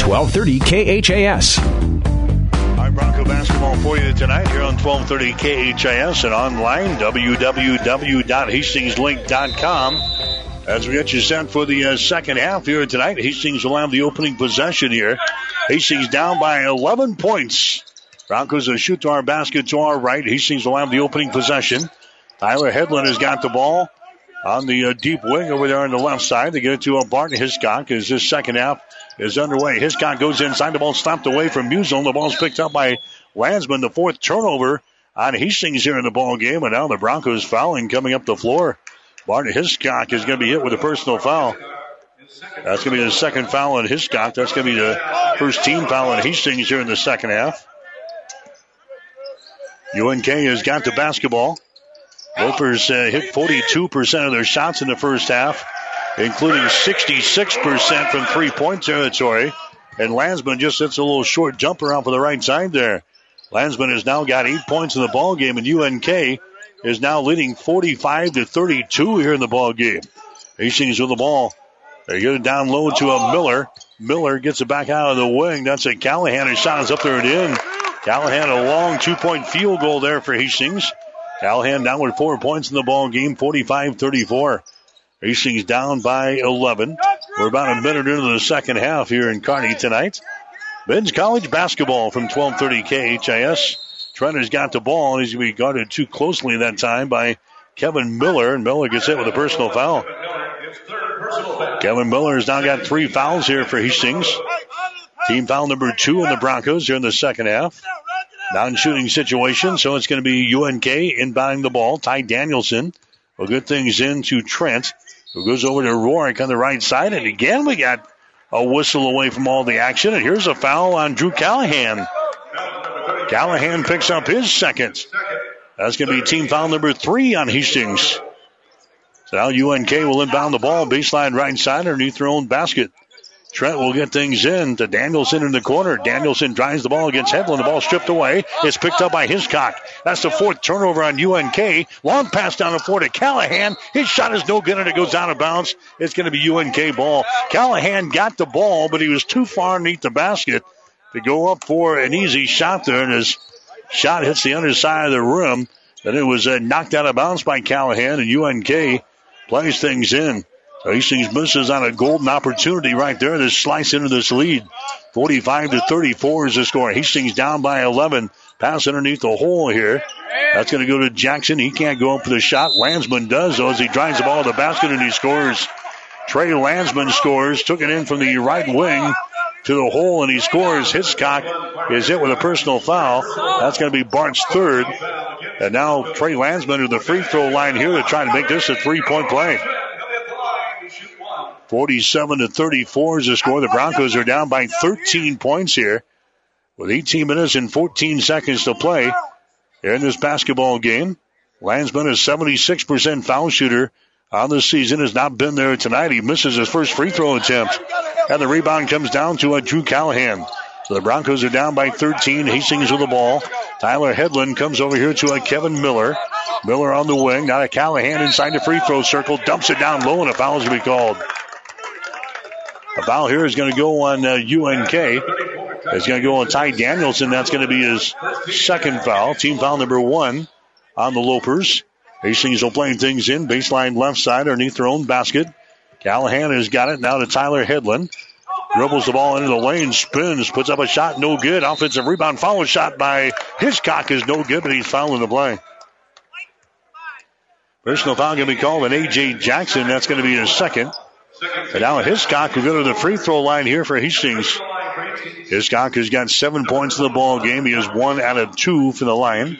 twelve thirty K H A S. All right, Bronco basketball for you tonight here on twelve thirty K H A S and online w w w dot hastings link dot com. As we get you set for the uh, second half here tonight, Hastings will have the opening possession here. Hastings down by eleven points. Broncos will shoot to our basket to our right. Hastings will have the opening possession. Tyler Hedlund has got the ball on the uh, deep wing over there on the left side. They get it to uh, Bart Hiscock as this second half is underway. Hiscock goes inside. The ball stopped away from Musil. The ball's picked up by Landsman. The fourth turnover on Hastings here in the ball game. And now the Broncos fouling coming up the floor. Bart Hiscock is going to be hit with a personal foul. That's going to be the second foul on Hiscock. That's going to be the first team foul on Hastings here in the second half. U N K has got the basketball. Lopers uh, hit forty-two percent of their shots in the first half, including sixty-six percent from three-point territory. And Landsman just hits a little short jumper off of the right side there. Landsman has now got eight points in the ball game, and U N K is now leading forty-five to thirty-two here in the ball game. Hastings with the ball. They get it down low to a Miller. Miller gets it back out of the wing. That's a Callahan. His shot is up there and in. Callahan, a long two-point field goal there for Hastings. Callahan down with four points in the ball game, forty-five thirty-four. Hastings down by eleven. We're about a minute into the second half here in Kearney tonight. Men's college basketball from twelve thirty K H I S. Trent has got the ball, and he's going to be guarded too closely that time by Kevin Miller, and Miller gets hit with a personal foul. Kevin Miller has now got three fouls here for Hastings. Team foul number two in the Broncos here in the second half. Non-shooting situation, so it's going to be U N K inbounding the ball. Ty Danielson will get things in to Trent, who goes over to Rorick on the right side. And again, we got a whistle away from all the action. And here's a foul on Drew Callahan. Callahan picks up his second. That's going to be team foul number three on Hastings. So now U N K will inbound the ball, baseline right side, underneath their own basket. Trent will get things in to Danielson in the corner. Danielson drives the ball against Hedlund. The ball stripped away. It's picked up by Hiscock. That's the fourth turnover on U N K. Long pass down the floor to Callahan. His shot is no good, and it goes out of bounds. It's going to be U N K ball. Callahan got the ball, but he was too far underneath the basket to go up for an easy shot there, and his shot hits the underside of the rim. Then it was uh, knocked out of bounds by Callahan, and U N K plays things in. So Hastings misses on a golden opportunity right there to slice into this lead. forty-five to thirty-four is the score. Hastings down by eleven. Pass underneath the hole here. That's going to go to Jackson. He can't go up for the shot. Landsman does, though, as he drives the ball to the basket and he scores. Trey Landsman scores. Took it in from the right wing to the hole, and he scores. Hiscock is hit with a personal foul. That's going to be Bart's third. And now Trey Landsman to the free throw line here to try to make this a three-point play. forty-seven to thirty-four is the score. The Broncos are down by thirteen points here with eighteen minutes and fourteen seconds to play in this basketball game. Landsman is seventy-six percent foul shooter on the season. Has not been there tonight. He misses his first free throw attempt. And the rebound comes down to a Drew Callahan. So the Broncos are down by thirteen. Hastings with the ball. Tyler Hedlund comes over here to a Kevin Miller. Miller on the wing. Now a Callahan inside the free throw circle. Dumps it down low, and a foul is going to be called. A foul here is going to go on uh, U N K. It's going to go on Ty Danielson. That's going to be his second foul. Team foul number one on the Lopers. Hastings will play things in. Baseline left side underneath their own basket. Callahan has got it now to Tyler Hedlund. Dribbles the ball into the lane, spins, puts up a shot, no good. Offensive rebound, foul shot by Hiscock is no good, but he's fouling the play. Personal foul going to be called on A J. Jackson. That's going to be his second. And now Hiscock will go to the free throw line here for Hastings. Hiscock has got seven points in the ball game. He is one out of two for the line.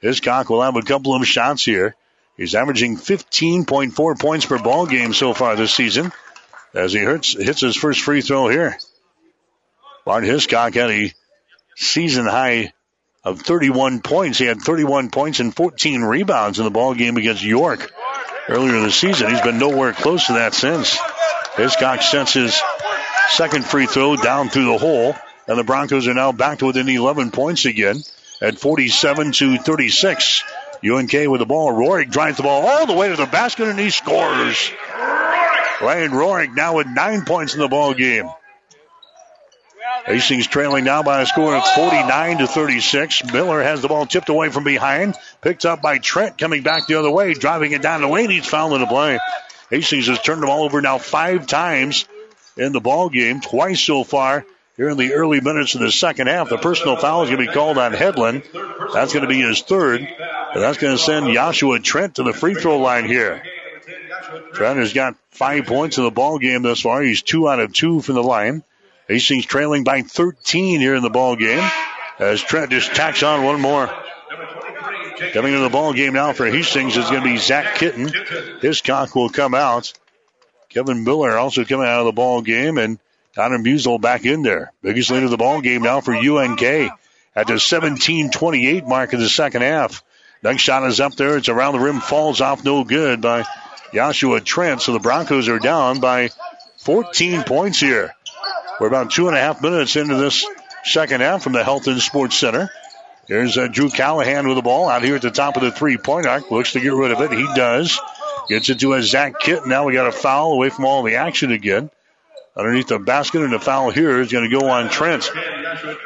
Hiscock will have a couple of shots here. He's averaging fifteen point four points per ball game so far this season as he hits, hits his first free throw here. Bart Hiscock had a season high of thirty-one points. He had thirty-one points and fourteen rebounds in the ball game against York earlier in the season. He's been nowhere close to that since. Hiscock sets his second free throw down through the hole, and the Broncos are now back to within eleven points again at forty-seven to thirty-six. U N K with the ball. Rorick drives the ball all the way to the basket, and he scores. Lane Rorick now with nine points in the ball game. Hastings trailing now by a score of forty-nine to thirty-six. Miller has the ball tipped away from behind. Picked up by Trent, coming back the other way, driving it down the lane. He's fouling the play. Hastings has turned the ball over now five times in the ball game, twice so far here in the early minutes of the second half. The personal foul is going to be called on Hedlund. That's going to be his third. And that's going to send Yashima Trent to the free throw line here. Trent has got five points in the ball game thus far. He's two out of two from the line. Hastings trailing by thirteen here in the ball game as Trent just tacks on one more. Coming into the ball game now for Hastings is going to be Zach Kitten. Hiscock will come out. Kevin Miller also coming out of the ball game, and Connor Musil back in there. Biggest lead of the ball game now for U N K at the seventeen twenty-eight mark in the second half. Next shot is up there. It's around the rim. Falls off no good by Yashima Trent. So the Broncos are down by fourteen points here. We're about two and a half minutes into this second half from the Elton Sports Center. Here's uh, Drew Callahan with the ball out here at the top of the three-point arc. Looks to get rid of it. He does. Gets it to a Zach Kitten. Now we got a foul away from all the action again. Underneath the basket, and the foul here is going to go on Trent.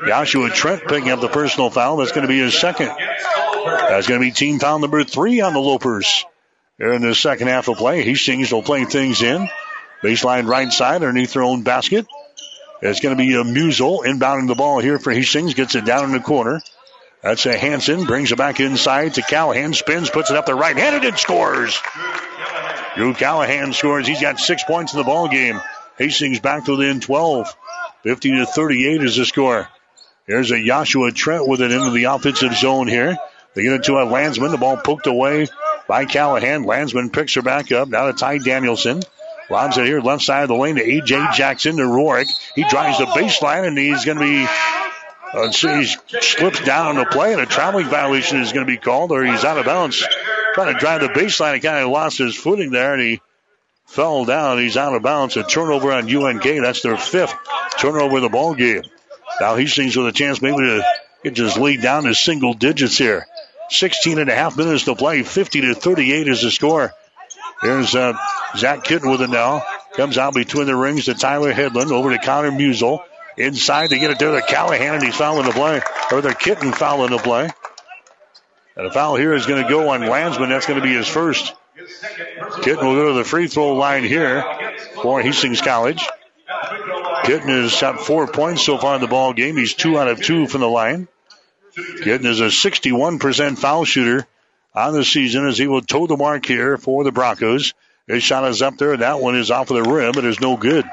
Yashima Trent picking up the personal foul. That's going to be his second. That's going to be team foul number three on the Lopers. Here in the second half of play, Hastings will play things in. Baseline right side underneath their own basket. It's going to be a Musil inbounding the ball here for Hastings. Gets it down in the corner. That's a Hansen. Brings it back inside to Callahan. Spins, puts it up there right-handed, and scores. Drew Callahan scores. He's got six points in the ball game. Hastings back to within twelve. fifty to thirty-eight is the score. Here's a Yashima Trent with it into the offensive zone here. They get it to a Landsman. The ball poked away by Callahan. Landsman picks her back up. Now to Ty Danielson. Lobs it here left side of the lane to A J. Jackson to Rorick. He drives the baseline, and he's going to be... Uh, he slips down to play, and a traveling violation is going to be called, or he's out of bounds. Trying to drive the baseline. He kind of lost his footing there, and he... fell down. He's out of bounds. A turnover on U N K. That's their fifth turnover of the ball game. Now Hastings with a chance maybe to get his lead down to single digits here. sixteen and a half minutes to play. fifty to thirty-eight is the score. Here's uh, Zach Kitten with it now. Comes out between the rings to Tyler Hedlund. Over to Connor Musil. Inside to get it there to Callahan, and he's fouling the play. Or the Kitten fouling the play. And a foul here is going to go on Landsman. That's going to be his first. Kitten will go to the free throw line here for Hastings College. Kitten has shot four points so far in the ball game. He's two out of two from the line. Kitten is a sixty-one percent foul shooter on the season as he will toe the mark here for the Broncos. His shot is up there. That one is off of the rim. It is no good.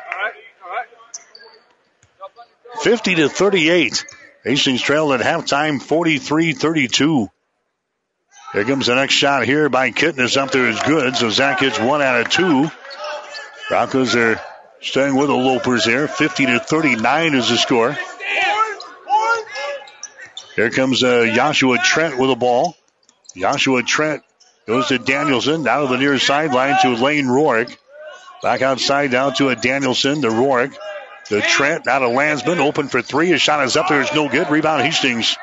fifty to thirty-eight. Hastings trailed at halftime forty-three thirty-two. Here comes the next shot here by Kitten. It's up there is good, so Zach gets one out of two. Broncos are staying with the Lopers there. fifty to thirty-nine is the score. Here comes uh, Yashima Trent with the ball. Yashima Trent goes to Danielson. Down to the near sideline to Lane Rorick. Back outside down to a Danielson, to Rorick. To Trent, now to Landsman. Open for three. His shot is up there. It's no good. Rebound Hastings.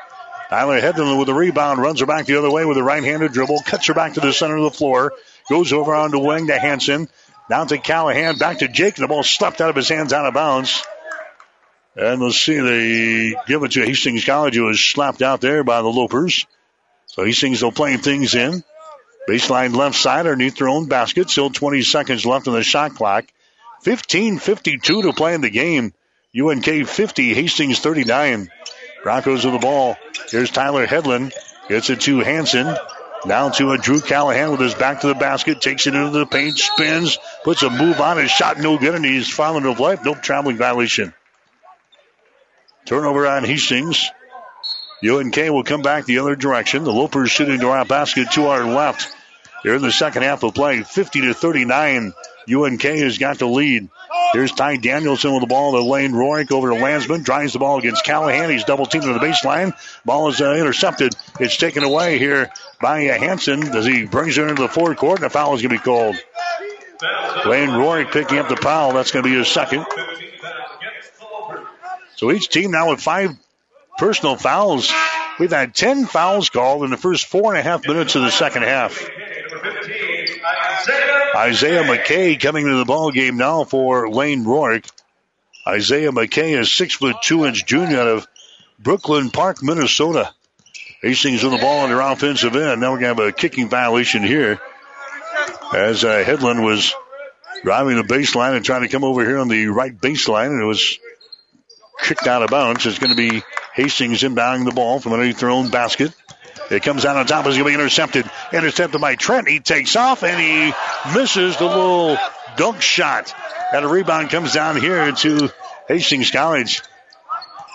Tyler Hedlund with the rebound, runs her back the other way with a right-handed dribble, cuts her back to the center of the floor, goes over on the wing to Hansen, down to Callahan, back to Jake, and the ball slapped out of his hands out of bounds. And let's see, they give it to Hastings College, who is slapped out there by the Lopers. So Hastings will play things in. Baseline left side underneath their own basket. Still twenty seconds left on the shot clock. fifteen fifty-two to play in the game. U N K fifty, Hastings thirty-nine. Broncos with the ball. Here's Tyler Hedlund. Gets it to Hansen. Now to a Drew Callahan with his back to the basket. Takes it into the paint. Spins. Puts a move on. His shot no good. And he's fouling of life. No traveling violation. Turnover on Hastings. U N K will come back the other direction. The Lopers shooting to our basket to our left. Here in the second half of play. fifty to thirty-nine. U N K has got the lead. Here's Ty Danielson with the ball to Lane Rorick over to Landsman. Drives the ball against Callahan. He's double teamed to the baseline. Ball is uh, intercepted. It's taken away here by uh, Hansen as he brings it into the forecourt, and a foul is going to be called. Lane Rorick picking up the foul. That's going to be his second. So each team now with five personal fouls. We've had ten fouls called in the first four and a half minutes of the second half. Isaiah McKay coming to the ball game now for Lane Rorick. Isaiah McKay is six foot two inch junior out of Brooklyn Park, Minnesota. Hastings with the ball on their offensive end. Now we're going to have a kicking violation here as uh, Hedlund was driving the baseline and trying to come over here on the right baseline, and it was kicked out of bounds. It's going to be Hastings inbounding the ball from underneath their own basket. It comes out on top. It's going to be intercepted. Intercepted by Trent. He takes off, and he misses the little dunk shot. And a rebound comes down here to Hastings College.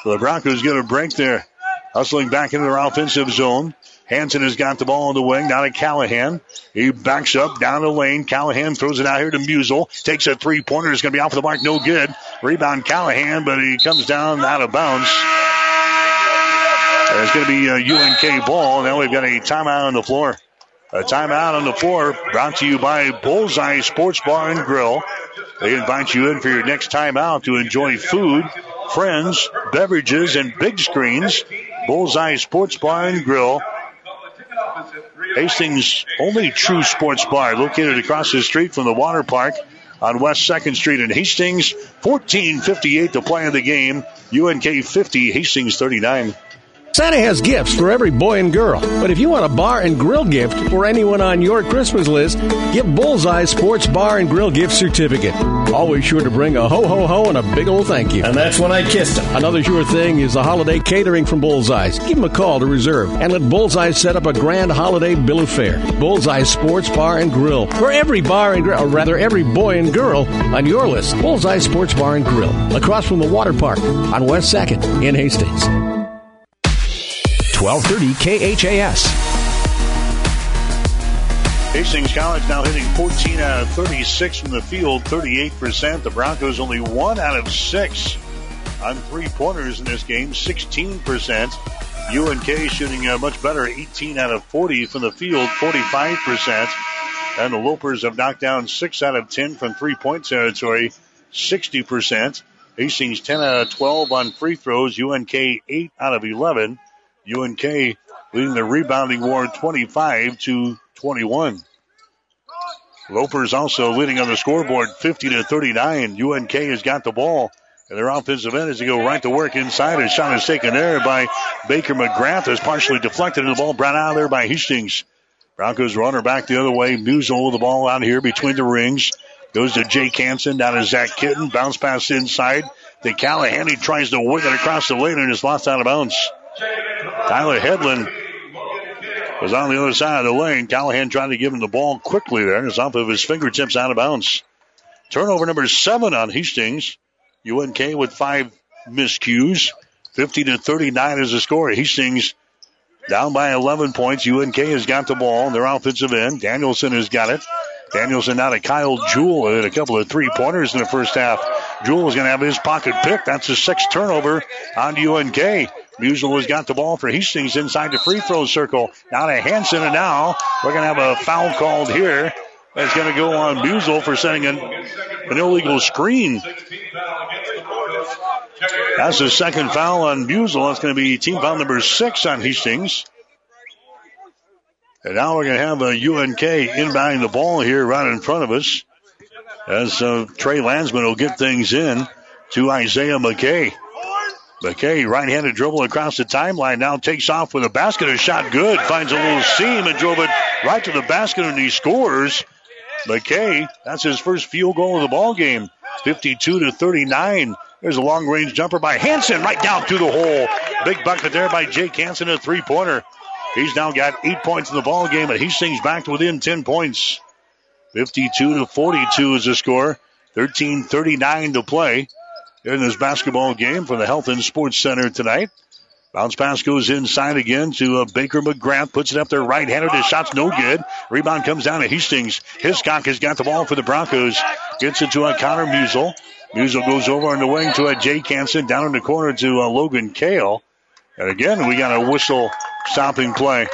So the Broncos get a break there. Hustling back into their offensive zone. Hansen has got the ball on the wing. Now to Callahan. He backs up down the lane. Callahan throws it out here to Musil. Takes a three-pointer. It's going to be off the mark. No good. Rebound Callahan, but he comes down out of bounds. And it's going to be a U N K ball. Now we've got a timeout on the floor. A timeout on the floor brought to you by Bullseye Sports Bar and Grill. They invite you in for your next timeout to enjoy food, friends, beverages, and big screens. Bullseye Sports Bar and Grill. Hastings' only true sports bar, located across the street from the water park on West second Street in Hastings. fourteen fifty-eight to play in the game. U N K fifty, Hastings thirty-nine. Santa has gifts for every boy and girl, but if you want a bar and grill gift for anyone on your Christmas list, get Bullseye Sports Bar and Grill gift certificate. Always sure to bring a ho-ho-ho and a big old thank you. And that's when I kissed him. Another sure thing is the holiday catering from Bullseye's. Give them a call to reserve and let Bullseye set up a grand holiday bill of fare. Bullseye Sports Bar and Grill, for every bar and grill, or rather every boy and girl on your list. Bullseye Sports Bar and Grill, across from the water park on West second in Hastings. twelve thirty K H A S. Hastings College now hitting fourteen out of thirty-six from the field, thirty-eight percent. The Broncos only one out of six on three-pointers in this game, sixteen percent. U N K shooting uh, much better, eighteen out of forty from the field, forty-five percent. And the Lopers have knocked down six out of ten from three-point territory, sixty percent. Hastings ten out of twelve on free throws, U N K eight out of eleven. U N K leading the rebounding war twenty-five to twenty-one. Lopers also leading on the scoreboard fifty to thirty-nine. U N K has got the ball, and their offensive end as they go right to work inside. A shot is taken there by Baker-McGrath. It's partially deflected, and the ball brought out of there by Hastings. Broncos runner back the other way. Musil with the ball out here between the rings. Goes to Jake Hansen, down to Zach Kitten. Bounce pass inside. The Callahan, he tries to wing it across the lane and is lost out of bounds. Tyler Hedlund was on the other side of the lane. Callahan tried to give him the ball quickly there. It's off of his fingertips out of bounds. Turnover number seven on Hastings. U N K with five miscues. fifty to thirty-nine is the score. Hastings down by eleven points. U N K has got the ball on their offensive end. Danielson has got it. Danielson out of Kyle Jewell and a couple of three-pointers in the first half. Jewell is going to have his pocket picked. That's his sixth turnover on U N K. Musil has got the ball for Hastings inside the free throw circle. Now to Hansen, and now we're going to have a foul called here. That's going to go on Musil for setting an, an illegal screen. That's the second foul on Musil. That's going to be team foul number six on Hastings. And now we're going to have a U N K inbounding the ball here right in front of us. As uh, Trey Landsman will get things in to Isaiah McKay. McKay, right-handed dribble across the timeline, now takes off with a basket. A shot good, finds a little seam and drove it right to the basket, and he scores. McKay, that's his first field goal of the ball game, fifty-two to thirty-nine. There's a long-range jumper by Hansen, right down through the hole. Big bucket there by Jake Hansen, a three-pointer. He's now got eight points in the ball game, and Hastings back to within ten points. fifty-two to forty-two is the score. thirteen thirty-nine to play in this basketball game for the Elton Sports Center tonight. Bounce pass goes inside again to uh, Baker-McGrath. Puts it up there right-handed. His shot's no good. Rebound comes down to Hastings. Hiscock has got the ball for the Broncos. Gets it to a Connor Musil. Musil goes over on the wing to a Jake Hansen. Down in the corner to uh, Logan Kale. And again, we got a whistle stopping play.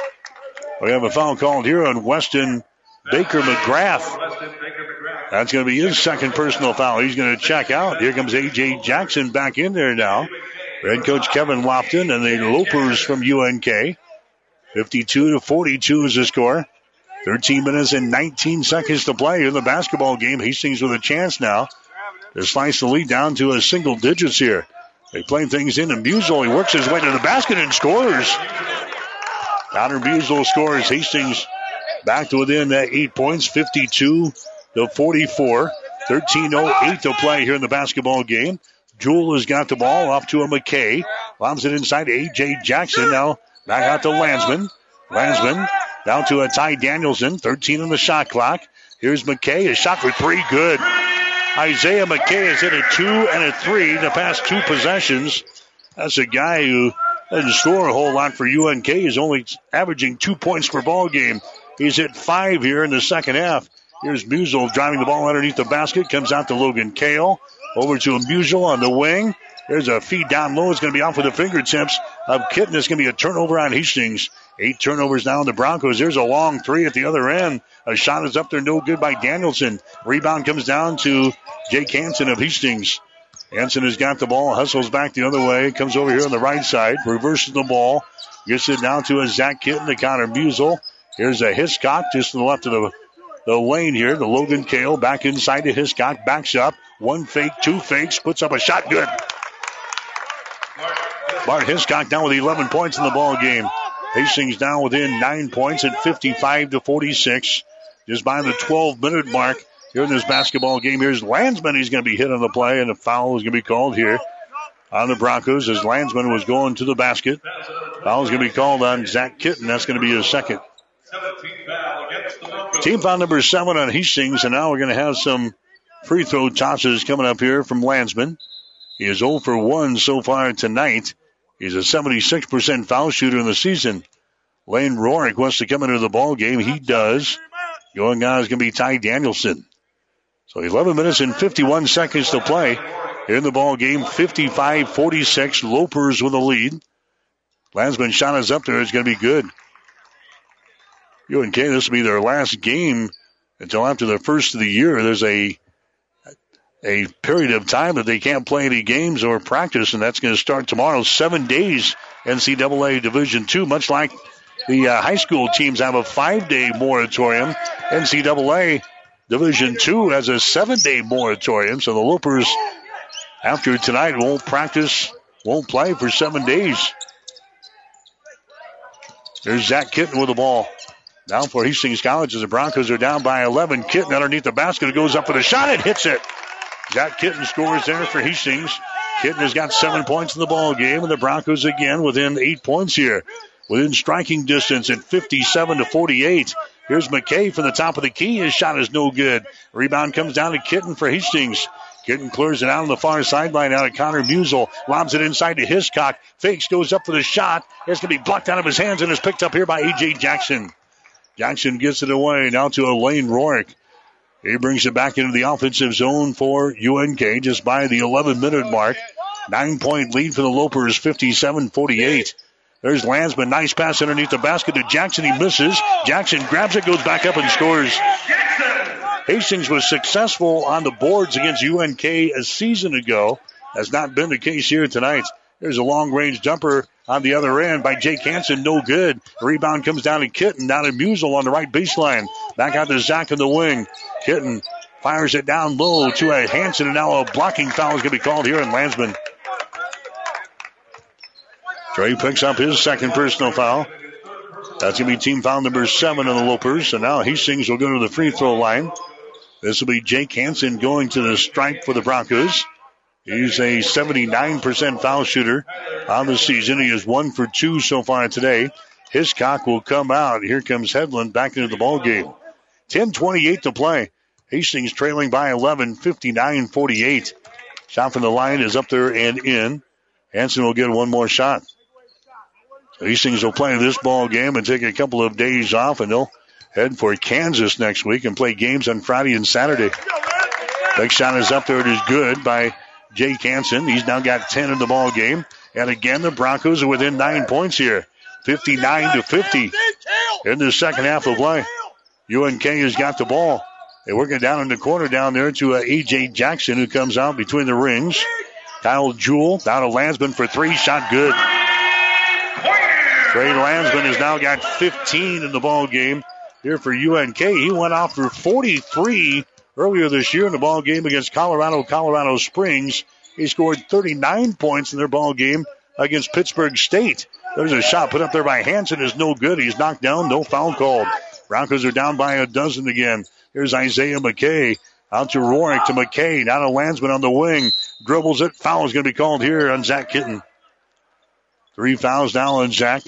We have a foul called here on Weston Baker-McGrath. That's going to be his second personal foul. He's going to check out. Here comes A J. Jackson back in there now. Head coach Kevin Wapton and the Lopers from U N K. fifty-two to forty-two is the score. thirteen minutes and nineteen seconds to play in the basketball game. Hastings with a chance now to slice the lead down to a single digits here. They play things in, and Musil, he works his way to the basket and scores. Connor Musil scores. Hastings back to within eight points, fifty-two to forty-four. thirteen oh eight to play here in the basketball game. Jewell has got the ball off to a McKay. Lobs it inside to A J. Jackson. Now back out to Landsman. Landsman down to a Ty Danielson. thirteen on the shot clock. Here's McKay. A shot for three. Good. Isaiah McKay has hit a two and a three in the past two possessions. That's a guy who doesn't score a whole lot for U N K. He's only averaging two points per ball game. He's hit five here in the second half. Here's Musil driving the ball underneath the basket. Comes out to Logan Kale. Over to Musil on the wing. There's a feed down low. It's going to be off with the fingertips of Kitten. It's going to be a turnover on Hastings. Eight turnovers now in the Broncos. There's a long three at the other end. A shot is up there. No good by Danielson. Rebound comes down to Jake Hansen of Hastings. Hansen has got the ball. Hustles back the other way. Comes over here on the right side. Reverses the ball. Gets it down to a Zach Kitten to Connor Musil. Here's a Hiscock just to the left of the The lane here, the Logan Kale back inside to Hiscock, backs up. One fake, two fakes, puts up a shot, good. Bart Hiscock down with eleven points in the ball game. Hastings down within nine points at fifty-five to forty-six. Just by the twelve-minute mark here in this basketball game. Here's Landsman. He's going to be hit on the play, and a foul is going to be called here on the Broncos as Landsman was going to the basket. Foul is going to be called on Zach Kitten. That's going to be his second. Team foul number seven on Hastings, and now we're going to have some free throw tosses coming up here from Landsman. He is zero for one so far tonight. He's a seventy-six percent foul shooter in the season. Lane Rorick wants to come into the ball game. He does. Going on is going to be Ty Danielson. So eleven minutes and fifty-one seconds to play in the ball game. fifty-five forty-six. Lopers with a lead. Landsman shot is up there. It's going to be good. U N K, this will be their last game until after the first of the year. There's a a period of time that they can't play any games or practice, and that's going to start tomorrow. Seven days N C double A Division two, much like the uh, high school teams have a five-day moratorium. N C double A Division two has a seven-day moratorium, so the Lopers, after tonight, won't practice, won't play for seven days. There's Zach Kitten with the ball. Now for Hastings College as the Broncos are down by eleven. Kitten underneath the basket. It goes up with a shot. It hits it. Zach Kitten scores there for Hastings. Kitten has got seven points in the ball game, and the Broncos again within eight points here. Within striking distance at fifty-seven to forty-eight. Here's McKay from the top of the key. His shot is no good. Rebound comes down to Kitten for Hastings. Kitten clears it out on the far sideline out of Connor Musil. Lobs it inside to Hiscock. Fakes, goes up for the shot. It's going to be blocked out of his hands and is picked up here by A J. Jackson. Jackson gets it away now to Lane Rorick. He brings it back into the offensive zone for U N K just by the eleven-minute mark. Nine-point lead for the Lopers, fifty-seven forty-eight. There's Landsman. Nice pass underneath the basket to Jackson. He misses. Jackson grabs it, goes back up and scores. Hastings was successful on the boards against U N K a season ago. That's not been the case here tonight. There's a long-range jumper on the other end by Jake Hansen. No good. The rebound comes down to Kitten. Down to Musil on the right baseline. Back out to Zach in the wing. Kitten fires it down low to a Hansen. And now a blocking foul is going to be called here in Landsman. Trey picks up his second personal foul. That's going to be team foul number seven on the Lopers. And now Hastings will go to the free throw line. This will be Jake Hansen going to the stripe for the Broncos. He's a seventy-nine percent foul shooter on the season. He is one for two so far today. Hiscock will come out. Here comes Hedlund back into the ballgame. ten twenty-eight to play. Hastings trailing by eleven, fifty-nine forty-eight. Shot from the line is up there and in. Hansen will get one more shot. Hastings will play this ball game and take a couple of days off, and they'll head for Kansas next week and play games on Friday and Saturday. Big shot is up there. It is good by Jake Hansen. He's now got ten in the ball game. And again, the Broncos are within nine points here. fifty-nine to fifty in the second half of play. U N K has got the ball. They work it down in the corner down there to uh, A J. Jackson, who comes out between the rings. Kyle Jewell down to Landsman for three. Shot good. Trey Landsman has now got fifteen in the ball game here for U N K. He went off for forty-three earlier this year in the ball game against Colorado, Colorado Springs. He scored thirty-nine points in their ball game against Pittsburgh State. There's a shot put up there by Hansen. It's no good. He's knocked down. No foul called. Broncos are down by a dozen again. Here's Isaiah McKay. Out to Rorick, to McKay. Now to Landsman on the wing. Dribbles it. Foul is going to be called here on Zach Kitten. Three fouls now on Zach.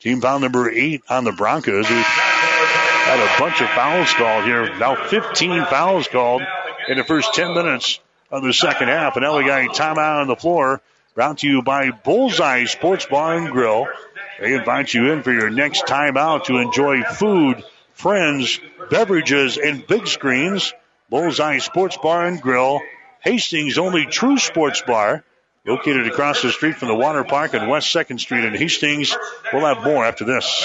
Team foul number eight on the Broncos. We've had a bunch of fouls called here. Now fifteen fouls called in the first ten minutes of the second half. And now we got a timeout on the floor. Brought to you by Bullseye Sports Bar and Grill. They invite you in for your next time out to enjoy food, friends, beverages, and big screens. Bullseye Sports Bar and Grill, Hastings' only true sports bar, located across the street from the water park on West second Street in Hastings. We'll have more after this.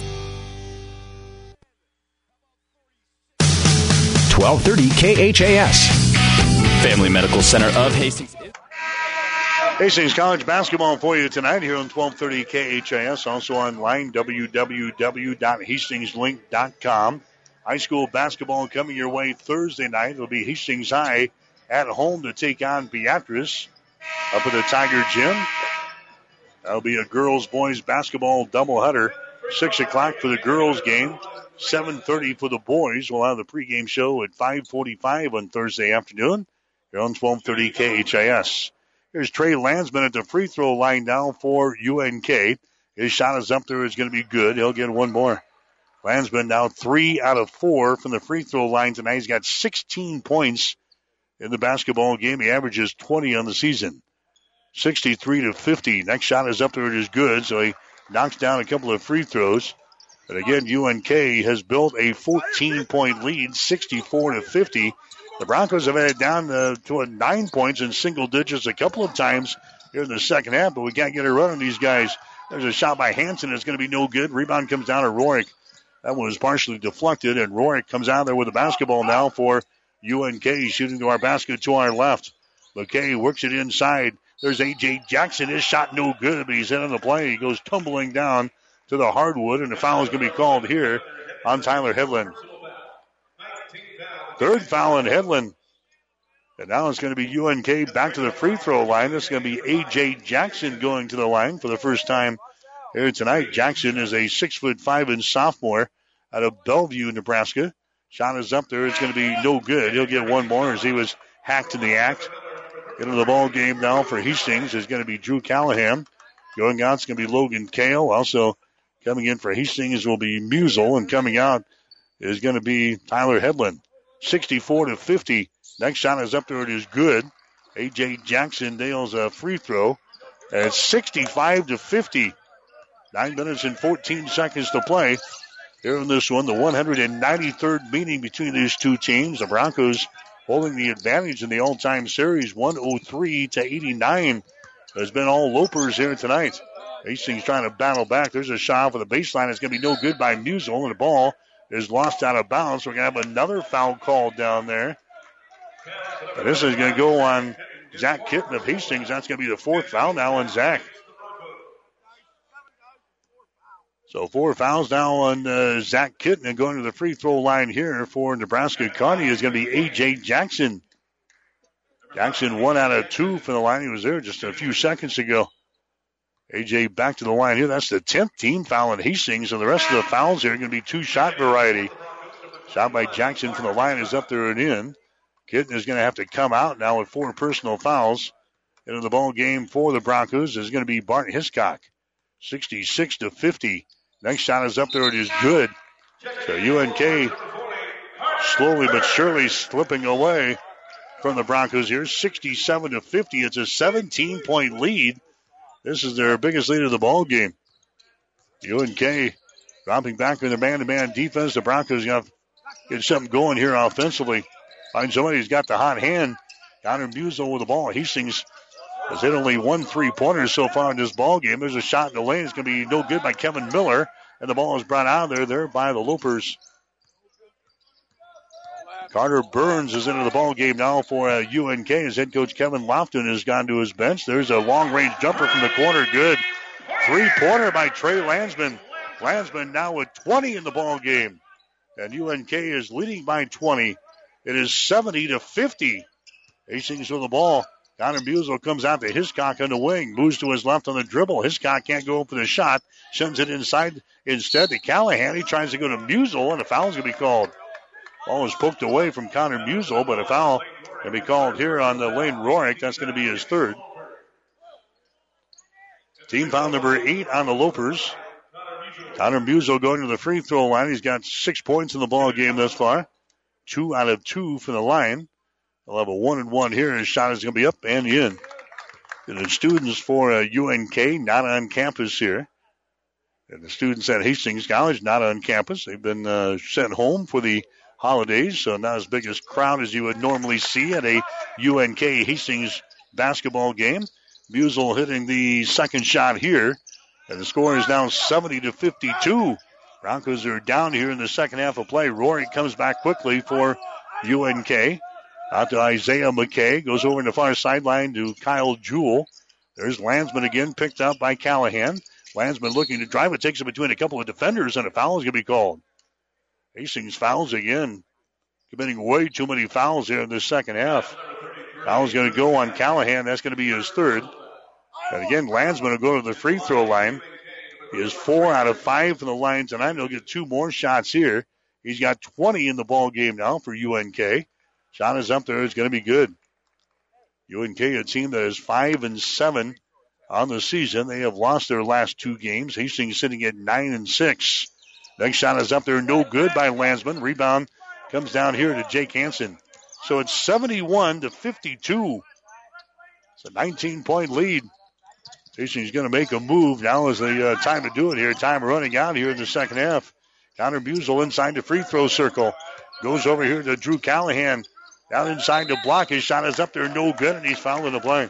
twelve thirty K H A S. Family Medical Center of Hastings. Hastings College basketball for you tonight here on twelve thirty K H A S. Also online, w w w dot hastings link dot com. High school basketball coming your way Thursday night. It'll be Hastings High at home to take on Beatrice up at the Tiger Gym. That'll be a girls-boys basketball doubleheader. six o'clock for the girls game. seven thirty for the boys. We'll have the pregame show at five forty-five on Thursday afternoon here on twelve thirty K H A S. Here's Trey Landsman at the free throw line now for U N K. His shot is up there. It's going to be good. He'll get one more. Landsman now three out of four from the free throw line tonight. He's got sixteen points in the basketball game. He averages twenty on the season. sixty-three to fifty. Next shot is up there. It is good. So he knocks down a couple of free throws. But again, U N K has built a fourteen-point lead, sixty-four to fifty. The Broncos have had it down to, to a nine points in single digits a couple of times here in the second half, but we can't get a run on these guys. There's a shot by Hansen. It's going to be no good. Rebound comes down to Rorick. That one was partially deflected, and Rorick comes out there with the basketball now for U N K, shooting to our basket to our left. McKay works it inside. There's A J. Jackson. His shot no good, but he's hit on the play. He goes tumbling down to the hardwood, and the foul is going to be called here on Tyler Hedlund. Third foul on Hedlund. And now it's going to be U N K back to the free throw line. It's going to be A J. Jackson going to the line for the first time here tonight. Jackson is a six foot five inch sophomore out of Bellevue, Nebraska. Shot is up there. It's going to be no good. He'll get one more as he was hacked in the act. Into the ball game now for Hastings is going to be Drew Callahan. Going out, it's going to be Logan Kale. Also, coming in for Hastings will be Musil, and coming out is going to be Tyler Hedlund. sixty-four to fifty. Next shot is up there. It is good. A J. Jackson nails a free throw at sixty-five to fifty. Nine minutes and fourteen seconds to play here in this one. The one hundred ninety-third meeting between these two teams. The Broncos holding the advantage in the all-time series, one oh three to eighty-nine. There's been all Lopers here tonight. Hastings trying to battle back. There's a shot for the baseline. It's going to be no good by Musil, and the ball is lost out of bounds. We're going to have another foul called down there. And this is going to go on Zach Kitten of Hastings. That's going to be the fourth foul now on Zach. So four fouls now on uh, Zach Kitten, and going to the free throw line here for Nebraska Kearney is going to be A J. Jackson. Jackson one out of two for the line. He was there just a few seconds ago. A J back to the line here. That's the tenth team foul in Hastings, and the rest of the fouls here are going to be two-shot variety. Shot by Jackson from the line is up there and in. Kitten is going to have to come out now with four personal fouls. Into the ball game for the Broncos is going to be Bart Hiscock, sixty-six to fifty. Next shot is up there. It is good. So U N K slowly but surely slipping away from the Broncos here, sixty-seven to fifty. It's a seventeen-point lead. This is their biggest lead of the ball game. U N K dropping back in the man-to-man defense. The Broncos got to get something going here offensively. Find somebody who's got the hot hand. Connor Musil with the ball. Hastings has hit only one three-pointer so far in this ball game. There's a shot in the lane. It's going to be no good by Kevin Miller, and the ball is brought out of there there by the Lopers. Carter Burns is into the ball game now for uh, U N K. His head coach Kevin Lofton has gone to his bench. There's a long-range jumper from the corner. Good. Three-pointer by Trey Landsman. Landsman now with twenty in the ball game, and U N K is leading by twenty. It is seventy to fifty. Hastings with the ball. Connor Musil comes out to Hiscock on the wing. Moves to his left on the dribble. Hiscock can't go for the shot. Sends it inside instead to Callahan. He tries to go to Musil, and a foul is going to be called. Ball was poked away from Connor Musil, but a foul can be called here on the Lane Rorick. That's going to be his third. Team foul number eight on the Lopers. Connor Musil going to the free throw line. He's got six points in the ball game thus far. Two out of two for the line. They'll have a one and one here. His shot is going to be up and in. And the students for uh, U N K not on campus here. And the students at Hastings College not on campus. They've been uh, sent home for the holidays, so not as big a crowd as you would normally see at a U N K Hastings basketball game. Musil hitting the second shot here, and the score is now seventy to fifty-two. Broncos are down here in the second half of play. Rory comes back quickly for U N K. Out to Isaiah McKay, goes over in the far sideline to Kyle Jewell. There's Landsman again, picked up by Callahan. Landsman looking to drive it, takes it between a couple of defenders, and a foul is going to be called. Hastings fouls again, committing way too many fouls here in the second half. Foul's going to go on Callahan. That's going to be his third. And again, Landsman will go to the free throw line. He is four out of five from the line tonight. He'll get two more shots here. He's got twenty in the ball game now for U N K. Shot is up there. It's going to be good. U N K, a team that is five and seven on the season. They have lost their last two games. Hastings sitting at nine and six. Next shot is up there. No good by Landsman. Rebound comes down here to Jake Hansen. So it's seventy-one to fifty-two. It's a nineteen-point lead. Hastings going to make a move. Now is the uh, time to do it here. Time running out here in the second half. Connor Musil inside the free throw circle. Goes over here to Drew Callahan. Down inside the block. His shot is up there. No good, and he's fouled in the play.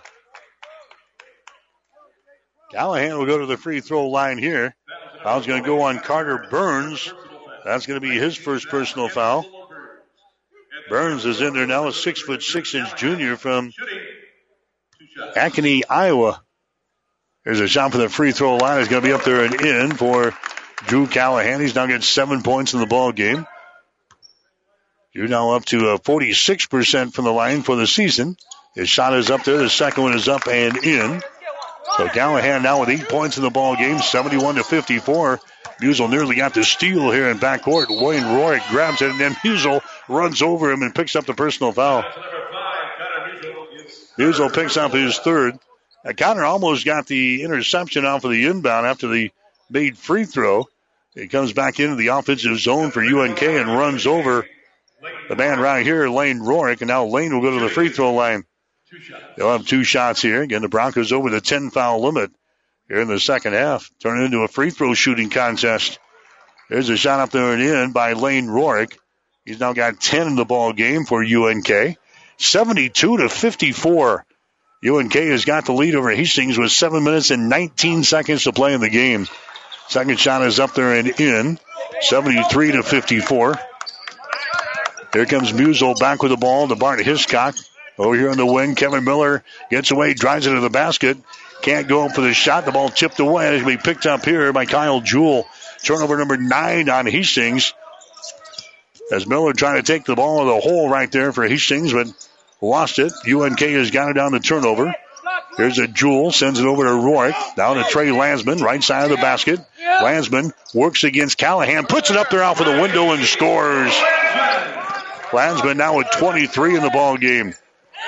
Callahan will go to the free throw line here. Foul's going to go on Carter Burns. That's going to be his first personal foul. Burns is in there now, a six foot six inch junior from Ankeny, Iowa. There's a shot for the free throw line. It's going to be up there and in for Drew Callahan. He's now got seven points in the ball game. Drew now up to forty-six percent from the line for the season. His shot is up there. The second one is up and in. So Callahan now with eight points in the ball game, seventy-one to fifty-four. Musil nearly got the steal here in backcourt. Wayne Rorick grabs it, and then Musil runs over him and picks up the personal foul. Musil picks up his third. Now, Connor almost got the interception off of the inbound after the made free throw. He comes back into the offensive zone for U N K and runs over the man right here, Lane Rorick, and now Lane will go to the free throw line. They'll have two shots here. Again, the Broncos over the ten foul limit here in the second half. Turn it into a free throw shooting contest. There's a shot up there and in by Lane Rorick. He's now got ten in the ball game for U N K. seventy-two to fifty-four. U N K has got the lead over Hastings with seven minutes and nineteen seconds to play in the game. Second shot is up there and in, seventy-three to fifty-four. Here comes Musil back with the ball to Bart Hiscock. Over here on the wing, Kevin Miller gets away, drives it to the basket. Can't go up for the shot. The ball tipped away. It's going to be picked up here by Kyle Jewell. Turnover number nine on Hastings. As Miller trying to take the ball to the hole right there for Hastings, but lost it. U N K has got it down to turnover. Here's a Jewell, sends it over to Rorick. Down to Trey Landsman, right side of the basket. Landsman works against Callahan, puts it up there out for the window and scores. Landsman now with twenty-three in the ball game.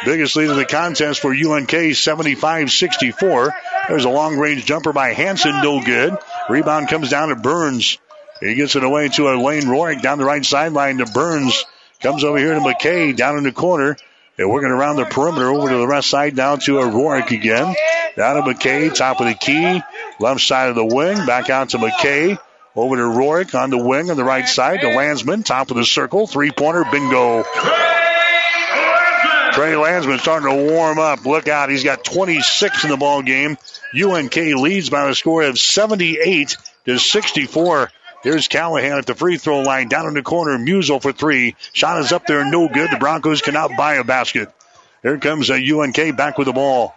Biggest lead of the contest for U N K, seventy-five sixty-four. There's a long-range jumper by Hansen, no good. Rebound comes down to Burns. He gets it away to Lane Rorick down the right sideline to Burns. Comes over here to McKay down in the corner. They're working around the perimeter over to the left side down to Rorick again. Down to McKay, top of the key. Left side of the wing, back out to McKay. Over to Rorick on the wing on the right side to Landsman, top of the circle. Three-pointer, bingo. Trey Landsman starting to warm up. Look out. He's got twenty-six in the ball game. U N K leads by a score of seventy-eight to sixty-four. Here's Callahan at the free throw line. Down in the corner, Musil for three. Shot is up there, no good. The Broncos cannot buy a basket. Here comes a U N K back with the ball.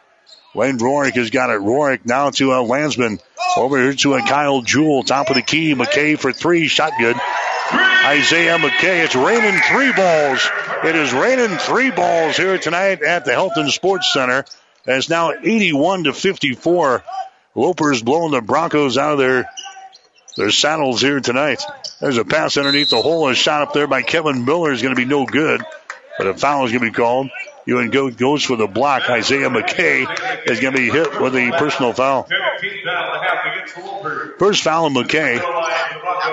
Wayne Rorick has got it. Rorick now to a Landsman. Over here to a Kyle Jewell. Top of the key. McKay for three. Shot good. Isaiah McKay. It's raining three balls. It is raining three balls here tonight at the Elton Sports Center. And it's now eighty-one to fifty-four. Lopers blowing the Broncos out of their, their saddles here tonight. There's a pass underneath the hole. A shot up there by Kevin Miller is going to be no good. But a foul is going to be called. U N K goes for the block. Isaiah McKay is going to be hit with a personal foul. First foul on McKay.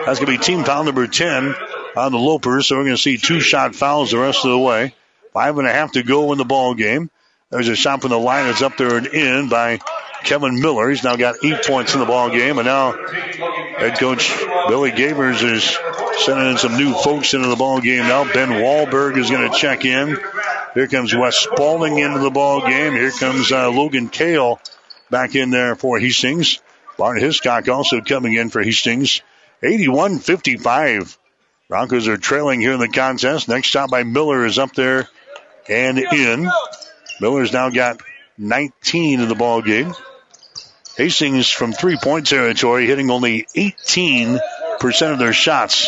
That's going to be team foul number ten on the Lopers. So we're going to see two-shot fouls the rest of the way. Five and a half to go in the ball game. There's a shot from the line that's up there and in by Kevin Miller. He's now got eight points in the ball game. And now head coach Billy Gavers is sending in some new folks into the ball game now. Ben Wahlberg is going to check in. Here comes Wes Spaulding into the ball game. Here comes uh, Logan Kale back in there for Hastings. Bart Hiscock also coming in for Hastings. eighty-one fifty-five. Broncos are trailing here in the contest. Next shot by Miller is up there and in. Miller's now got nineteen in the ball game. Hastings from three-point territory hitting only eighteen percent of their shots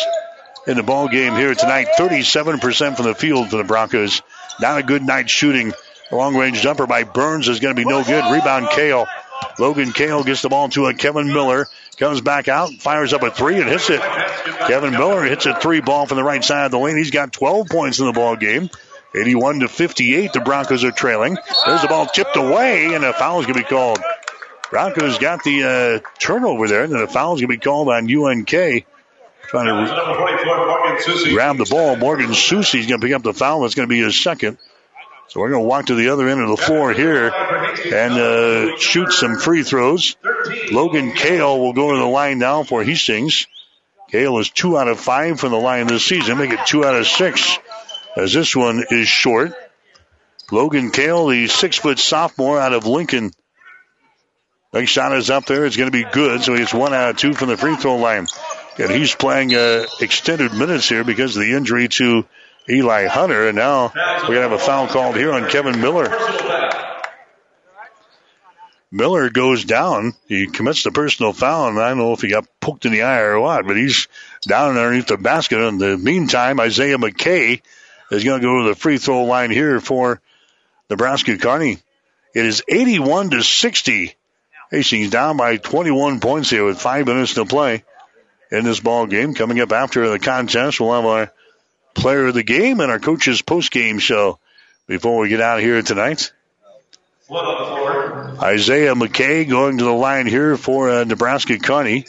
in the ball game here tonight. thirty-seven percent from the field for the Broncos. Not a good night shooting. Long-range jumper by Burns is going to be no good. Rebound, Kale. Logan Kale gets the ball to a Kevin Miller. Comes back out, fires up a three, and hits it. Kevin Miller hits a three ball from the right side of the lane. He's got twelve points in the ball game. eighty-one to fifty-eight, the Broncos are trailing. There's the ball tipped away, and a foul is going to be called. Broncos got the uh, turnover there, and the foul is going to be called on U N K. Trying to grab the ball. Morgan Soucy is going to pick up the foul. That's going to be his second. So we're going to walk to the other end of the floor here and uh, shoot some free throws. Logan Kale will go to the line now for Hastings. Kale is two out of five from the line this season. Make it two out of six as this one is short. Logan Kale, the six-foot sophomore out of Lincoln. Big shot is up there. It's going to be good. So it's one out of two from the free throw line. And he's playing uh, extended minutes here because of the injury to Eli Hunter. And now we're going to have a foul called here on Kevin Miller. Miller goes down. He commits the personal foul. And I don't know if he got poked in the eye or what, but he's down underneath the basket. In the meantime, Isaiah McKay is going to go to the free throw line here for Nebraska Kearney. It is eighty-one to sixty. Hastings down by twenty-one points here with five minutes to play in this ball game. Coming up after the contest, we'll have our player of the game and our coach's post-game show before we get out of here tonight. Isaiah McKay going to the line here for uh, Nebraska Kearney.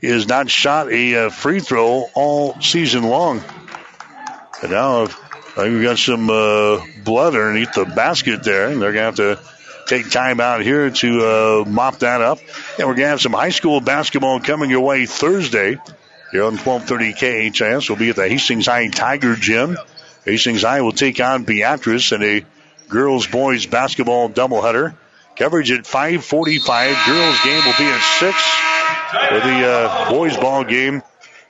He has not shot a uh, free throw all season long. And now uh, we've got some uh, blood underneath the basket there, and they're going to have to take time out here to uh, mop that up. And we're going to have some high school basketball coming your way Thursday here on twelve thirty K H A S. We'll be at the Hastings High Tiger Gym. Hastings High will take on Beatrice in a girls boys basketball doubleheader. Coverage at five forty-five. Girls game will be at six. For the uh, boys ball game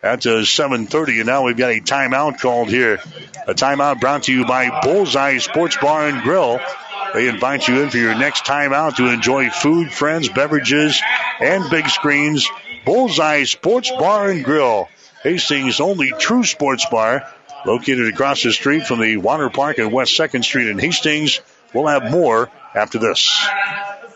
at uh, seven thirty. And now we've got a timeout called here. A timeout brought to you by Bullseye Sports Bar and Grill. They invite you in for your next timeout to enjoy food, friends, beverages, and big screens. Bullseye Sports Bar and Grill, Hastings' only true sports bar, located across the street from the water park at West second Street in Hastings. We'll have more after this.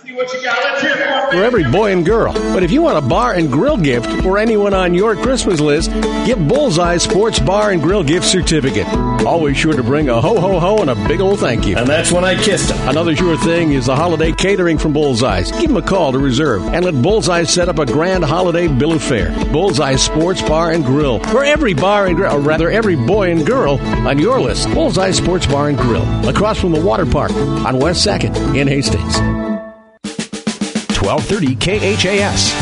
For every boy and girl, but if you want a bar and grill gift for anyone on your Christmas list, get Bullseye Sports Bar and Grill gift certificate. Always sure to bring a ho ho ho and a big old thank you. And that's when I kissed him. Another sure thing is the holiday catering from Bullseye's. Give them a call to reserve and let Bullseye set up a grand holiday bill of fare. Bullseye Sports Bar and Grill, for every bar and grill, or rather every boy and girl on your list. Bullseye Sports Bar and Grill, across from the water park on West second in Hastings. twelve thirty K H A S.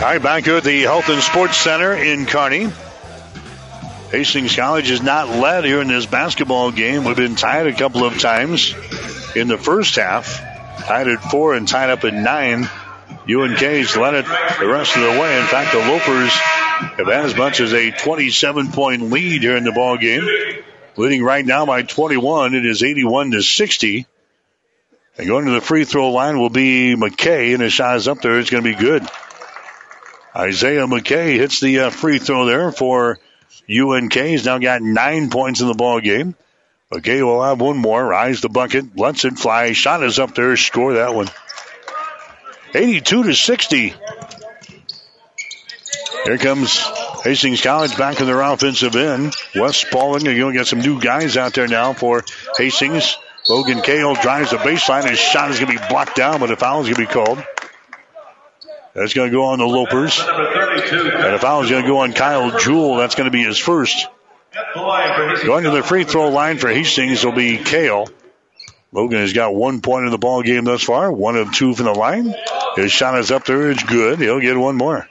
All right, back here at the Elton Sports Center in Kearney. Hastings College is not led here in this basketball game. We've been tied a couple of times in the first half. Tied at four and tied up at nine. U N K's led it the rest of the way. In fact, the Lopers have had as much as a twenty-seven point lead here in the ball game. Leading right now by twenty-one. It is eighty-one to sixty. And going to the free throw line will be McKay, and his shot is up there. It's going to be good. Isaiah McKay hits the uh, free throw there for U N K. He's now got nine points in the ball game. McKay will have one more. Eyes the bucket, lets it fly. Shot is up there. Score that one. eighty-two to sixty. Here comes Hastings College back in their offensive end. Wes Spaulding, you're going to get some new guys out there now for Hastings. Logan Kale drives the baseline. His shot is going to be blocked down, but a foul is going to be called. That's going to go on the Lopers. And a foul is going to go on Kyle Jewell. That's going to be his first. Going to the free throw line for Hastings will be Kale. Logan has got one point in the ball game thus far. One of two from the line. His shot is up there. It's good. He'll get one more.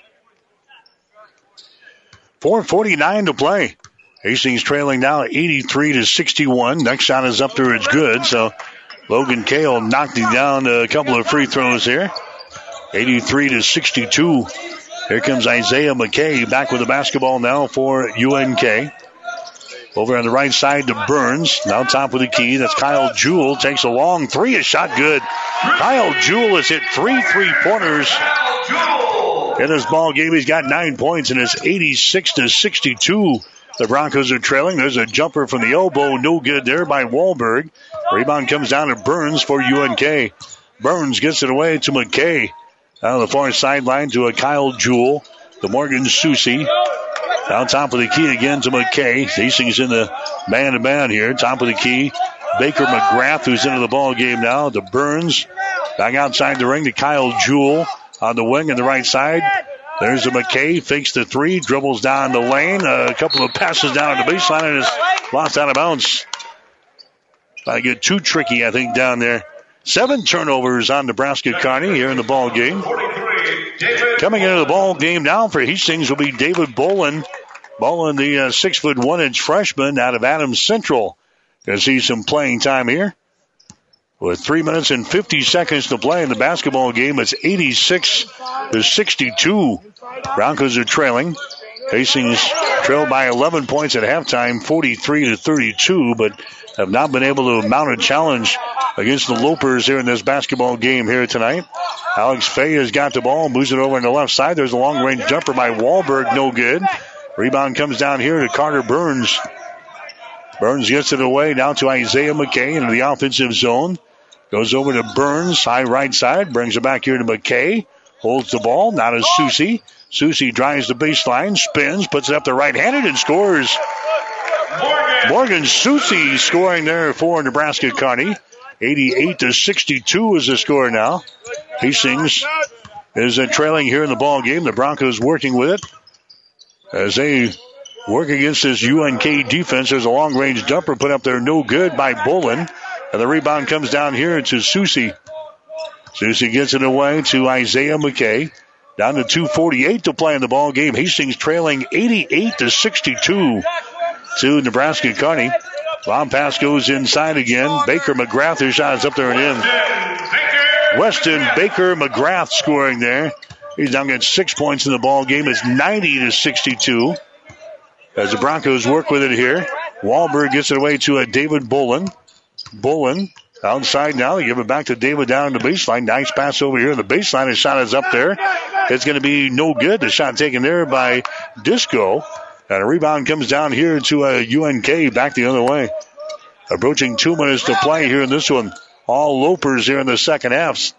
four forty-nine to play. Hastings trailing now eighty-three to sixty-one. Next shot is up there. It's good. So Logan Kale knocked him down a couple of free throws here. eighty-three to sixty-two. Here comes Isaiah McKay back with the basketball now for U N K. Over on the right side to Burns. Now top of the key. That's Kyle Jewell. Takes a long three. A shot good. Kyle Jewell has hit three three-pointers in this ball game. He's got nine points, and it's eighty-six to sixty-two. The Broncos are trailing. There's a jumper from the elbow. No good there by Wahlberg. Rebound comes down to Burns for U N K. Burns gets it away to McKay. Down the far sideline to a Kyle Jewell. To Morgan Susie. Down top of the key again to McKay. Hastings in the man-to-man here. Top of the key. Baker-McGrath, who's into the ball game now. To Burns. Back outside the ring to Kyle Jewell. On the wing on the right side. There's a McKay, fakes the three, dribbles down the lane. A couple of passes down on the baseline and is lost out of bounds. Trying to get too tricky, I think, down there. Seven turnovers on Nebraska Kearney here in the ball game. Coming into the ball game now for Hastings will be David Bolin. Bolin, the uh, six foot one inch freshman out of Adams Central. Going to see some playing time here. With three minutes and fifty seconds to play in the basketball game, it's eighty-six to sixty-two. Broncos are trailing. Hastings trailed by eleven points at halftime, forty-three to thirty-two, but have not been able to mount a challenge against the Lopers here in this basketball game here tonight. Alex Fay has got the ball, moves it over on the left side. There's a long-range jumper by Wahlberg, no good. Rebound comes down here to Carter Burns. Burns gets it away now to Isaiah McKay into the offensive zone. Goes over to Burns, high right side, brings it back here to McKay. Holds the ball, now to Susie. Susie drives the baseline, spins, puts it up the right-handed and scores. Morgan, Morgan Susie scoring there for Nebraska Kearney. eighty-eight to sixty-two is the score now. Hastings is trailing here in the ball game. The Broncos working with it as they work against this U N K defense. There's a long-range jumper put up there, no good by Bolin. And the rebound comes down here to Susie. Susie gets it away to Isaiah McKay. Down to two forty-eight to play in the ball game. Hastings trailing eighty-eight to sixty-two to Nebraska Kearney. Long pass goes inside again. Baker-McGrath, who shot is up there and in. Weston Baker-McGrath scoring there. He's now got six points in the ball game. It's ninety to sixty-two. As the Broncos work with it here. Wahlberg gets it away to a David Bolin. Bolin outside now. They give it back to David down the baseline. Nice pass over here. The baseline, his shot is up there. It's going to be no good. The shot taken there by Disco. And a rebound comes down here to a U N K back the other way. Approaching two minutes to play here in this one. All Lopers here in the second half.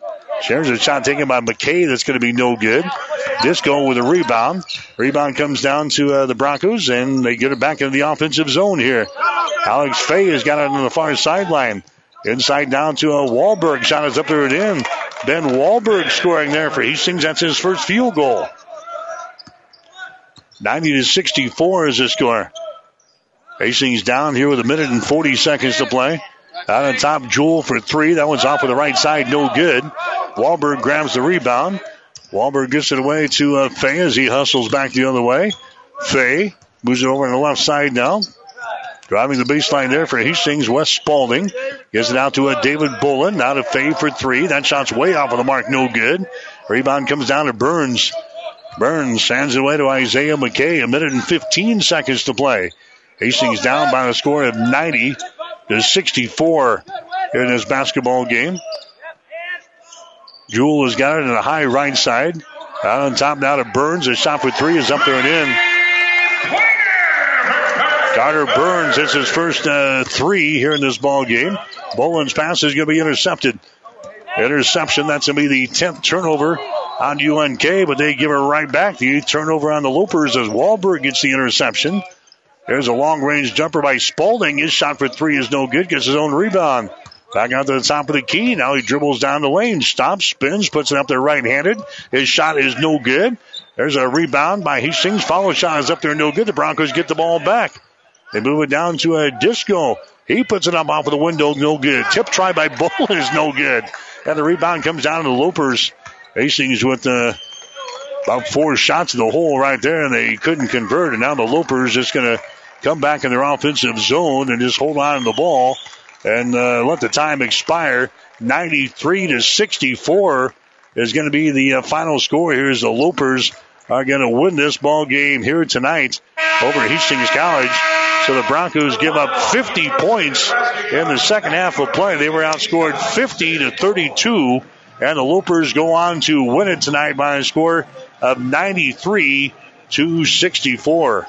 There's a shot taken by McKay that's going to be no good. Disco with a rebound. Rebound comes down to uh, the Broncos, and they get it back into the offensive zone here. Alex Faye has got it on the far sideline. Inside down to a Wahlberg. Shot is up there and in. Ben Wahlberg scoring there for Hastings. That's his first field goal. ninety to sixty-four is the score. Hastings down here with a minute and forty seconds to play. Out on top, Jewell for three. That one's off of the right side. No good. Wahlberg grabs the rebound. Wahlberg gets it away to uh, Faye as he hustles back the other way. Faye moves it over on the left side now. Driving the baseline there for Hastings, Wes Spaulding. Gives it out to a David Bolin. Now to Faye for three. That shot's way off of the mark. No good. Rebound comes down to Burns. Burns sands it away to Isaiah McKay. A minute and fifteen seconds to play. Hastings down by a score of ninety to sixty-four here in this basketball game. Jewell has got it in the high right side. Out on top now to Burns. His shot for three is up there and in. Carter Burns hits his first uh, three here in this ball game. Boland's pass is going to be intercepted. Interception, that's going to be the tenth turnover on U N K, but they give it right back. The eighth turnover on the Lopers as Wahlberg gets the interception. There's a long-range jumper by Spaulding. His shot for three is no good. Gets his own rebound. Back out to the top of the key. Now he dribbles down the lane. Stops, spins, puts it up there right-handed. His shot is no good. There's a rebound by Hastings. Follow shot is up there no good. The Broncos get the ball back. They move it down to a Disco. He puts it up off of the window. No good. Tip try by Bull is no good. And the rebound comes down to the Lopers. Hastings with uh, about four shots in the hole right there, and they couldn't convert. And now the Lopers just going to come back in their offensive zone and just hold on to the ball and uh, let the time expire. ninety-three to sixty-four is going to be the uh, final score here as the Lopers are going to win this ball game here tonight over at Hastings College. So the Broncos give up fifty points in the second half of play. They were outscored fifty to thirty-two, and the Lopers go on to win it tonight by a score of ninety-three to sixty-four.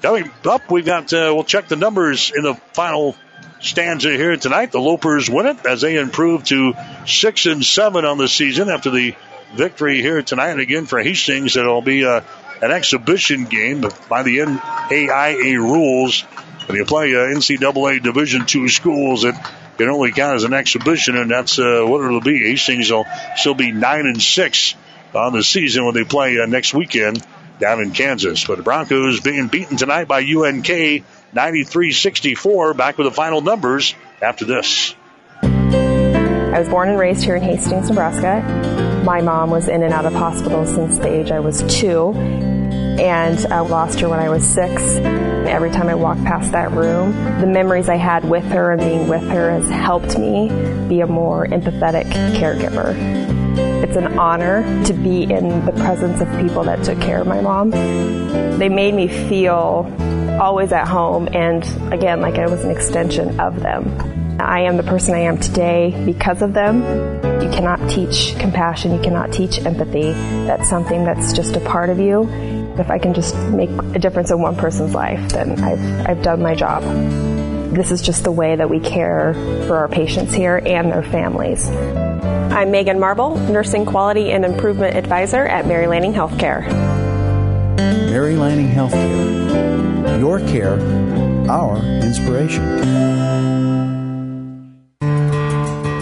Coming up, we've got, uh, we'll check the numbers in the final stanza here tonight. The Lopers win it as they improve to six and seven on the season after the victory here tonight. And again, for Hastings, it'll be uh, an exhibition game by the N A I A rules. When you play uh, N C double A Division two schools, it can only count as an exhibition, and that's uh, what it'll be. Hastings will still be nine and six on the season when they play uh, next weekend down in Kansas. But the Broncos being beaten tonight by U N K ninety-three sixty-four. Back with the final numbers after this. I was born and raised here in Hastings, Nebraska. My mom was in and out of hospital since the age I was two, and I lost her when I was six. Every time I walk past that room, the memories I had with her and being with her has helped me be a more empathetic caregiver. It's an honor to be in the presence of people that took care of my mom. They made me feel always at home, and again, like I was an extension of them. I am the person I am today because of them. You cannot teach compassion, you cannot teach empathy. That's something that's just a part of you. If I can just make a difference in one person's life, then I've, I've done my job. This is just the way that we care for our patients here and their families. I'm Megan Marble, Nursing Quality and Improvement Advisor at Mary Lanning Healthcare. Mary Lanning Healthcare. Your care, our inspiration.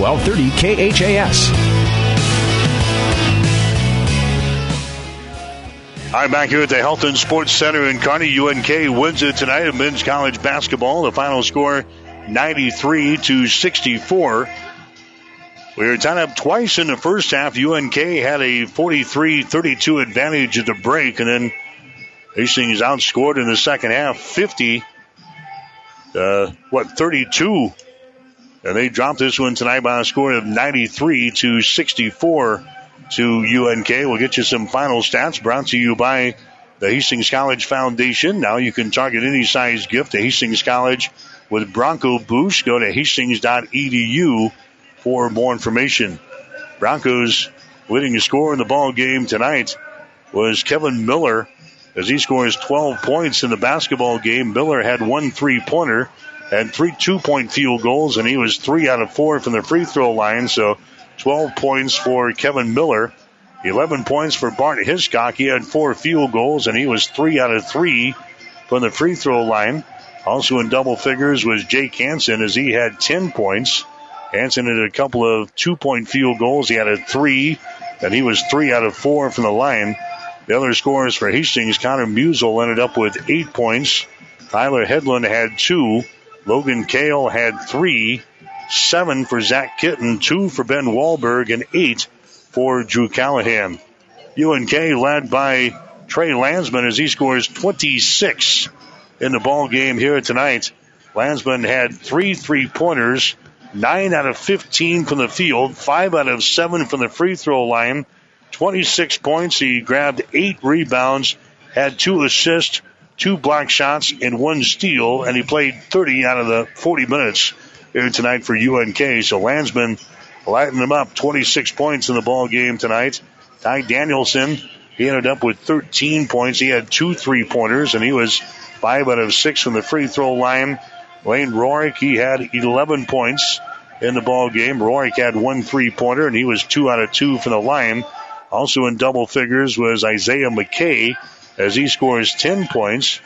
twelve thirty K H A S. All right, back here at the Elton Sports Center in Kearney. U N K wins it tonight in men's college basketball. The final score, ninety-three to sixty-four. We were tied up twice in the first half. U N K had a forty-three thirty-two advantage at the break, and then Hastings outscored in the second half, fifty, uh, what, thirty-two. And they dropped this one tonight by a score of ninety-three to sixty-four to U N K. We'll get you some final stats brought to you by the Hastings College Foundation. Now you can target any size gift to Hastings College with Bronco Boost. Go to hastings dot e d u for more information. Broncos leading scorer in the ball game tonight was Kevin Miller, as he scores twelve points in the basketball game. Miller had one three-pointer and three two-point field goals, and he was three out of four from the free throw line, so twelve points for Kevin Miller. eleven points for Bart Hiscock. He had four field goals, and he was three out of three from the free throw line. Also in double figures was Jake Hansen, as he had ten points. Hansen had a couple of two-point field goals. He had a three, and he was three out of four from the line. The other scorers for Hastings, Connor Musil ended up with eight points. Tyler Hedlund had two. Logan Kale had three, seven for Zach Kitten, two for Ben Wahlberg, and eight for Drew Callahan. U N K led by Trey Landsman, as he scores twenty-six in the ball game here tonight. Landsman had three three-pointers, nine out of fifteen from the field, five out of seven from the free throw line, twenty-six points. He grabbed eight rebounds, had two assists, two block shots, and one steal, and he played thirty out of the forty minutes here tonight for U N K. So Landsman lighting them up, twenty-six points in the ball game tonight. Ty Danielson, he ended up with thirteen points. He had two three-pointers, and he was five out of six from the free throw line. Lane Rorick, he had eleven points in the ball game. Rorick had one three-pointer, and he was two out of two from the line. Also in double figures was Isaiah McKay, as he scores ten points.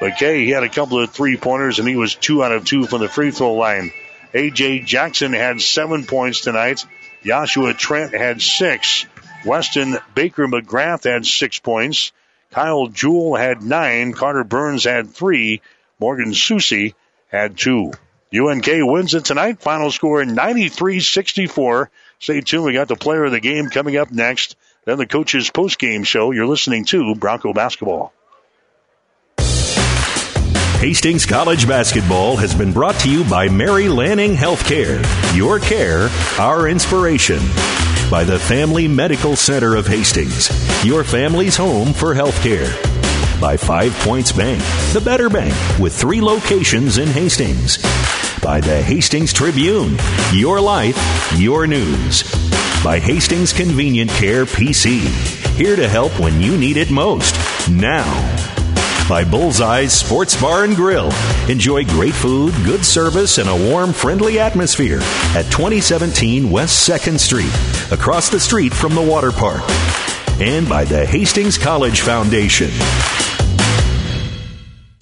McKay, he had a couple of three-pointers, and he was two out of two from the free throw line. A J. Jackson had seven points tonight. Yashima Trent had six. Weston Baker-McGrath had six points. Kyle Jewell had nine. Carter Burns had three. Morgan Susie had two. U N K wins it tonight. Final score, ninety-three sixty-four. Stay tuned. We got the player of the game coming up next. Then the coach's post-game show. You're listening to Bronco Basketball. Hastings College Basketball has been brought to you by Mary Lanning Healthcare. Your care, our inspiration. By the Family Medical Center of Hastings. Your family's home for healthcare. By Five Points Bank, the better bank, with three locations in Hastings. By the Hastings Tribune. Your life, your news. By Hastings Convenient Care P C, here to help when you need it most, now. By Bullseye Sports Bar and Grill, enjoy great food, good service, and a warm, friendly atmosphere at twenty seventeen West second Street, across the street from the water park. And by the Hastings College Foundation.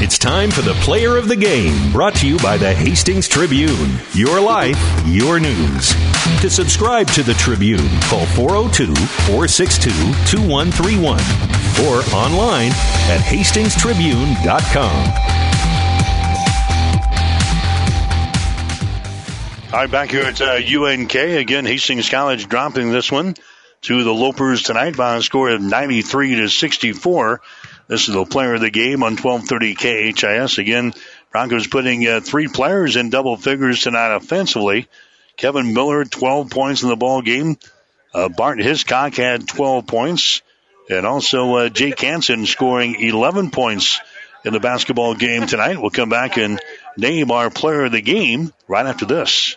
It's time for the player of the game, brought to you by the Hastings Tribune. Your life, your news. To subscribe to the Tribune, call four oh two, four six two, two one three one or online at hastings tribune dot com. All right, back here at uh, U N K. Again, Hastings College dropping this one to the Lopers tonight by a score of ninety-three to sixty-four. This is the player of the game on twelve thirty K H A S. Again, Broncos putting uh, three players in double figures tonight offensively. Kevin Miller, twelve points in the ball game. Uh, Bart Hiscock had twelve points. And also uh, Jake Hansen scoring eleven points in the basketball game tonight. We'll come back and name our player of the game right after this.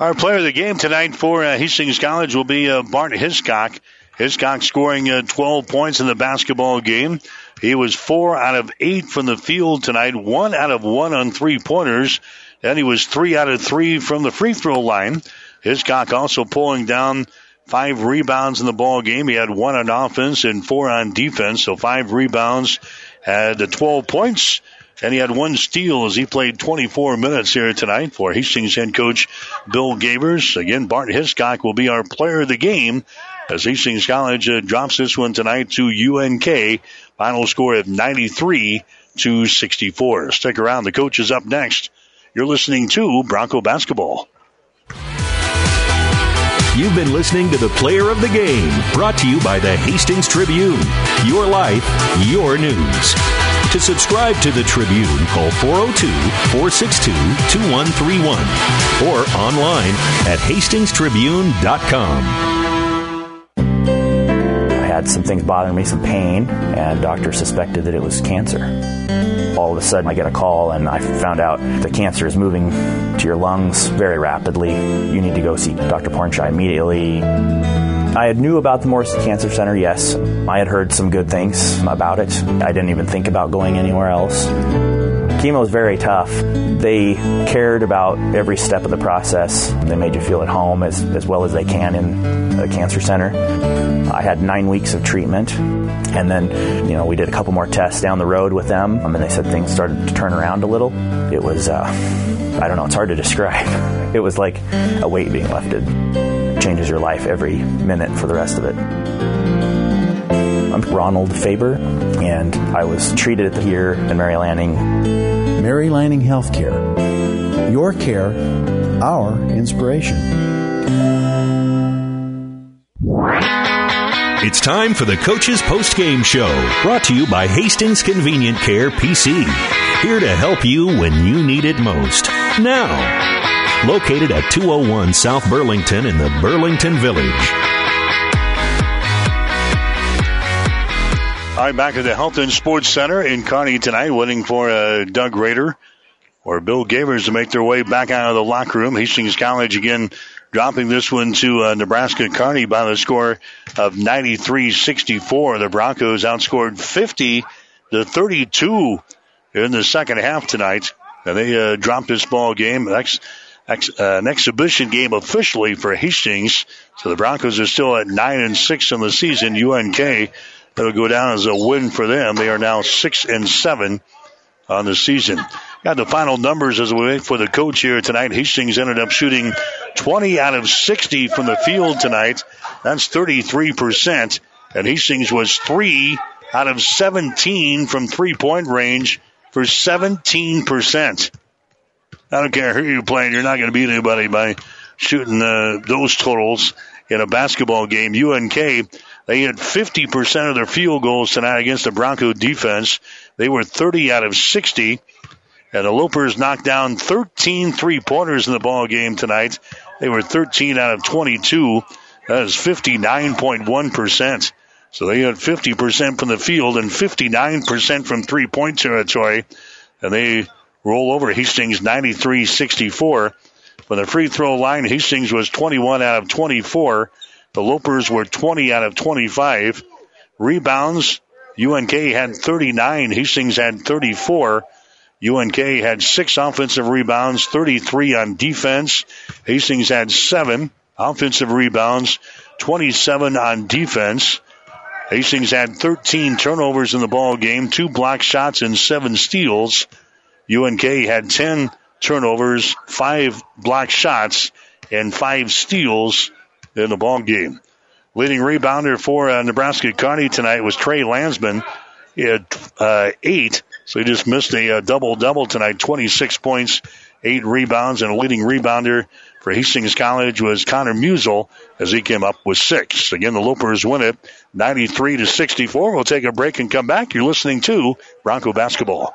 Our player of the game tonight for uh, Hastings College will be uh, Bart Hiscock. Hiscock scoring uh, twelve points in the basketball game. He was four out of eight from the field tonight, one out of one on three-pointers, and he was three out of three from the free throw line. Hiscock also pulling down five rebounds in the ball game. He had one on offense and four on defense, so five rebounds, had uh, twelve points. And he had one steal as he played twenty-four minutes here tonight for Hastings head coach Bill Gavers. Again, Bart Hiscock will be our player of the game as Hastings College uh, drops this one tonight to U N K. Final score of ninety-three to sixty-four. Stick around. The coach is up next. You're listening to Bronco Basketball. You've been listening to the Player of the Game, brought to you by the Hastings Tribune. Your life, your news. To subscribe to the Tribune, call four oh two, four six two, two one three one or online at Hastings Tribune dot com. I had some things bothering me, some pain, and doctor suspected that it was cancer. All of a sudden, I get a call, and I found out the cancer is moving to your lungs very rapidly. You need to go see Doctor Pornshy immediately. I had knew about the Morris Cancer Center, yes. I had heard some good things about it. I didn't even think about going anywhere else. Chemo is very tough. They cared about every step of the process. They made you feel at home as, as well as they can in a cancer center. I had nine weeks of treatment, and then you know we did a couple more tests down the road with them, and they said things started to turn around a little. It was, uh, I don't know, it's hard to describe. It was like a weight being lifted. Changes your life every minute for the rest of it. I'm Ronald Faber, and I was treated here in Mary Lanning. Mary Lanning Healthcare. Your care, our inspiration. It's time for the Coach's Post Game Show, brought to you by Hastings Convenient Care P C. Here to help you when you need it most. Now. Located at two oh one South Burlington in the Burlington Village. All right, back at the Elton Sports Center in Kearney tonight, waiting for uh, Doug Rader or Bill Gavers to make their way back out of the locker room. Hastings College again dropping this one to uh, Nebraska Kearney by the score of ninety-three sixty-four. The Broncos outscored fifty to thirty-two in the second half tonight, and they uh, dropped this ball game. That's an exhibition game officially for Hastings. So the Broncos are still at nine and six on the season. U N K, that'll go down as a win for them. They are now six and seven on the season. Got the final numbers as we wait for the coach here tonight. Hastings ended up shooting twenty out of sixty from the field tonight. That's thirty-three percent. And Hastings was three out of seventeen from three-point range for seventeen percent. I don't care who you're playing. You're not going to beat anybody by shooting uh, those totals in a basketball game. U N K, they hit fifty percent of their field goals tonight against the Bronco defense. They were thirty out of sixty. And the Lopers knocked down thirteen three-pointers in the ball game tonight. They were thirteen out of twenty-two. That is fifty-nine point one percent. So they hit fifty percent from the field and fifty-nine percent from three-point territory. And they roll over Hastings ninety-three sixty-four. For the free throw line, Hastings was twenty-one out of twenty-four. The Lopers were twenty out of twenty-five. Rebounds, U N K had thirty-nine. Hastings had thirty-four. U N K had six offensive rebounds, thirty-three on defense. Hastings had seven offensive rebounds, twenty-seven on defense. Hastings had thirteen turnovers in the ball game, two block shots and seven steals. U N K had ten turnovers, five block shots, and five steals in the ball game. Leading rebounder for uh, Nebraska Kearney tonight was Trey Landsman. He had uh, eight, so he just missed a, a double-double tonight, twenty-six points, eight rebounds, and a leading rebounder for Hastings College was Connor Musil as he came up with six. Again, the Lopers win it ninety-three to sixty-four. We'll take a break and come back. You're listening to Bronco Basketball.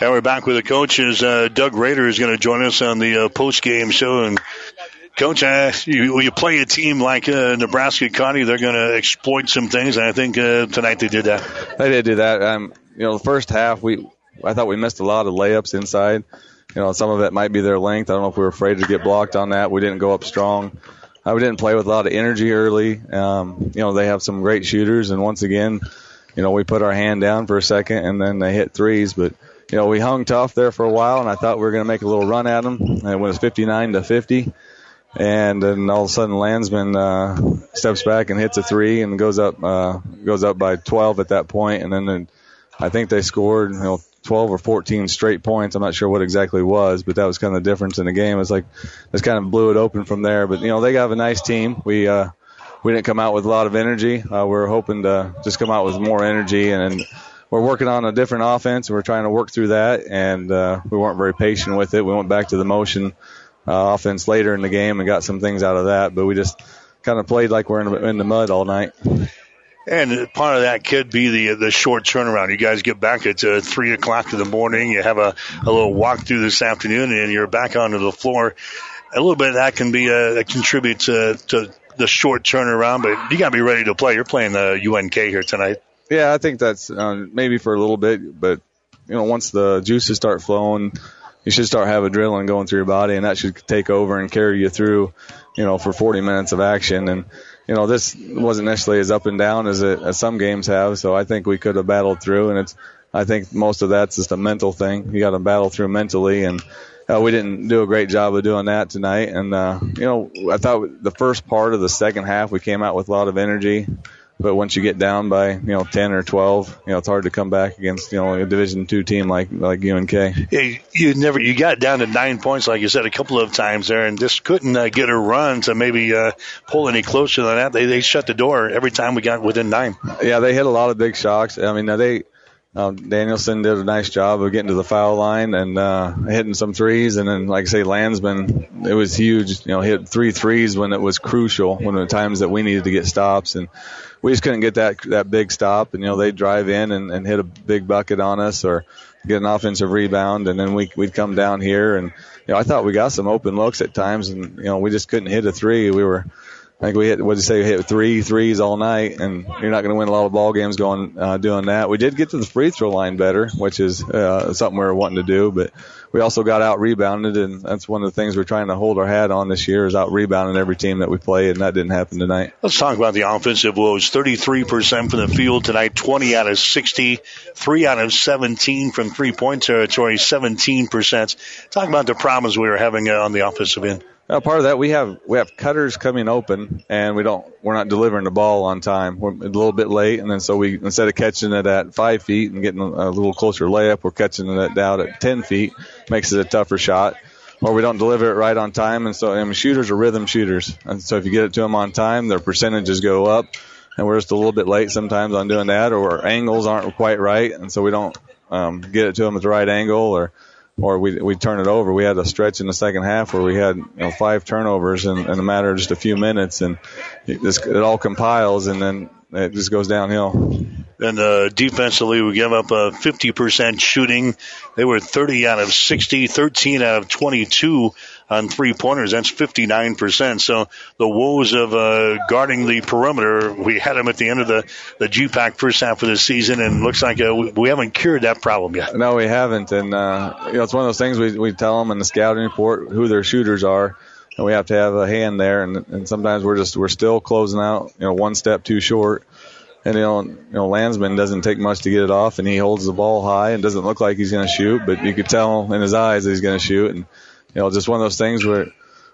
And we're back with the coaches. Uh, Doug Rader is going to join us on the uh, post-game show. And Coach, uh, you, you play a team like uh, Nebraska County, they're going to exploit some things, and I think uh, tonight they did that. They did do that. Um, you know, the first half, we I thought we missed a lot of layups inside. You know, some of that might be their length. I don't know if we were afraid to get blocked on that. We didn't go up strong. Uh, we didn't play with a lot of energy early. Um, you know, they have some great shooters, and once again, you know, we put our hand down for a second, and then they hit threes, but you know, we hung tough there for a while, and I thought we were going to make a little run at them. And it was fifty-nine to fifty, and then all of a sudden Landsman uh, steps back and hits a three and goes up uh, goes up by twelve at that point. And then the, I think they scored you know twelve or fourteen straight points. I'm not sure what exactly it was, but that was kind of the difference in the game. It's like this kind of blew it open from there. But you know, they have a nice team. We uh, we didn't come out with a lot of energy. Uh, we were hoping to just come out with more energy and. and We're working on a different offense. We're trying to work through that, and uh, we weren't very patient with it. We went back to the motion uh, offense later in the game and got some things out of that, but we just kind of played like we're in, in the mud all night. And part of that could be the the short turnaround. You guys get back at uh, three o'clock in the morning. You have a, a little walkthrough this afternoon, and you're back onto the floor. A little bit of that can be a, a contribute to, to the short turnaround, but you got to be ready to play. You're playing the U N K here tonight. Yeah, I think that's uh, maybe for a little bit, but you know, once the juices start flowing, you should start have adrenaline going through your body, and that should take over and carry you through, you know, for forty minutes of action. And you know, this wasn't necessarily as up and down as it, as some games have, so I think we could have battled through. And it's, I think most of that's just a mental thing. You got to battle through mentally, and uh, we didn't do a great job of doing that tonight. And uh, you know, I thought the first part of the second half we came out with a lot of energy. But once you get down by, you know, ten or twelve, you know, it's hard to come back against, you know, a Division two team like, like U N K. Yeah, you never, you got down to nine points, like you said, a couple of times there, and just couldn't uh, get a run to maybe uh, pull any closer than that. They they shut the door every time we got within nine. Yeah, they hit a lot of big shots. I mean, they uh, Danielson did a nice job of getting to the foul line and uh, hitting some threes. And then, like I say, Landsman, it was huge. You know, hit three threes when it was crucial, when the times that we needed to get stops. And we just couldn't get that that big stop, and you know, they'd drive in and, and hit a big bucket on us or get an offensive rebound, and then we, we'd come down here, and you know, I thought we got some open looks at times, and you know, we just couldn't hit a three. We were, I think we hit, what did you say, we hit three threes all night, and you're not going to win a lot of ball games going uh, doing that. We did get to the free throw line better, which is uh, something we were wanting to do, but we also got out rebounded, and that's one of the things we're trying to hold our hat on this year is out rebounding every team that we play, and that didn't happen tonight. Let's talk about the offensive woes. thirty-three percent from the field tonight, twenty out of sixty, three out of seventeen from three-point territory, seventeen percent. Talk about the problems we were having on the offensive end. Now, part of that, we have we have cutters coming open, and we don't we're not delivering the ball on time. We're a little bit late, and then so we instead of catching it at five feet and getting a little closer layup, we're catching it down at ten feet, makes it a tougher shot. Or we don't deliver it right on time, and so I mean, shooters are rhythm shooters, and so if you get it to them on time, their percentages go up, and we're just a little bit late sometimes on doing that, or our angles aren't quite right, and so we don't um, get it to them at the right angle, or. Or we we turn it over. We had a stretch in the second half where we had you know, five turnovers in, in a matter of just a few minutes, and it, just, it all compiles, and then it just goes downhill. Then uh, defensively, we give up a fifty percent shooting. They were thirty out of sixty, thirteen out of twenty-two on three-pointers. That's fifty-nine percent. So the woes of uh, guarding the perimeter, we had them at the end of the, the G PAC first half of the season, and it looks like uh, we haven't cured that problem yet. No, we haven't. And uh, you know, it's one of those things we, we tell them in the scouting report who their shooters are. And we have to have a hand there, and, and sometimes we're just we're still closing out, you know, one step too short. And you know, you know, Landsman doesn't take much to get it off, and he holds the ball high and doesn't look like he's going to shoot, but you could tell in his eyes that he's going to shoot. And you know, just one of those things where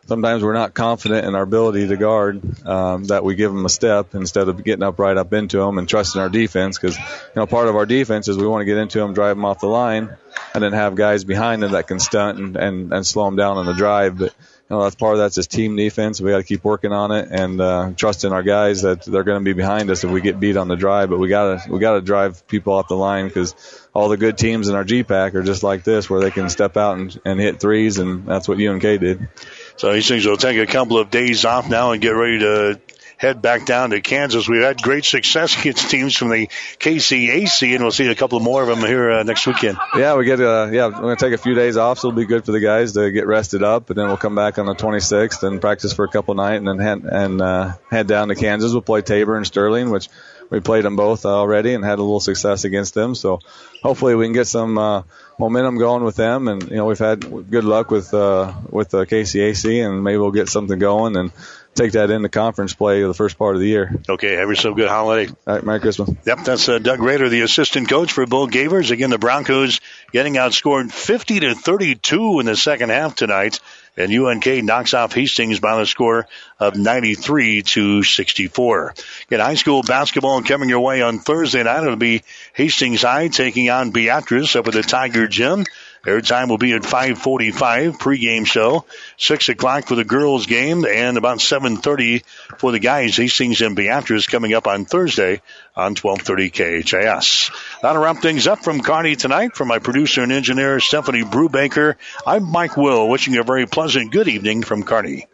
sometimes we're not confident in our ability to guard, um, that we give him a step instead of getting up right up into him and trusting our defense, because you know, part of our defense is we want to get into him, drive him off the line, and then have guys behind him that can stunt and and, and slow him down on the drive, but. You know, that's part of that's his team defense. We got to keep working on it and uh, trusting our guys that they're going to be behind us if we get beat on the drive. But we got to we got to drive people off the line, because all the good teams in our G PAC are just like this, where they can step out and, and hit threes, and that's what U N K did. So Hastings will take a couple of days off now and get ready to head back down to Kansas. We've had great success against teams from the K C A C, and we'll see a couple more of them here uh, next weekend. Yeah, we get. Uh, yeah, we're going to take a few days off, so it'll be good for the guys to get rested up, and then we'll come back on the twenty-sixth and practice for a couple nights, and then head, and uh, head down to Kansas. We'll play Tabor and Sterling, which we played them both already and had a little success against them. So hopefully we can get some uh, momentum going with them. And you know, we've had good luck with uh, with the K C A C, and maybe we'll get something going and take that into conference play the first part of the year. Okay, have yourself a good holiday. All right, Merry Christmas. Yep, that's uh, Doug Rader, the assistant coach for Bill Gavers. Again, the Broncos getting outscored fifty to thirty-two in the second half tonight, and U N K knocks off Hastings by the score of ninety-three to sixty-four. Get high school basketball coming your way on Thursday night. It'll be Hastings High taking on Beatrice up at the Tiger Gym. Their time will be at five forty-five, pregame show, six o'clock for the girls' game, and about seven thirty for the guys. Hastings and Beatrice coming up on Thursday on twelve thirty K H A S. That'll wrap things up from Kearney tonight. From my producer and engineer, Stephanie Brubaker, I'm Mike Will, wishing you a very pleasant good evening from Kearney.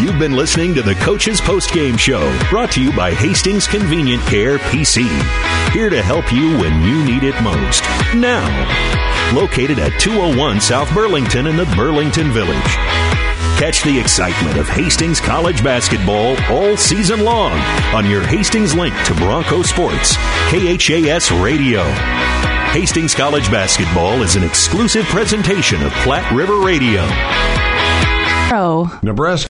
You've been listening to the Coach's Postgame Show, brought to you by Hastings Convenient Care P C. Here to help you when you need it most. Now, located at two oh one South Burlington in the Burlington Village. Catch the excitement of Hastings College basketball all season long on your Hastings link to Bronco Sports, K H A S Radio. Hastings College basketball is an exclusive presentation of Platte River Radio. Oh. Nebraska.